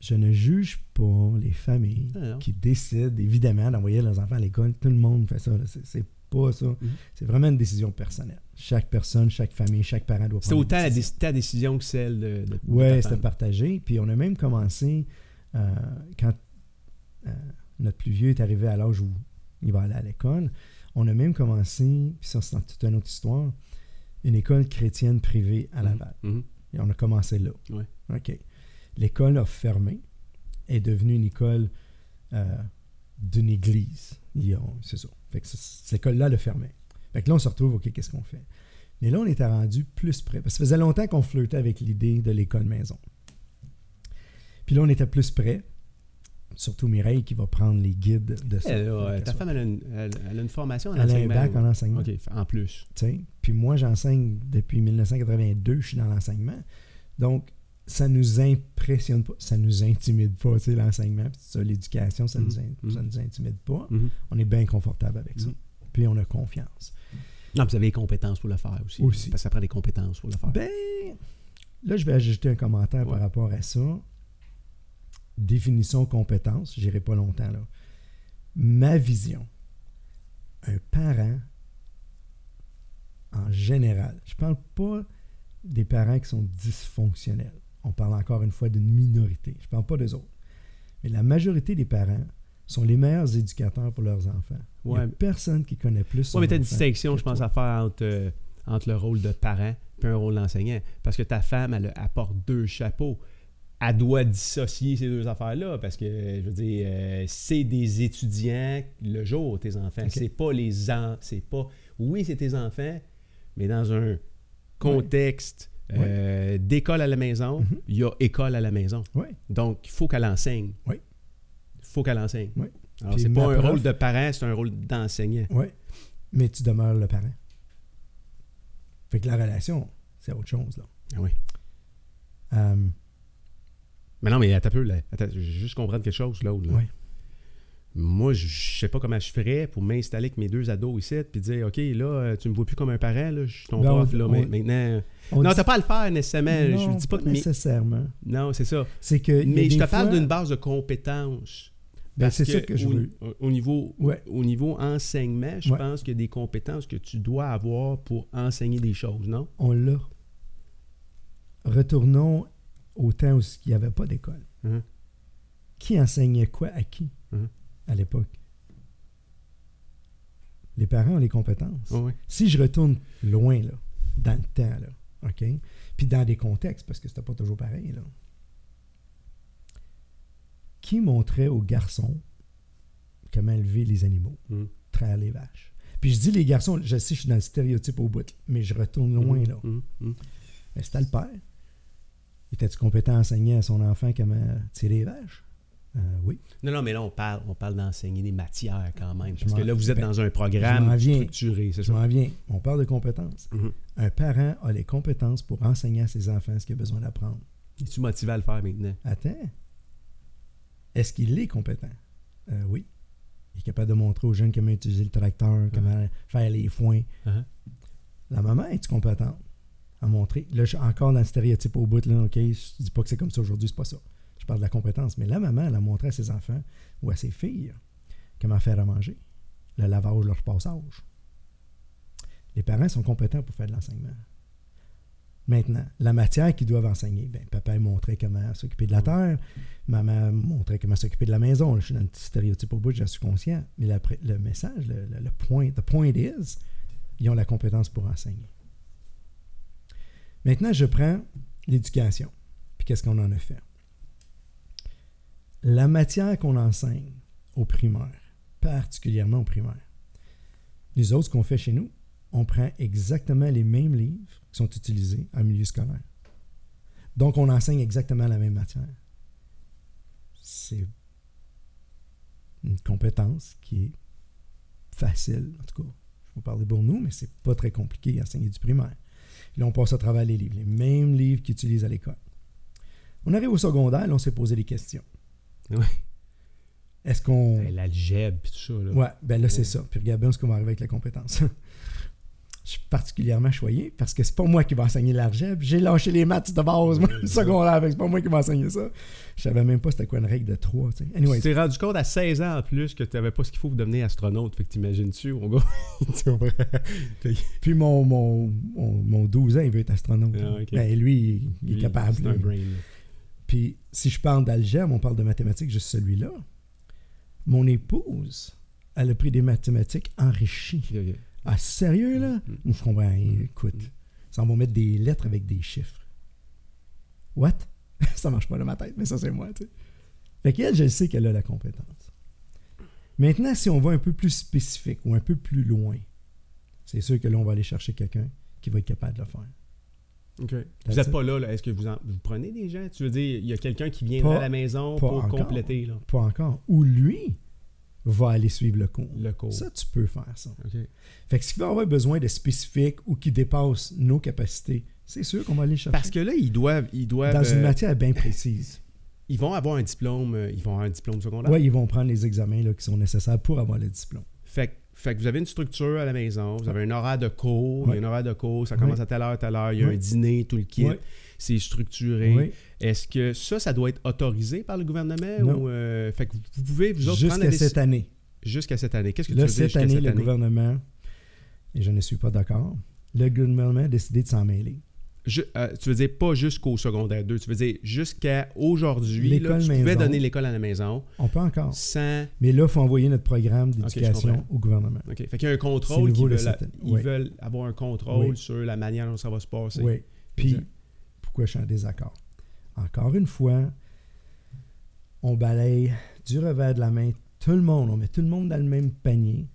je ne juge pas les familles qui décident évidemment d'envoyer leurs enfants à l'école, tout le monde fait ça, là. C'est pas ça. C'est vraiment une décision personnelle. Chaque personne, chaque famille, chaque parent doit prendre une décision. C'est autant ta décision que celle de Oui, c'était partagé. Puis on a même commencé quand notre plus vieux est arrivé à l'âge où il va aller à l'école, on a même commencé, puis ça c'est dans toute une autre histoire, une école chrétienne privée à Laval. Et on a commencé là. Ouais. OK. L'école a fermé, est devenue une école d'une église. C'est ça. Fait que cette école-là le fermait. Fait que là, on se retrouve, OK, qu'est-ce qu'on fait? Mais là, on était rendu plus près. Parce que ça faisait longtemps qu'on flirtait avec l'idée de l'école maison. Puis là, on était plus près. Surtout Mireille qui va prendre les guides de ça. Ta femme, elle a une formation en enseignement. Elle a un bac en enseignement. OK, en plus. T'sais? Puis moi, j'enseigne depuis 1982. Je suis dans l'enseignement. Donc, ça nous impressionne pas. Ça nous intimide pas, tu sais, l'enseignement. Puis ça, l'éducation, ça nous intimide pas. On est bien confortable avec ça. Puis on a confiance. Non, vous avez les compétences pour le faire aussi. Parce que ça prend des compétences pour le faire. Ben, là, je vais ajouter un commentaire par rapport à ça. Définissons compétences. J'irai pas longtemps, là. Ma vision. Un parent, en général, je parle pas des parents qui sont dysfonctionnels. On parle encore une fois d'une minorité. Je parle pas d'eux autres. Mais la majorité des parents sont les meilleurs éducateurs pour leurs enfants. Ouais. Il n'y a personne qui connaît plus son enfant. Oui, mais tu as une distinction, je pense, à faire entre le rôle de parent et un rôle d'enseignant. Parce que ta femme, elle porte deux chapeaux. Elle doit dissocier ces deux affaires-là parce que, je veux dire, c'est des étudiants le jour, tes enfants. Okay. Oui, c'est tes enfants, mais dans un contexte d'école à la maison, il y a école à la maison. Ouais. Donc, il faut qu'elle enseigne. Oui. Faut qu'elle enseigne. Oui. Alors, c'est pas un rôle de parent, c'est un rôle d'enseignant. Oui, mais tu demeures le parent. Fait que la relation, c'est autre chose, là. Oui. Mais non, mais je veux juste comprendre quelque chose, l'autre. Oui. Moi, je sais pas comment je ferais pour m'installer avec mes deux ados ici puis dire, OK, là, tu me vois plus comme un parent, là, je suis ton prof, là, maintenant... Non, t'as pas à le faire, nécessairement. Non, je dis pas nécessairement. Non, c'est ça. C'est que mais je te parle d'une base de compétences. Ben, c'est ça que je veux. Au niveau enseignement, je pense qu'il y a des compétences que tu dois avoir pour enseigner des choses, non? On l'a. Retournons au temps où il n'y avait pas d'école. Mm-hmm. Qui enseignait quoi à qui à l'époque? Les parents ont les compétences. Oh, oui. Si je retourne loin, là, dans le temps, là, OK? Puis dans des contextes, parce que c'était pas toujours pareil, là. Qui montrait aux garçons comment élever les animaux, traire les vaches. Puis je dis les garçons, je sais, je suis dans le stéréotype au bout, mais je retourne loin, là. Mais c'était le père. Était-tu compétent à enseigner à son enfant comment tirer les vaches? Oui. Non, mais là, on parle d'enseigner des matières quand même, parce que là, vous êtes dans un programme structuré, c'est ça? Je m'en viens. On parle de compétences. Un parent a les compétences pour enseigner à ses enfants ce qu'il a besoin d'apprendre. Es-tu motivé à le faire maintenant? Attends. Est-ce qu'il est compétent? Oui. Il est capable de montrer aux jeunes comment utiliser le tracteur, comment faire les foins. La maman, est-tu compétente? à montrer. Là, je suis encore dans le stéréotype au bout, là, OK, je dis pas que c'est comme ça aujourd'hui, c'est pas ça. Je parle de la compétence. Mais la maman, elle a montré à ses enfants ou à ses filles comment faire à manger, le lavage, le repassage. Les parents sont compétents pour faire de l'enseignement. Maintenant, la matière qu'ils doivent enseigner, bien, papa montrait comment s'occuper de la terre, maman montrait comment s'occuper de la maison. Là, je suis dans le petit stéréotype au bout, je suis conscient. Mais le message, le point, the point is, ils ont la compétence pour enseigner. Maintenant, je prends l'éducation. Puis qu'est-ce qu'on en a fait? La matière qu'on enseigne au primaire, particulièrement au primaire, nous autres, ce qu'on fait chez nous, on prend exactement les mêmes livres qui sont utilisés en milieu scolaire. Donc, on enseigne exactement la même matière. C'est une compétence qui est facile, en tout cas. Je vais vous parler pour nous, mais c'est pas très compliqué d'enseigner du primaire. Puis là, on passe à travers les livres, les mêmes livres qu'ils utilisent à l'école. On arrive au secondaire, là, on s'est posé des questions. Oui. Est-ce qu'on... L'algèbre et tout ça. Là. Ouais, ben là, c'est ça. Puis regardez bien ce qu'on va arriver avec la compétence. Je suis particulièrement choyé parce que c'est pas moi qui vais enseigner l'algèbre. J'ai lâché les maths de base, moi, le secondaire, fait que c'est pas moi qui vais enseigner ça. Je savais même pas c'était quoi une règle de 3. Anyway, tu t'es rendu compte à 16 ans en plus que tu n'avais pas ce qu'il faut pour devenir astronaute. Fait que t'imagines-tu, on va... Puis mon 12 ans, il veut être astronaute. Ah, okay. Ben, lui, il est capable. C'est un brain. Puis si je parle d'algèbre, on parle de mathématiques, juste celui-là. Mon épouse, elle a pris des mathématiques enrichies. Okay. Ah, sérieux, là? Nous ferons bien, écoute, ça va mettre des lettres avec des chiffres. What? Ça marche pas dans ma tête, mais ça, c'est moi, tu sais. Fait qu'elle, je sais qu'elle a la compétence. Maintenant, si on va un peu plus spécifique ou un peu plus loin, c'est sûr que là, on va aller chercher quelqu'un qui va être capable de le faire. OK. Vous n'êtes pas là. Est-ce que vous prenez des gens? Tu veux dire, il y a quelqu'un qui vient à la maison pour compléter, là? Pas encore. Ou lui... va aller suivre le cours. Ça, tu peux faire ça. Okay. Fait que s'il va avoir besoin de spécifiques ou qui dépassent nos capacités, c'est sûr qu'on va aller chercher. Parce que là, ils doivent dans une matière bien précise. Ils vont avoir un diplôme, secondaire. Oui, ils vont prendre les examens là, qui sont nécessaires pour avoir le diplôme. Fait que vous avez une structure à la maison, vous avez un horaire de cours, il y a un horaire de cours, ça commence à telle heure, il y a un dîner, tout le kit, c'est structuré. Oui. Est-ce que ça doit être autorisé par le gouvernement? Non. Ou fait que vous pouvez, vous autres, prendre la décision. Jusqu'à cette année. Jusqu'à cette année. Qu'est-ce que tu veux dire jusqu'à cette année? Cette année, le gouvernement, et je ne suis pas d'accord, le gouvernement a décidé de s'en mêler. Tu veux dire pas jusqu'au secondaire 2, tu veux dire jusqu'à aujourd'hui, là, tu pouvais donner l'école à la maison. On peut encore. Sans... Mais là, il faut envoyer notre programme d'éducation au gouvernement. OK. Fait qu'il y a un contrôle. Ils veulent avoir un contrôle sur la manière dont ça va se passer. Oui. Puis, pourquoi je suis en désaccord? Encore une fois, on balaye du revers de la main tout le monde. On met tout le monde dans le même panier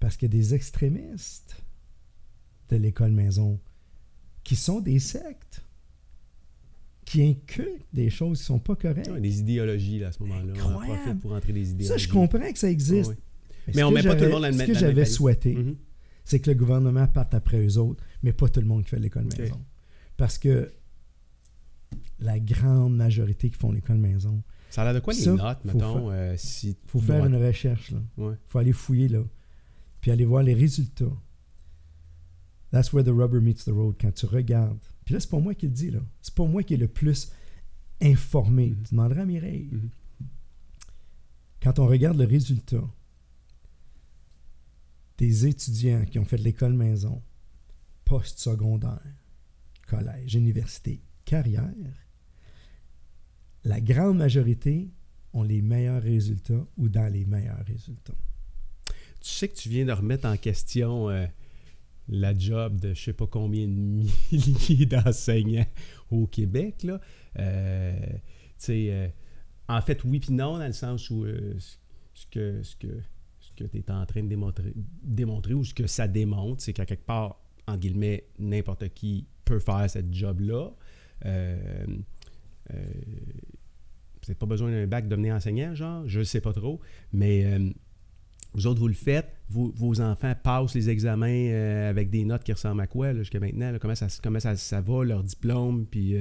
parce qu'il y a des extrémistes de l'école maison qui sont des sectes, qui inculquent des choses qui ne sont pas correctes. Ouais, des idéologies, là, à ce moment-là. Incroyable. On a pas fait pour entrer des idéologies. Ça, je comprends que ça existe. Mais on ne met pas tout le monde dans le même panier. Ce que j'avais souhaité, c'est que le gouvernement parte après eux autres, mais pas tout le monde qui fait l'école maison. Parce que la grande majorité qui font l'école maison... Ça a l'air de quoi, les notes, mettons? Faut faire une recherche, là. Ouais. Faut aller fouiller, là. Puis aller voir les résultats. That's where the rubber meets the road, quand tu regardes. Puis là, c'est pas moi qui le dis, là. C'est pas moi qui est le plus informé. Tu demanderas à Mireille. Quand on regarde le résultat des étudiants qui ont fait de l'école maison, post-secondaire, collège, université, carrière, la grande majorité ont les meilleurs résultats ou dans les meilleurs résultats. Tu sais que tu viens de remettre en question... la job de je ne sais pas combien de milliers d'enseignants au Québec, là. En fait, oui puis non, dans le sens où ce que tu es en train de démontrer ou ce que ça démontre, c'est qu'à quelque part, en guillemets, n'importe qui peut faire cette job-là. Vous n'avez pas besoin d'un bac de devenir enseignant, genre, je ne sais pas trop, mais... vous autres, vous le faites, vos enfants passent les examens avec des notes qui ressemblent à quoi là, jusqu'à maintenant? Là, comment ça va, leur diplôme? Puis,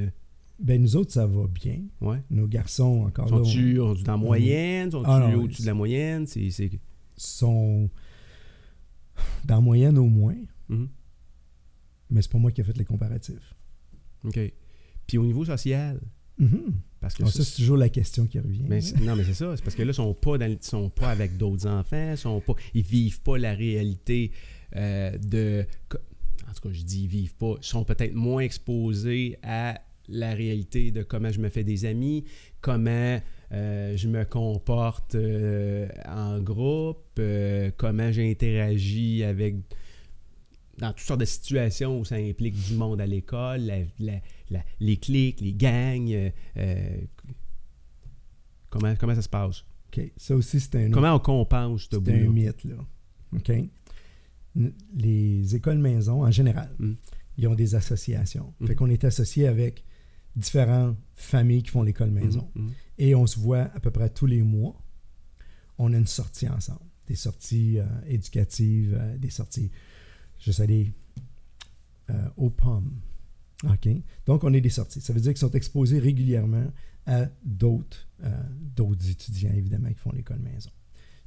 Ben, nous autres, ça va bien. Ouais. Nos garçons, encore là... Sont-tu dans la moyenne? Sont-tu au-dessus de la moyenne? Ils sont dans la moyenne au moins. mais c'est pas moi qui ai fait les comparatifs. OK. Puis au niveau social, parce que ça, c'est toujours la question qui revient. Mais non, mais c'est ça. C'est parce que là, ils sont pas dans, sont pas avec d'autres enfants, sont pas, ils vivent pas la réalité de... En tout cas, je dis ils vivent pas. Ils sont peut-être moins exposés à la réalité de comment je me fais des amis, comment je me comporte en groupe, comment j'interagis avec... dans toutes sortes de situations où ça implique du monde à l'école, les cliques, les gangs, comment ça se passe? OK. Ça aussi, c'est un... Comment on compense ce bout-là? C'est un mythe, là. OK. Les écoles maison, en général, ils ont des associations. Fait qu'on est associé avec différentes familles qui font l'école maison. Et on se voit à peu près tous les mois. On a une sortie ensemble. Des sorties éducatives, des sorties... Je suis allé aux pommes. OK? Donc, on est des sorties. Ça veut dire qu'ils sont exposés régulièrement à d'autres étudiants, évidemment, qui font l'école maison.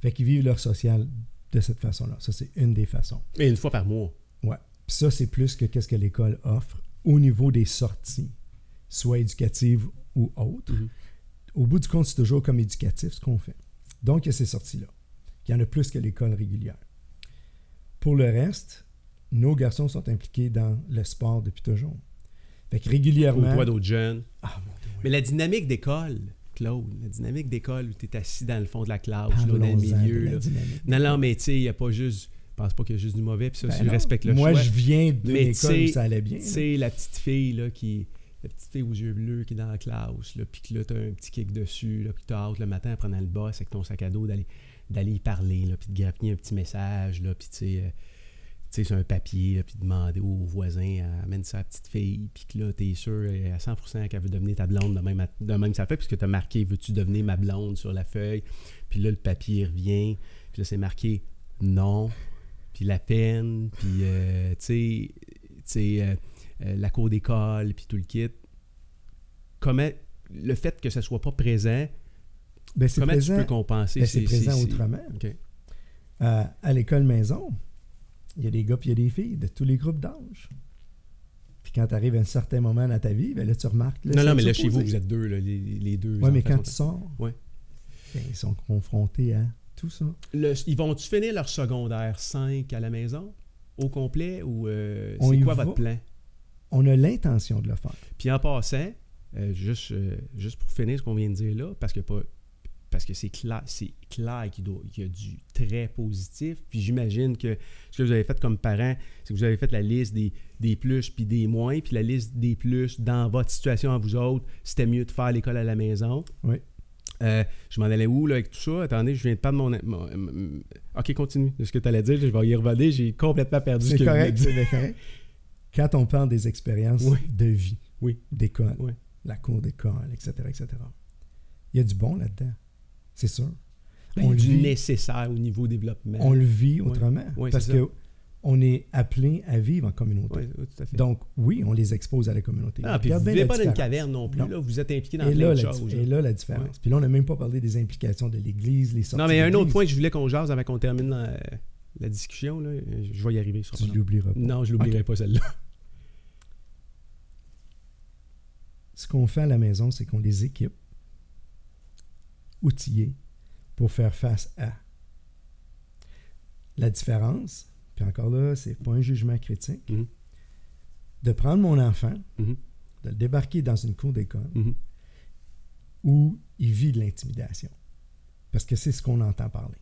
Fait qu'ils vivent leur social de cette façon-là. Ça, c'est une des façons. Et une fois par mois. Ouais. Puis ça, c'est plus que qu'est-ce que l'école offre au niveau des sorties, soit éducatives ou autres. Au bout du compte, c'est toujours comme éducatif ce qu'on fait. Donc, il y a ces sorties-là. Il y en a plus que l'école régulière. Pour le reste... Nos garçons sont impliqués dans le sport depuis toujours. Fait que régulièrement... On voit d'autres jeunes. Ah, mon Dieu, oui. Mais la dynamique d'école, Claude, la dynamique d'école où tu es assis dans le fond de la classe, là, dans le milieu. Là. Non, mais tu sais, il n'y a pas juste... Je pense pas qu'il y a juste du mauvais, puis ça, ben si je respecte le choix. Moi, je viens de l'école où ça allait bien. Tu sais, la petite fille, là, qui... La petite fille aux yeux bleus qui est dans la classe, là, puis que là, tu as un petit kick dessus, là, puis tu as hâte le matin en prenant le bus avec ton sac à dos d'aller y parler, là, puis de grappiner un petit message, là, puis tu sais... Tu sais, c'est un papier, là, puis demander aux voisins, amène ça à la petite fille, puis que là, t'es sûr à 100% qu'elle veut devenir ta blonde de même ça fait, puisque t'as marqué « Veux-tu devenir ma blonde » sur la feuille, puis là, le papier revient, puis là, c'est marqué « Non », puis la peine, puis, la cour d'école, puis tout le kit. Comment, le fait que ça soit pas présent, ben, comment présent, tu peux compenser? Ben, c'est présent autrement. Okay. À l'école maison... Il y a des gars puis il y a des filles de tous les groupes d'âge. Puis quand tu arrives à un certain moment dans ta vie, ben là, tu remarques... Là, non, mais là, chez vous, vous êtes deux, là, les deux. Oui, mais quand tu sors, ben, ils sont confrontés à tout ça. Ils vont-tu finir leur secondaire 5 à la maison, au complet, ou c'est quoi votre plan? On a l'intention de le faire. Puis en passant, juste pour finir ce qu'on vient de dire là, parce que c'est clair qu'il y a du très positif. Puis j'imagine que ce que vous avez fait comme parents, c'est que vous avez fait la liste des plus puis des moins, puis la liste des plus dans votre situation à vous autres, c'était mieux de faire l'école à la maison. Oui. Je m'en allais où là, avec tout ça? Attendez, je viens de perdre mon... OK, continue de ce que tu allais dire. Je vais y revenir. J'ai complètement perdu ce que je voulais dire. C'est correct. Quand on parle des expériences de vie, d'école, la cour d'école, etc., etc., il y a du bon là-dedans. C'est sûr. Ben, on du nécessaire au niveau développement. On le vit autrement. Oui, parce qu'on est appelé à vivre en communauté. Oui, tout à fait. Donc, oui, on les expose à la communauté. Ah, puis vous ne vivez pas dans une caverne non plus. Non. Là, vous êtes impliqué dans plein de choses. Et là, la différence. Oui. Puis là, on n'a même pas parlé des implications de l'Église, les sorties. Non, mais un autre point que je voulais qu'on jase avant qu'on termine la discussion, là, je vais y arriver. Tu ne l'oublieras pas. Non, je ne l'oublierai pas, celle-là. Ce qu'on fait à la maison, c'est qu'on les équipe outillés pour faire face à. La différence, puis encore là, c'est pas un jugement critique, de prendre mon enfant, de le débarquer dans une cour d'école où il vit de l'intimidation. Parce que c'est ce qu'on entend parler.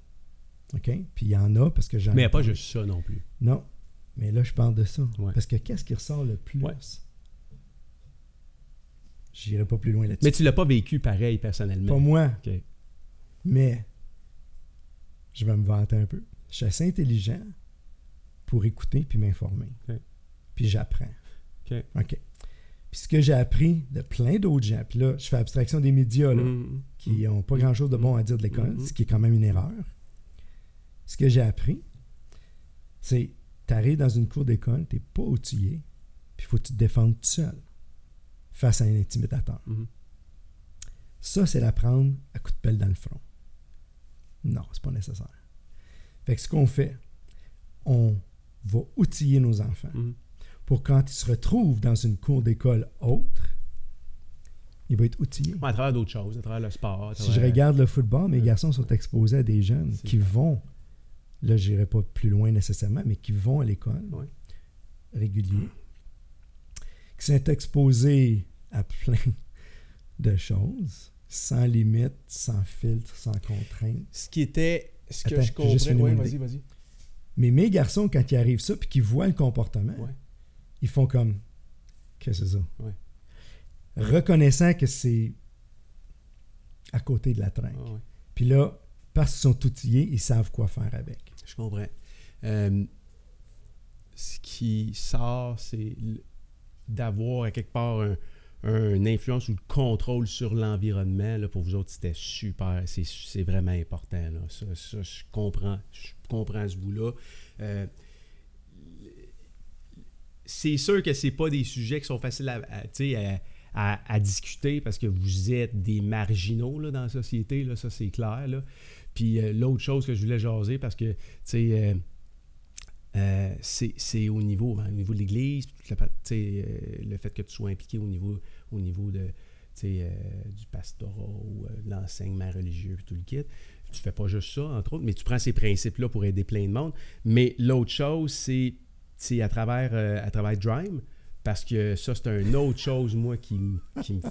OK? Puis il y en a parce que j'en ai. Mais il n'y a pas juste ça non plus. Non. Mais là, je parle de ça. Ouais. Parce que qu'est-ce qui ressort le plus? Ouais. J'irai pas plus loin là-dessus. Mais tu l'as pas vécu pareil personnellement. Pas moi. Okay. Mais je vais me vanter un peu. Je suis assez intelligent pour écouter puis m'informer. Okay. Puis j'apprends. OK. OK. Puis ce que j'ai appris de plein d'autres gens, puis là, je fais abstraction des médias là, qui n'ont pas grand-chose de bon à dire de l'école, ce qui est quand même une erreur. Ce que j'ai appris, c'est t'arrives dans une cour d'école, t'es pas outillé, puis il faut que tu te défendes tout seul face à un intimidateur. Ça, c'est la prendre à coups de pelle dans le front. Non, c'est pas nécessaire. Fait que ce qu'on fait, on va outiller nos enfants pour quand il se retrouve dans une cour d'école autre, il va être outillé. Ouais, à travers d'autres choses, à travers le sport. Si je regarde le football, mes garçons sont exposés à des jeunes qui vont, là je n'irai pas plus loin nécessairement, mais qui vont à l'école régulier, qui sont exposés à plein de choses, sans limite, sans filtre, sans contrainte. Ce qui était... Ce que je comprends, oui, vas-y. Mais mes garçons, quand ils arrivent ça, puis qu'ils voient le comportement, ils font comme, qu'est-ce que c'est ça? Ouais. Reconnaissant que c'est à côté de la traque. Puis là, parce qu'ils sont outillés, ils savent quoi faire avec. Je comprends. Ce qui sort, c'est d'avoir à quelque part une influence ou le contrôle sur l'environnement, là, pour vous autres, c'était super. C'est vraiment important. Là. Ça, je comprends ce bout-là. C'est sûr que c'est pas des sujets qui sont faciles à discuter parce que vous êtes des marginaux là, dans la société. Là, ça, c'est clair. Là. Puis l'autre chose que je voulais jaser parce que, tu sais... c'est au niveau de l'Église, le fait que tu sois impliqué au niveau de, du pastorat ou de l'enseignement religieux et tout le kit. Tu fais pas juste ça, entre autres, mais tu prends ces principes-là pour aider plein de monde. Mais l'autre chose, c'est à travers Drime, parce que ça, c'est une autre chose, moi, qui me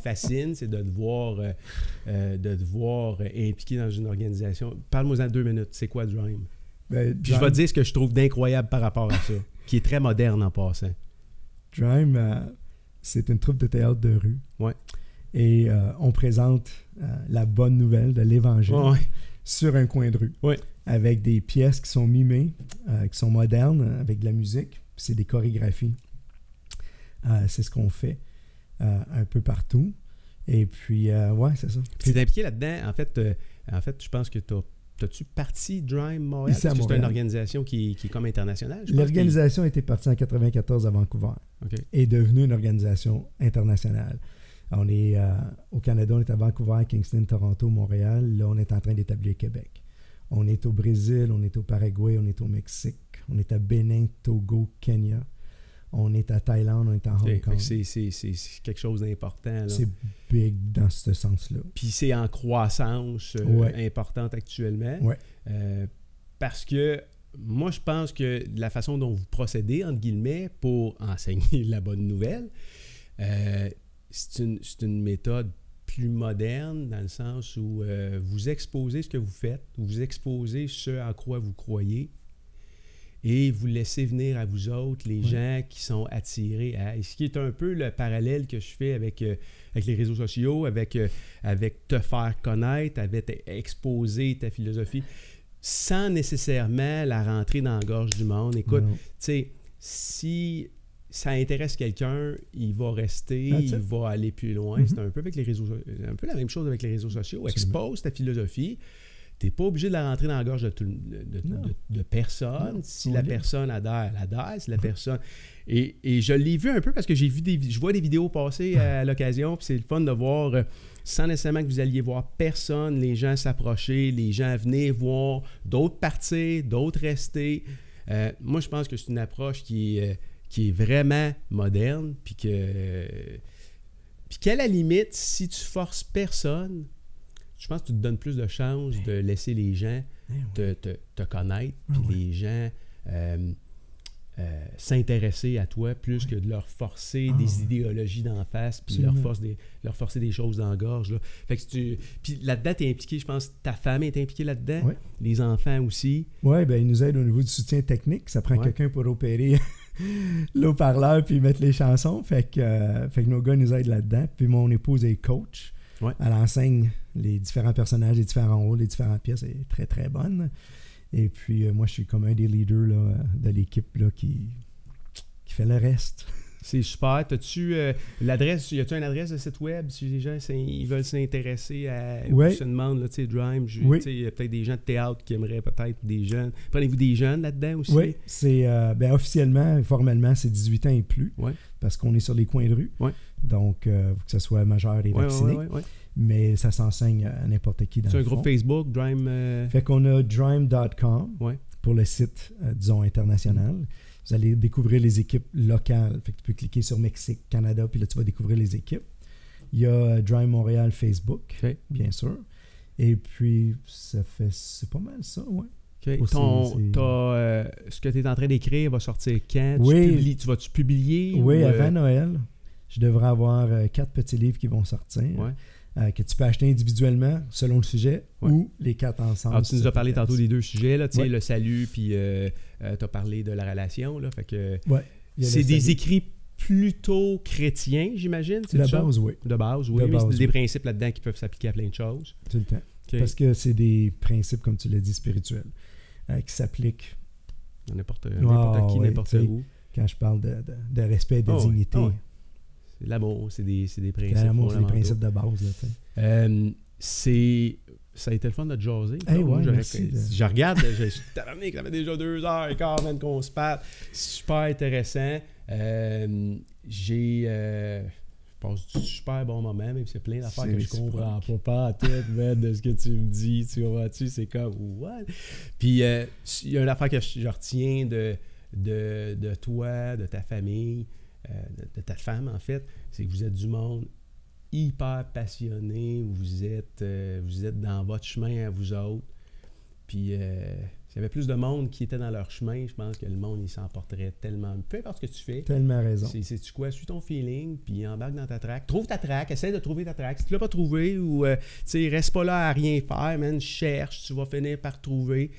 fascine, c'est de te voir impliqué dans une organisation. Parle-moi en 2 minutes, c'est quoi Drime? Puis je vais te dire ce que je trouve d'incroyable par rapport à ça, qui est très moderne en passant. Drime, c'est une troupe de théâtre de rue. Ouais. Et on présente la bonne nouvelle de l'Évangile sur un coin de rue, avec des pièces qui sont mimées, qui sont modernes, avec de la musique. C'est des chorégraphies. C'est ce qu'on fait un peu partout. Et puis, c'est ça. Puis t'es impliqué là-dedans. En fait, je pense que t'as-tu parti Drime Montréal? Parce que c'est une organisation qui est comme internationale? L'organisation était partie en 1994 à Vancouver et est devenue une organisation internationale. On est au Canada, on est à Vancouver, Kingston, Toronto, Montréal. Là, on est en train d'établir Québec. On est au Brésil, on est au Paraguay, on est au Mexique, on est à Bénin, Togo, Kenya. On est à Thaïlande, on est en Hong Kong. C'est quelque chose d'important. Là. C'est big dans ce sens-là. Puis c'est en croissance importante actuellement. Ouais. Parce que moi, je pense que la façon dont vous procédez, entre guillemets, pour enseigner la bonne nouvelle, c'est une méthode plus moderne dans le sens où vous exposez ce que vous faites, vous exposez ce en quoi vous croyez, et vous laissez venir à vous autres les gens qui sont attirés à... Et ce qui est un peu le parallèle que je fais avec les réseaux sociaux, avec te faire connaître, avec exposer ta philosophie, sans nécessairement la rentrer dans la gorge du monde. Écoute, tu sais, si ça intéresse quelqu'un, il va rester, il va aller plus loin. C'est un peu avec les réseaux, un peu la même chose avec les réseaux sociaux. Expose ta philosophie. Tu n'es pas obligé de la rentrer dans la gorge de personne. Non, si la personne adhère, elle adhère. Si la personne... Et je l'ai vu un peu parce que je vois des vidéos passer à l'occasion, puis c'est le fun de voir, sans nécessairement que vous alliez voir personne, les gens s'approcher, les gens venir voir, d'autres partir, d'autres rester. Moi, je pense que c'est une approche qui est vraiment moderne, puis qu'à la limite, si tu forces personne... Je pense que tu te donnes plus de chance de laisser les gens te connaître, puis les gens s'intéresser à toi plus que de leur forcer des idéologies d'en face, puis leur forcer des choses dans la gorge. Là. Fait que puis là-dedans, tu es impliqué, je pense, ta femme est impliquée là-dedans, les enfants aussi. Oui, bien, ils nous aident au niveau du soutien technique. Ça prend quelqu'un pour opérer l'eau-parleur puis mettre les chansons. Fait que nos gars nous aident là-dedans. Puis mon épouse est coach. Elle enseigne les différents personnages, les différents rôles, les différentes pièces. Elle est très, très bonne. Et puis, moi, je suis comme un des leaders là, de l'équipe là, qui fait le reste. C'est super. As-tu l'adresse? Y a-tu une adresse de site web si les gens ils veulent s'intéresser à se demandent, tu sais, Drime, il y a peut-être des gens de théâtre qui aimeraient peut-être des jeunes. Prenez-vous des jeunes là-dedans aussi? Oui, c'est officiellement, formellement, c'est 18 ans et plus parce qu'on est sur les coins de rue. Donc, que ce soit majeur et vacciné. Mais ça s'enseigne à n'importe qui dans le fond. C'est un groupe Facebook, Drime... Fait qu'on a drime.com pour le site, disons, international. Vous allez découvrir les équipes locales. Fait que tu peux cliquer sur Mexique, Canada, puis là, tu vas découvrir les équipes. Il y a Drime Montréal Facebook, okay, bien sûr. Et puis, ça fait... C'est pas mal ça, ouais. Okay. Ce que tu es en train d'écrire va sortir quand? Oui. Tu vas-tu publier? Oui, avant Noël. Je devrais avoir 4 petits livres qui vont sortir. Ouais. Que tu peux acheter individuellement selon le sujet, ouais, ou les 4 ensemble. Alors, tu nous as parlé tantôt des 2 sujets, là, ouais, le salut, puis tu as parlé de la relation. Là, fait que, ouais, c'est des écrits plutôt chrétiens, j'imagine. C'est de base, oui. De base, oui. De base, mais c'est des principes là-dedans qui peuvent s'appliquer à plein de choses. Tout le temps. Okay. Parce que c'est des principes, comme tu l'as dit, spirituels, qui s'appliquent à n'importe qui, n'importe où. Quand je parle de respect et de dignité. Oh, oui. L'amour, c'est des principes. L'amour, c'est des principes de base. Là, ça a été le fun de jaser. Hey, ouais, je regarde, t'as ramené que ça fait déjà 2h15 même qu'on se parle. Super intéressant. Je passe du super bon moment, même si c'est plein d'affaires que je comprends pas à tête, man, de ce que tu me dis. Tu comprends-tu? C'est comme « what? » Puis, il y a une affaire que je retiens de toi, de ta famille, de ta femme, en fait, c'est que vous êtes du monde hyper passionné, vous êtes dans votre chemin à vous autres. Puis, s'il y avait plus de monde qui était dans leur chemin, je pense que le monde, il s'emporterait tellement. Peu importe ce que tu fais. Tellement raison. C'est-tu quoi? Suis ton feeling, puis embarque dans ta track. Trouve ta track, essaie de trouver ta track. Si tu l'as pas trouvé ou, tu sais, reste pas là à rien faire, man, cherche, tu vas finir par trouver.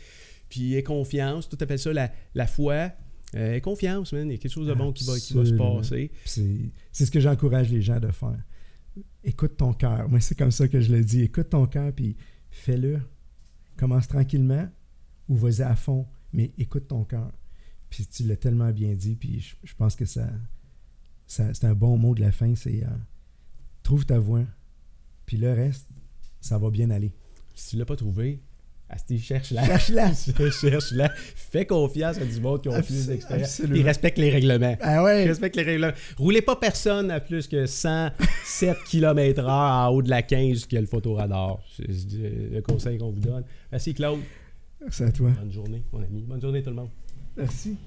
Puis, aie confiance, toi, t'appelles ça la foi. Confiance, man. Il y a quelque chose de bon qui va se passer. C'est ce que j'encourage les gens de faire. Écoute ton cœur. Moi, c'est comme ça que je le dis. Écoute ton cœur, puis fais-le. Commence tranquillement ou vas-y à fond, mais écoute ton cœur. Puis tu l'as tellement bien dit, puis je pense que ça c'est un bon mot de la fin, c'est trouve ta voie, puis le reste, ça va bien aller. Si tu l'as pas trouvé... Cherche-la. Fais confiance à du monde qui ont plus d'expérience. Ils respectent les règlements. Ah ouais. Roulez pas personne à plus que 107 km/h en haut de la 15 qui a le photoradar. C'est le conseil qu'on vous donne. Merci Claude. Merci à toi. Bonne journée, mon ami. Bonne journée tout le monde. Merci.